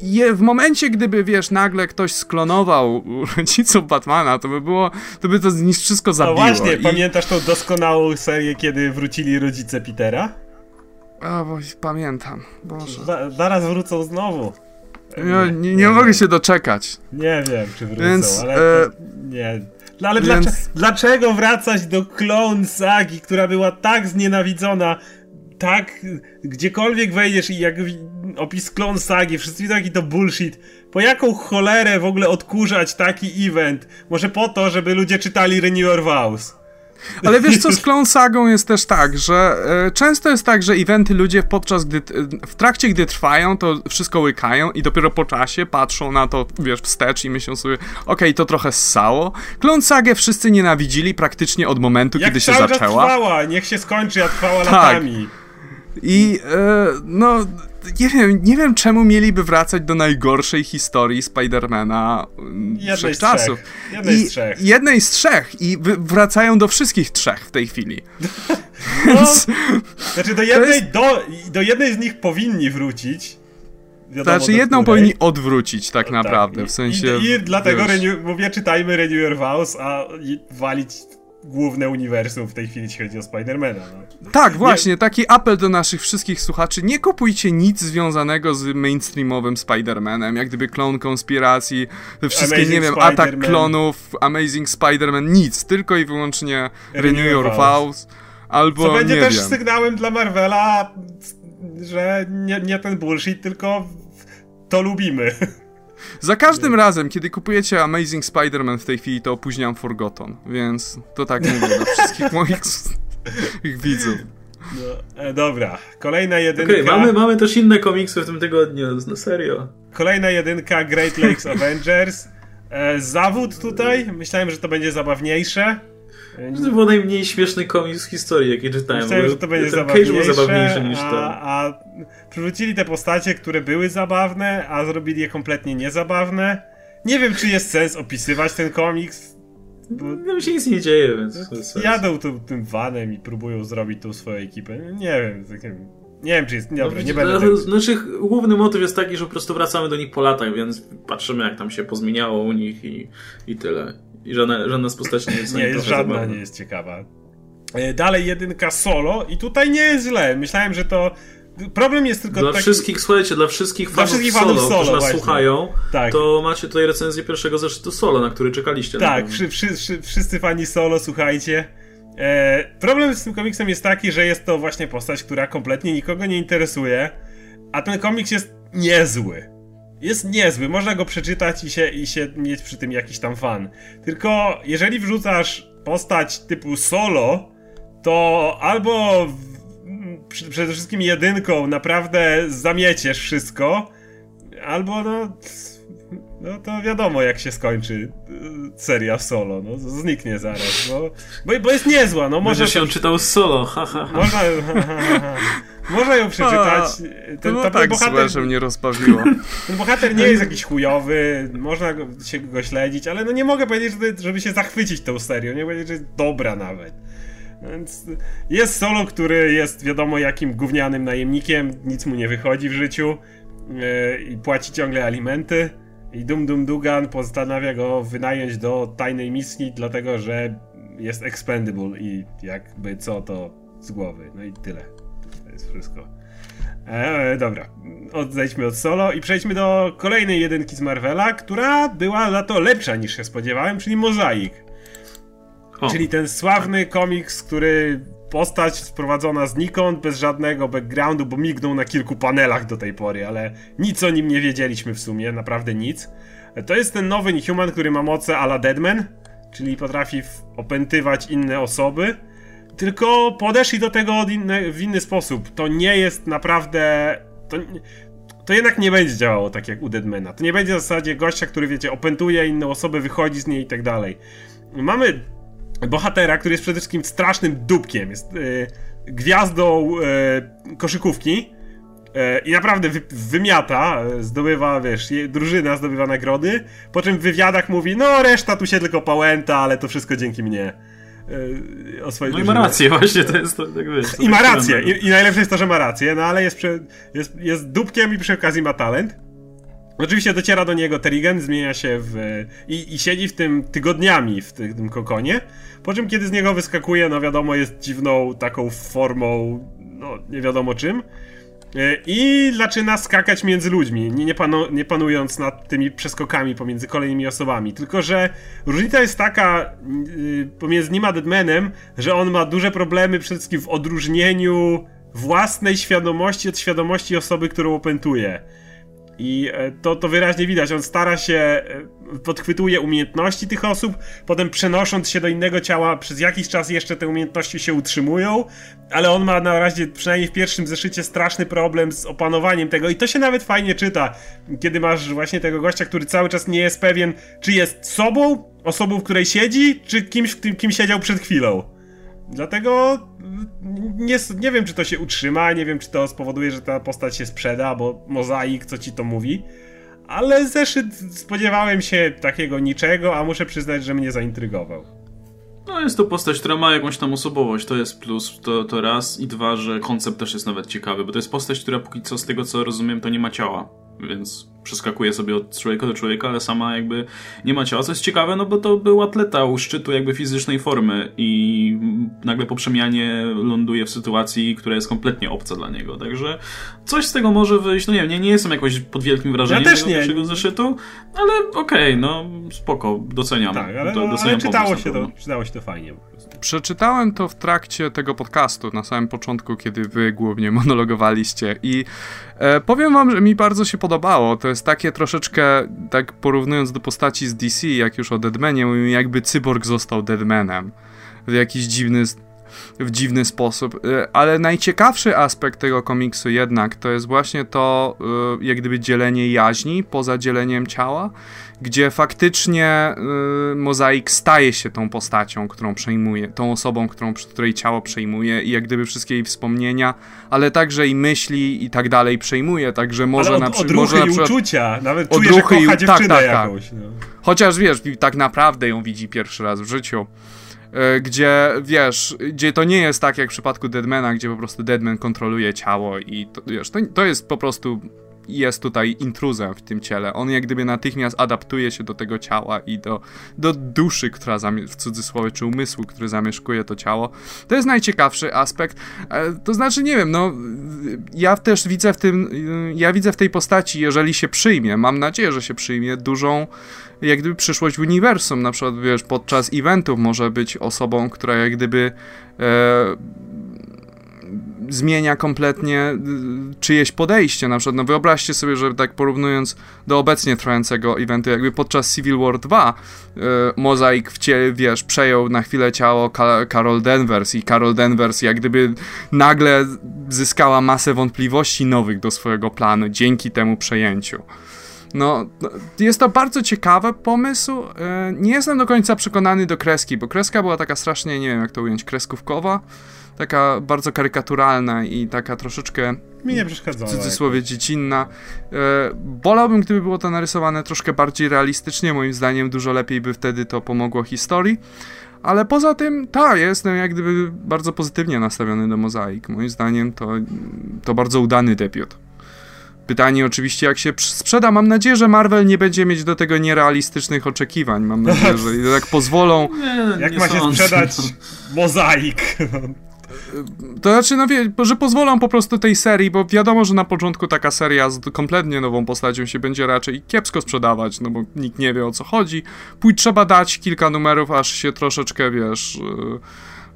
Je, w momencie, gdyby, wiesz, nagle ktoś sklonował rodziców Batmana, to by było, to by to wszystko zabiło. No właśnie, I... pamiętasz tą doskonałą serię, kiedy wrócili rodzice Petera? A, bo pamiętam, Boże. Za, zaraz wrócą znowu. No, nie, nie, nie mogę się doczekać. Nie wiem, czy wrócą, więc, ale... E... Nie. No, ale więc... dlaczego, dlaczego wracać do Clone Sagi, która była tak znienawidzona, tak... Gdziekolwiek wejdziesz i jak opis Clone Sagi, wszyscy widzą jaki to bullshit. Po jaką cholerę w ogóle odkurzać taki event? Może po to, żeby ludzie czytali Renew Your Vows. Ale wiesz co, z Clone Sagą jest też tak, że e, często jest tak, że eventy ludzie podczas gdy, w trakcie gdy trwają, to wszystko łykają i dopiero po czasie patrzą na to, wiesz, wstecz i myślą sobie, okej, okay, to trochę ssało. Clone Sagę wszyscy nienawidzili praktycznie od momentu, jak kiedy się zaczęła. Jak cały czas trwała, niech się skończy, a trwała tak. latami. I e, no, nie wiem, nie wiem czemu mieliby wracać do najgorszej historii Spidermana wszechczasów. Jednej z trzech. I, jednej z trzech. I wracają do wszystkich trzech w tej chwili. No, Więc, znaczy do jednej, jest... do, do jednej z nich powinni wrócić. Wiadomo, znaczy jedną powinni odwrócić tak no, naprawdę. Tak. I, w sensie, i, i dlatego renew, mówię, czytajmy Renew Your Vows, a walić... główne uniwersum w tej chwili, jeśli chodzi o Spidermana. No. Tak, właśnie, nie... taki apel do naszych wszystkich słuchaczy, nie kupujcie nic związanego z mainstreamowym Spidermanem, jak gdyby klon konspiracji, te wszystkie, Amazing nie wiem, Spider-Man. Atak klonów, Amazing Spider-Man, nic, tylko i wyłącznie Renew, Renew Your Vows, albo, co będzie nie też wiem. Sygnałem dla Marvela, że nie, nie ten bullshit, tylko to lubimy. Za każdym razem, kiedy kupujecie Amazing Spider-Man w tej chwili, to opóźniam Forgotten, więc to tak mówię do wszystkich moich ich widzów. No, e, dobra, kolejna jedynka... Okay, mamy, mamy też inne komiksy w tym tygodniu, no serio. Kolejna jedynka Great Lakes Avengers. E, zawód tutaj, myślałem, że to będzie zabawniejsze. To był najmniej śmieszny komiks w historii, jaki czytałem. Myślałem, że to będzie zabawniejsze, Cage był zabawniejszy niż to. A, a przywrócili te postacie, które były zabawne, a zrobili je kompletnie niezabawne. Nie wiem, czy jest sens opisywać ten komiks. Bo... No mi się nic nie dzieje, więc... Jadą tu, tym vanem i próbują zrobić tą swoją ekipę. Nie wiem, tak nie wiem. Nie wiem, czy jest... Dobra, no, nie będę... Tego... Znaczy, główny motyw jest taki, że po prostu wracamy do nich po latach, więc patrzymy, jak tam się pozmieniało u nich i, i tyle. I żadna, żadna z postaci nie jest... Nie, jest żadna zabawna. Nie jest ciekawa. Dalej jedynka Solo i tutaj nie jest źle. Myślałem, że to... Problem jest tylko... Dla taki... wszystkich, słuchajcie, dla wszystkich fanów, dla wszystkich fanów Solo, solo którzy nas słuchają, tak. To macie tutaj recenzję pierwszego zeszytu Solo, na który czekaliście. Tak, wszy, wszy, wszy, wszyscy fani Solo, słuchajcie. E, problem z tym komiksem jest taki, że jest to właśnie postać, która kompletnie nikogo nie interesuje, a ten komiks jest niezły. Jest niezły, można go przeczytać i się, i się mieć przy tym jakiś tam fan. Tylko jeżeli wrzucasz postać typu Solo, to albo w, przede wszystkim jedynką naprawdę zamieciesz wszystko, albo no, no to wiadomo jak się skończy seria Solo, no zniknie zaraz, bo, bo, bo jest niezła. No, może się czytał Solo, haha. Ha, ha. Można, ha, ha, ha. Można ją przeczytać. A, ten, no tak bohater, złe, że mnie rozbawiło. Ten bohater nie jest jakiś chujowy, można go, się go śledzić, ale no nie mogę powiedzieć, żeby się zachwycić tą serią. Nie mogę powiedzieć, że jest dobra nawet. Więc jest Solo, który jest wiadomo jakim gównianym najemnikiem, nic mu nie wychodzi w życiu yy, i płaci ciągle alimenty. I Dum Dum Dugan postanawia go wynająć do tajnej misji, dlatego że jest expendable i jakby co to z głowy. No i tyle. To jest wszystko. E, dobra, odejdźmy od Solo i przejdźmy do kolejnej jedynki z Marvela, która była za to lepsza niż się spodziewałem, czyli Mozaik. O. Czyli ten sławny komiks, który postać sprowadzona znikąd, bez żadnego backgroundu, bo mignął na kilku panelach do tej pory, ale nic o nim nie wiedzieliśmy w sumie, naprawdę nic. To jest ten nowy Inhuman, który ma moce a la Deadman, czyli potrafi opętywać inne osoby, tylko podeszli do tego od inny, w inny sposób. To nie jest naprawdę... To, to jednak nie będzie działało tak jak u Deadmana. To nie będzie w zasadzie gościa, który wiecie, opętuje inne osoby, wychodzi z niej i tak dalej. Mamy bohatera, który jest przede wszystkim strasznym dupkiem, jest yy, gwiazdą yy, koszykówki yy, i naprawdę wy, wymiata, zdobywa, wiesz, je, drużyna zdobywa nagrody, po czym w wywiadach mówi, no reszta tu się tylko pałęta, ale to wszystko dzięki mnie. Yy, o swojej no drużynie. I ma rację, właśnie to jest to, tak wiesz, to I ma rację, I, i najlepsze jest to, że ma rację, no ale jest, przy, jest, jest dupkiem i przy okazji ma talent. Oczywiście dociera do niego Terrigen, zmienia się w... I, i siedzi w tym tygodniami w tym kokonie, po czym kiedy z niego wyskakuje, no wiadomo, jest dziwną taką formą, no nie wiadomo czym, i zaczyna skakać między ludźmi, nie, panu, nie panując nad tymi przeskokami pomiędzy kolejnymi osobami. Tylko że różnica jest taka pomiędzy nim a Deadmanem, że on ma duże problemy przede wszystkim w odróżnieniu własnej świadomości od świadomości osoby, którą opętuje. I to, to wyraźnie widać, on stara się, podchwytuje umiejętności tych osób, potem przenosząc się do innego ciała przez jakiś czas jeszcze te umiejętności się utrzymują, ale on ma na razie, przynajmniej w pierwszym zeszycie, straszny problem z opanowaniem tego i to się nawet fajnie czyta, kiedy masz właśnie tego gościa, który cały czas nie jest pewien, czy jest sobą, osobą, w której siedzi, czy kimś, kim siedział przed chwilą. Dlatego nie, nie wiem, czy to się utrzyma, nie wiem, czy to spowoduje, że ta postać się sprzeda, bo Mozaik, co ci to mówi. Ale zeszyt spodziewałem się takiego niczego, a muszę przyznać, że mnie zaintrygował. No jest to postać, która ma jakąś tam osobowość, to jest plus, to, to raz i dwa, że koncept też jest nawet ciekawy, bo to jest postać, która póki co, z tego co rozumiem, to nie ma ciała. Więc przeskakuje sobie od człowieka do człowieka, ale sama jakby nie ma ciała. Co jest ciekawe, no bo to był atleta u szczytu jakby fizycznej formy i nagle po przemianie ląduje w sytuacji, która jest kompletnie obca dla niego. Także coś z tego może wyjść. No nie wiem, nie, nie jestem jakoś pod wielkim wrażeniem ja też tego nie. Naszego zeszytu, ale okej, okay, no spoko, doceniam. Tak, ale, do, doceniam ale czytało, się to, czytało się to fajnie. Przeczytałem to w trakcie tego podcastu, na samym początku, kiedy wy głównie monologowaliście i e, powiem wam, że mi bardzo się podobało. To jest takie troszeczkę, tak porównując do postaci z D C, jak już o Deadmanie, mówimy, jakby cyborg został Deadmanem w jakiś dziwny, w dziwny sposób. Ale najciekawszy aspekt tego komiksu jednak to jest właśnie to, jak gdyby dzielenie jaźni poza dzieleniem ciała, gdzie faktycznie Mozaik staje się tą postacią, którą przejmuje, tą osobą, którą, której ciało przejmuje i jak gdyby wszystkie jej wspomnienia, ale także i myśli i tak dalej przejmuje, także może ale od, na przykład... odruchy na przykład, i uczucia, nawet czuje, że kocha i, dziewczynę tak, tak, jakąś. Tak. No. Chociaż wiesz, tak naprawdę ją widzi pierwszy raz w życiu. Gdzie, wiesz, gdzie to nie jest tak jak w przypadku Deadmana, gdzie po prostu Deadman kontroluje ciało i to, wiesz, to, to jest po prostu, jest tutaj intruzem w tym ciele. On jak gdyby natychmiast adaptuje się do tego ciała i do, do duszy, która zamie- w cudzysłowie, czy umysłu, który zamieszkuje to ciało. To jest najciekawszy aspekt. To znaczy, nie wiem, no, ja też widzę w tym, ja widzę w tej postaci, jeżeli się przyjmie, mam nadzieję, że się przyjmie, dużą jak gdyby przyszłość w uniwersum, na przykład wiesz, podczas eventów może być osobą, która jak gdyby e, zmienia kompletnie czyjeś podejście, na przykład no wyobraźcie sobie, że tak porównując do obecnie trwającego eventu, jakby podczas Civil War dwa e, Mozaik w ciele, wiesz, przejął na chwilę ciało Ka- Carol Danvers i Carol Danvers jak gdyby nagle zyskała masę wątpliwości nowych do swojego planu dzięki temu przejęciu. No, jest to bardzo ciekawy pomysł. Nie jestem do końca przekonany do kreski, bo kreska była taka strasznie, nie wiem jak to ująć, kreskówkowa, taka bardzo karykaturalna i taka troszeczkę mi nie przeszkadza, w cudzysłowie jakoś dziecinna. Bolałbym, gdyby było to narysowane troszkę bardziej realistycznie, moim zdaniem dużo lepiej by wtedy to pomogło historii. Ale poza tym, tak, jestem jak gdyby bardzo pozytywnie nastawiony do Mozaik. Moim zdaniem to, to bardzo udany debiut. Pytanie oczywiście, jak się sprzeda. Mam nadzieję, że Marvel nie będzie mieć do tego nierealistycznych oczekiwań. Mam nadzieję, że tak pozwolą. Nie, jak nie ma się sprzedać Mozaik? To znaczy, no wie, że pozwolą po prostu tej serii, bo wiadomo, że na początku taka seria z kompletnie nową postacią się będzie raczej kiepsko sprzedawać, no bo nikt nie wie o co chodzi. Pójdź trzeba dać kilka numerów, aż się troszeczkę, wiesz,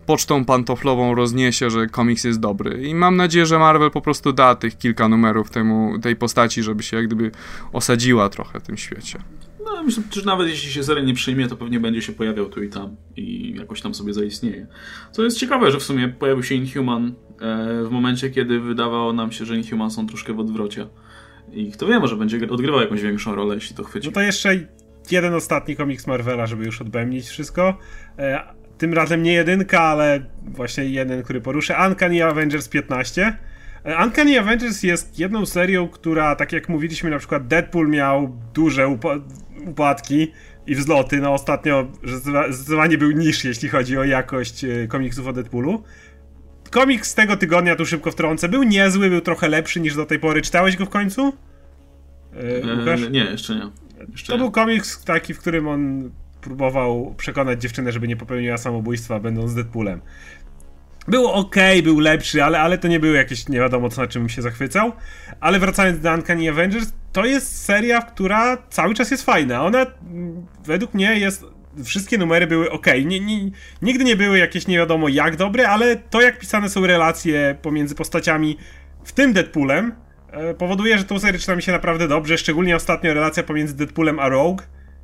pocztą pantoflową rozniesie, że komiks jest dobry. I mam nadzieję, że Marvel po prostu da tych kilka numerów temu, tej postaci, żeby się jak gdyby osadziła trochę w tym świecie. No myślę, że nawet jeśli się seria nie przyjmie, to pewnie będzie się pojawiał tu i tam i jakoś tam sobie zaistnieje. Co jest ciekawe, że w sumie pojawił się Inhuman w momencie, kiedy wydawało nam się, że Inhuman są troszkę w odwrocie. I kto wie, może będzie odgrywał jakąś większą rolę, jeśli to chwyci. No to jeszcze jeden ostatni komiks Marvela, żeby już odbębnić wszystko. Tym razem nie jedynka, ale właśnie jeden, który poruszę. Uncanny Avengers piętnaście. Uncanny Avengers jest jedną serią, która, tak jak mówiliśmy, na przykład Deadpool miał duże upo- upadki i wzloty. No ostatnio zdecydowanie był niż, jeśli chodzi o jakość komiksów o Deadpoolu. Komiks z tego tygodnia, tu szybko wtrącę, był niezły, był trochę lepszy niż do tej pory. Czytałeś go w końcu? Yy, Łukasz? Eee, nie, jeszcze nie. Jeszcze to nie. Był komiks taki, w którym on próbował przekonać dziewczynę, żeby nie popełniła samobójstwa, będąc Deadpoolem. Było okej, okay, był lepszy, ale, ale to nie były jakieś, nie wiadomo co, na czym się zachwycał. Ale wracając do Uncanny Avengers, to jest seria, która cały czas jest fajna. Ona, według mnie, jest... Wszystkie numery były okej. Okay. Nie, nie, nigdy nie były jakieś nie wiadomo jak dobre, ale to jak pisane są relacje pomiędzy postaciami, w tym Deadpoolem, e, powoduje, że tą serię czyta mi się naprawdę dobrze. Szczególnie ostatnio relacja pomiędzy Deadpoolem a Rogue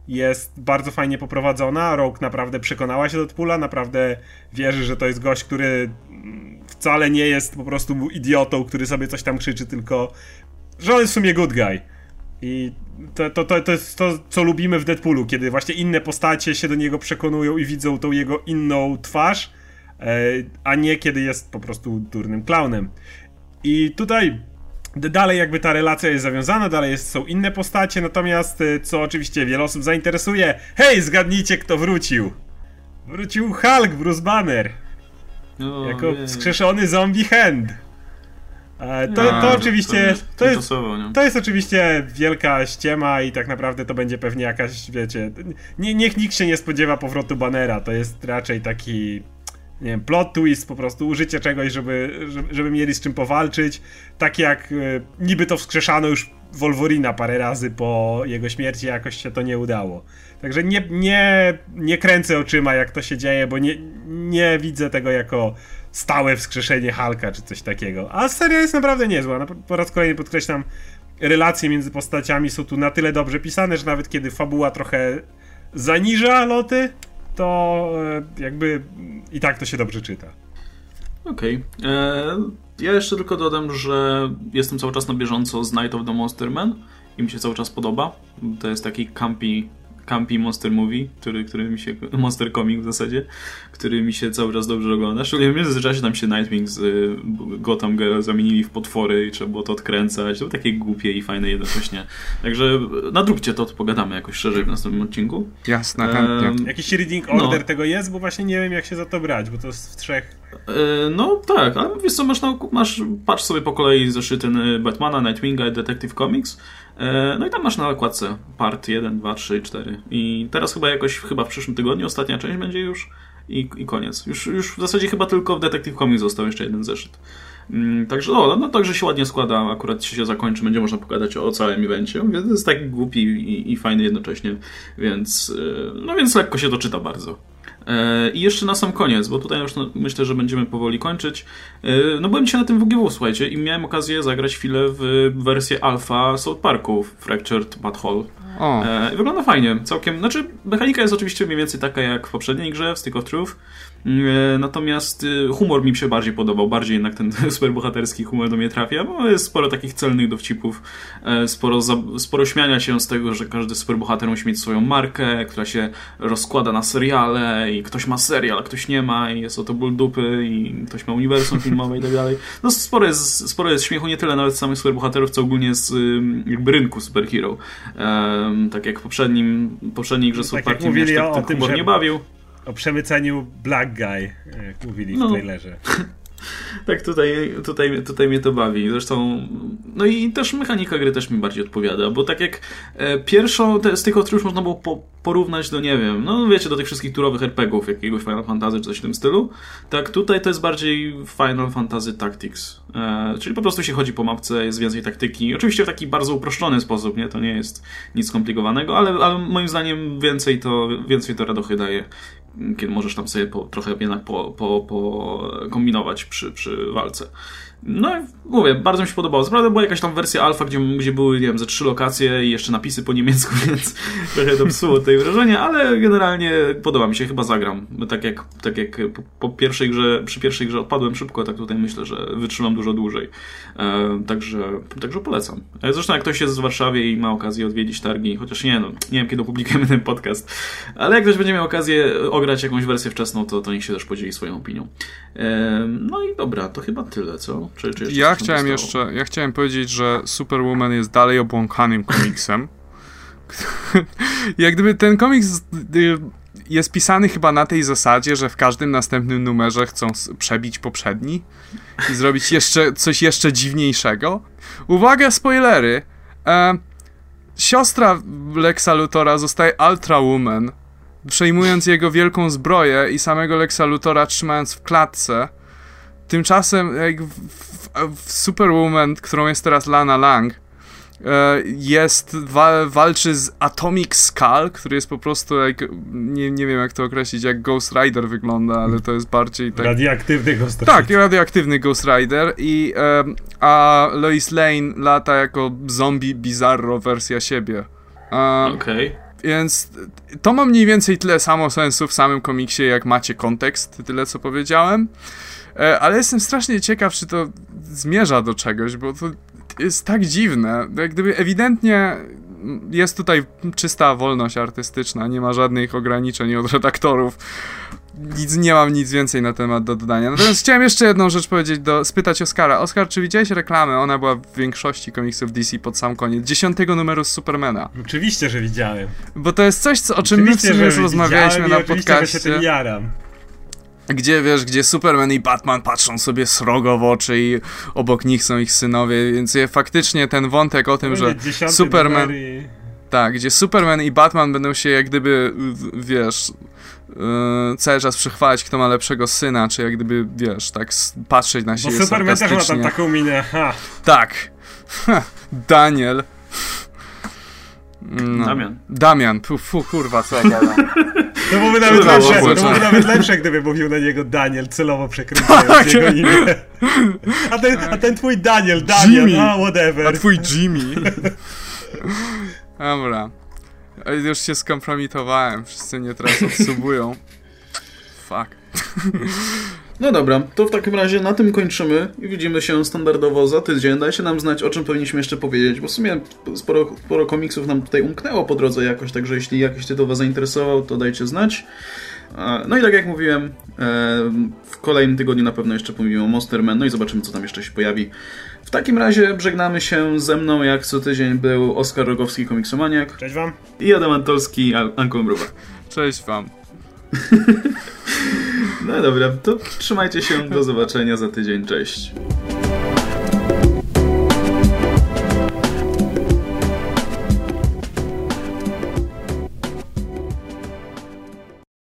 jest bardzo fajnie poprowadzona. Rogue naprawdę przekonała się do Deadpoola, naprawdę wierzy, że to jest gość, który wcale nie jest po prostu idiotą, który sobie coś tam krzyczy, tylko że on jest w sumie good guy. I to, to, to, to jest to, co lubimy w Deadpoolu, kiedy właśnie inne postacie się do niego przekonują i widzą tą jego inną twarz, a nie kiedy jest po prostu durnym klaunem. I tutaj dalej jakby ta relacja jest zawiązana, dalej jest, są inne postacie, natomiast co oczywiście wiele osób zainteresuje, hej, zgadnijcie kto wrócił! Wrócił Hulk, Bruce Banner! O, jako nie. Skrzeszony zombie hand! To, to A, oczywiście, to jest, to, jest, to jest oczywiście wielka ściema i tak naprawdę to będzie pewnie jakaś, wiecie, nie, niech nikt się nie spodziewa powrotu Bannera, to jest raczej taki, nie wiem, plot twist, po prostu użycie czegoś, żeby, żeby, żeby mieli z czym powalczyć, tak jak y, niby to wskrzeszano już Wolverina parę razy po jego śmierci, jakoś się to nie udało. Także nie, nie, nie kręcę oczyma jak to się dzieje, bo nie, nie widzę tego jako stałe wskrzeszenie Hulka czy coś takiego. A seria jest naprawdę niezła. Po raz kolejny podkreślam, relacje między postaciami są tu na tyle dobrze pisane, że nawet kiedy fabuła trochę zaniża loty, to jakby i tak to się dobrze czyta. Okej. Okay. Ja jeszcze tylko dodam, że jestem cały czas na bieżąco z Night of the Monster Man i mi się cały czas podoba. To jest taki campy Campy Monster Movie, który, który mi się... Monster Comic w zasadzie, który mi się cały czas dobrze ogląda. Szczególnie w międzyczasie tam się Nightwing z y, Gotham Girl zamienili w potwory i trzeba było to odkręcać. To było takie głupie i fajne jednocześnie. Także nadróbcie to, to pogadamy jakoś szerzej w następnym odcinku. Jasne, chętnie. E, Jakiś reading order no. tego jest, bo właśnie nie wiem jak się za to brać, bo to jest w trzech... E, no tak, ale wiesz co, masz, masz, patrz sobie po kolei zeszyty Batmana, Nightwinga i Detective Comics. No i tam masz na okładce part jeden, dwa, trzy, cztery i teraz chyba jakoś, chyba w przyszłym tygodniu ostatnia część będzie już i, i koniec. Już, już w zasadzie chyba tylko w Detective Comics został jeszcze jeden zeszyt. Także no, no także się ładnie składa, akurat się zakończy, będzie można pogadać o całym evencie, więc jest taki głupi i, i fajny jednocześnie, więc no więc lekko się to czyta bardzo. I jeszcze na sam koniec, bo tutaj już myślę, że będziemy powoli kończyć. No byłem dzisiaj na tym W G W, słuchajcie, i miałem okazję zagrać chwilę w wersję alfa South Parku Fractured Butthole. O. I wygląda fajnie, całkiem, znaczy mechanika jest oczywiście mniej więcej taka jak w poprzedniej grze w Stick of Truth, Natomiast humor mi się bardziej podobał, bardziej jednak ten superbohaterski humor do mnie trafia, bo jest sporo takich celnych dowcipów, sporo, sporo śmiania się z tego, że każdy superbohater musi mieć swoją markę, która się rozkłada na seriale i ktoś ma serial, a ktoś nie ma i jest o to ból dupy i ktoś ma uniwersum filmowe i tak dalej. No sporo jest, sporo jest śmiechu, nie tyle nawet z samych superbohaterów, co ogólnie z jakby rynku superhero. Um, tak jak w poprzednim, poprzedniej grze South Park mnie tak humor nie bawił. O przemycaniu Black Guy, jak mówili no. w trailerze. Tak, tutaj, tutaj, tutaj mnie to bawi. Zresztą, no i też mechanika gry też mi bardziej odpowiada, bo tak jak e, pierwszą te, z tych odtwórz można było po, porównać do, nie wiem, no wiecie, do tych wszystkich turowych er pe gie ów, jakiegoś Final Fantasy czy coś w tym stylu, tak tutaj to jest bardziej Final Fantasy Tactics. E, czyli po prostu się chodzi po mapce, jest więcej taktyki. Oczywiście w taki bardzo uproszczony sposób, nie? To nie jest nic skomplikowanego, ale, ale moim zdaniem więcej to, więcej to radochy daje, kiedy możesz tam sobie po, trochę jednak po, po, po kombinować przy, przy walce. No i mówię, bardzo mi się podobało. Naprawdę była jakaś tam wersja alfa, gdzie, gdzie były, nie wiem, ze trzy lokacje i jeszcze napisy po niemiecku, więc trochę to psuło tej wrażenie, ale generalnie podoba mi się, chyba zagram. Tak jak, tak jak po, po pierwszej grze, przy pierwszej grze odpadłem szybko, tak tutaj myślę, że wytrzymam dużo dłużej. E, także, także polecam. Zresztą jak ktoś jest w Warszawie i ma okazję odwiedzić targi, chociaż nie, no, nie wiem kiedy opublikujemy ten podcast, ale jak ktoś będzie miał okazję ograć jakąś wersję wczesną, to, to niech się też podzieli swoją opinią. E, no i dobra, to chyba tyle, co? Czy, czy ja chciałem jeszcze, ja chciałem powiedzieć, że Superwoman jest dalej obłąkanym komiksem. Jak gdyby ten komiks jest pisany chyba na tej zasadzie, że w każdym następnym numerze chcą przebić poprzedni i zrobić jeszcze coś jeszcze dziwniejszego. Uwaga, spoilery! E, siostra Lexa Luthora zostaje Ultra Woman, przejmując jego wielką zbroję i samego Lexa Luthora trzymając w klatce. Tymczasem jak w, w, w Superwoman, którą jest teraz Lana Lang, jest, wa, walczy z Atomic Skull, który jest po prostu jak, nie, nie wiem jak to określić, jak Ghost Rider wygląda, ale to jest bardziej tak... Radioaktywny Ghost Rider. Tak, radioaktywny Ghost Rider. I, a Lois Lane lata jako zombie bizarro wersja siebie. Okej. Okay. Więc to ma mniej więcej tyle samo sensu w samym komiksie, jak macie kontekst, tyle co powiedziałem. Ale jestem strasznie ciekaw, czy to zmierza do czegoś, bo to jest tak dziwne. Jak gdyby ewidentnie jest tutaj czysta wolność artystyczna, nie ma żadnych ograniczeń od redaktorów. Nic, nie mam nic więcej na temat do dodania. Natomiast chciałem jeszcze jedną rzecz powiedzieć, do, spytać Oskara. Oskar, czy widziałeś reklamę? Ona była w większości komiksów D C pod sam koniec. Dziesiątego numeru z Supermana. Oczywiście, że widziałem. Bo to jest coś, co, o czym oczywiście, my w sumie już rozmawialiśmy na podcaście. Oczywiście, że się tym jaram. Gdzie, wiesz, gdzie Superman i Batman patrzą sobie srogo w oczy i obok nich są ich synowie, więc faktycznie ten wątek o tym, że Superman... Numery. Tak, gdzie Superman i Batman będą się jak gdyby, wiesz, yy, cały czas przychwalać, kto ma lepszego syna, czy jak gdyby, wiesz, tak patrzeć na siebie sarkastycznie. Bo Superman też ma tam taką minę, ha! Tak! Daniel... No. Damian. Damian, fu, fu kurwa, co ja gadam. To byłby nawet lepsze, to byłby nawet lepsze, gdyby mówił na niego Daniel, celowo przekrywając tak. jego imię. A ten, a ten twój Daniel, Daniel, Jimmy. A whatever. A twój Jimmy. Dobra. Już się skompromitowałem, wszyscy mnie teraz obsubują. Fuck. No dobra, to w takim razie na tym kończymy i widzimy się standardowo za tydzień. Dajcie nam znać, o czym powinniśmy jeszcze powiedzieć, bo w sumie sporo, sporo komiksów nam tutaj umknęło po drodze jakoś, także jeśli jakiś tytuł was zainteresował, to dajcie znać. No i tak jak mówiłem, w kolejnym tygodniu na pewno jeszcze pomówimy o Monster Man, no i zobaczymy, co tam jeszcze się pojawi. W takim razie żegnamy się. Ze mną jak co tydzień był Oskar Rogowski, komiksomaniak. Cześć wam. I Adam Antolski, Uncle Mruwa. Cześć wam. No dobra, to trzymajcie się, do zobaczenia za tydzień, cześć.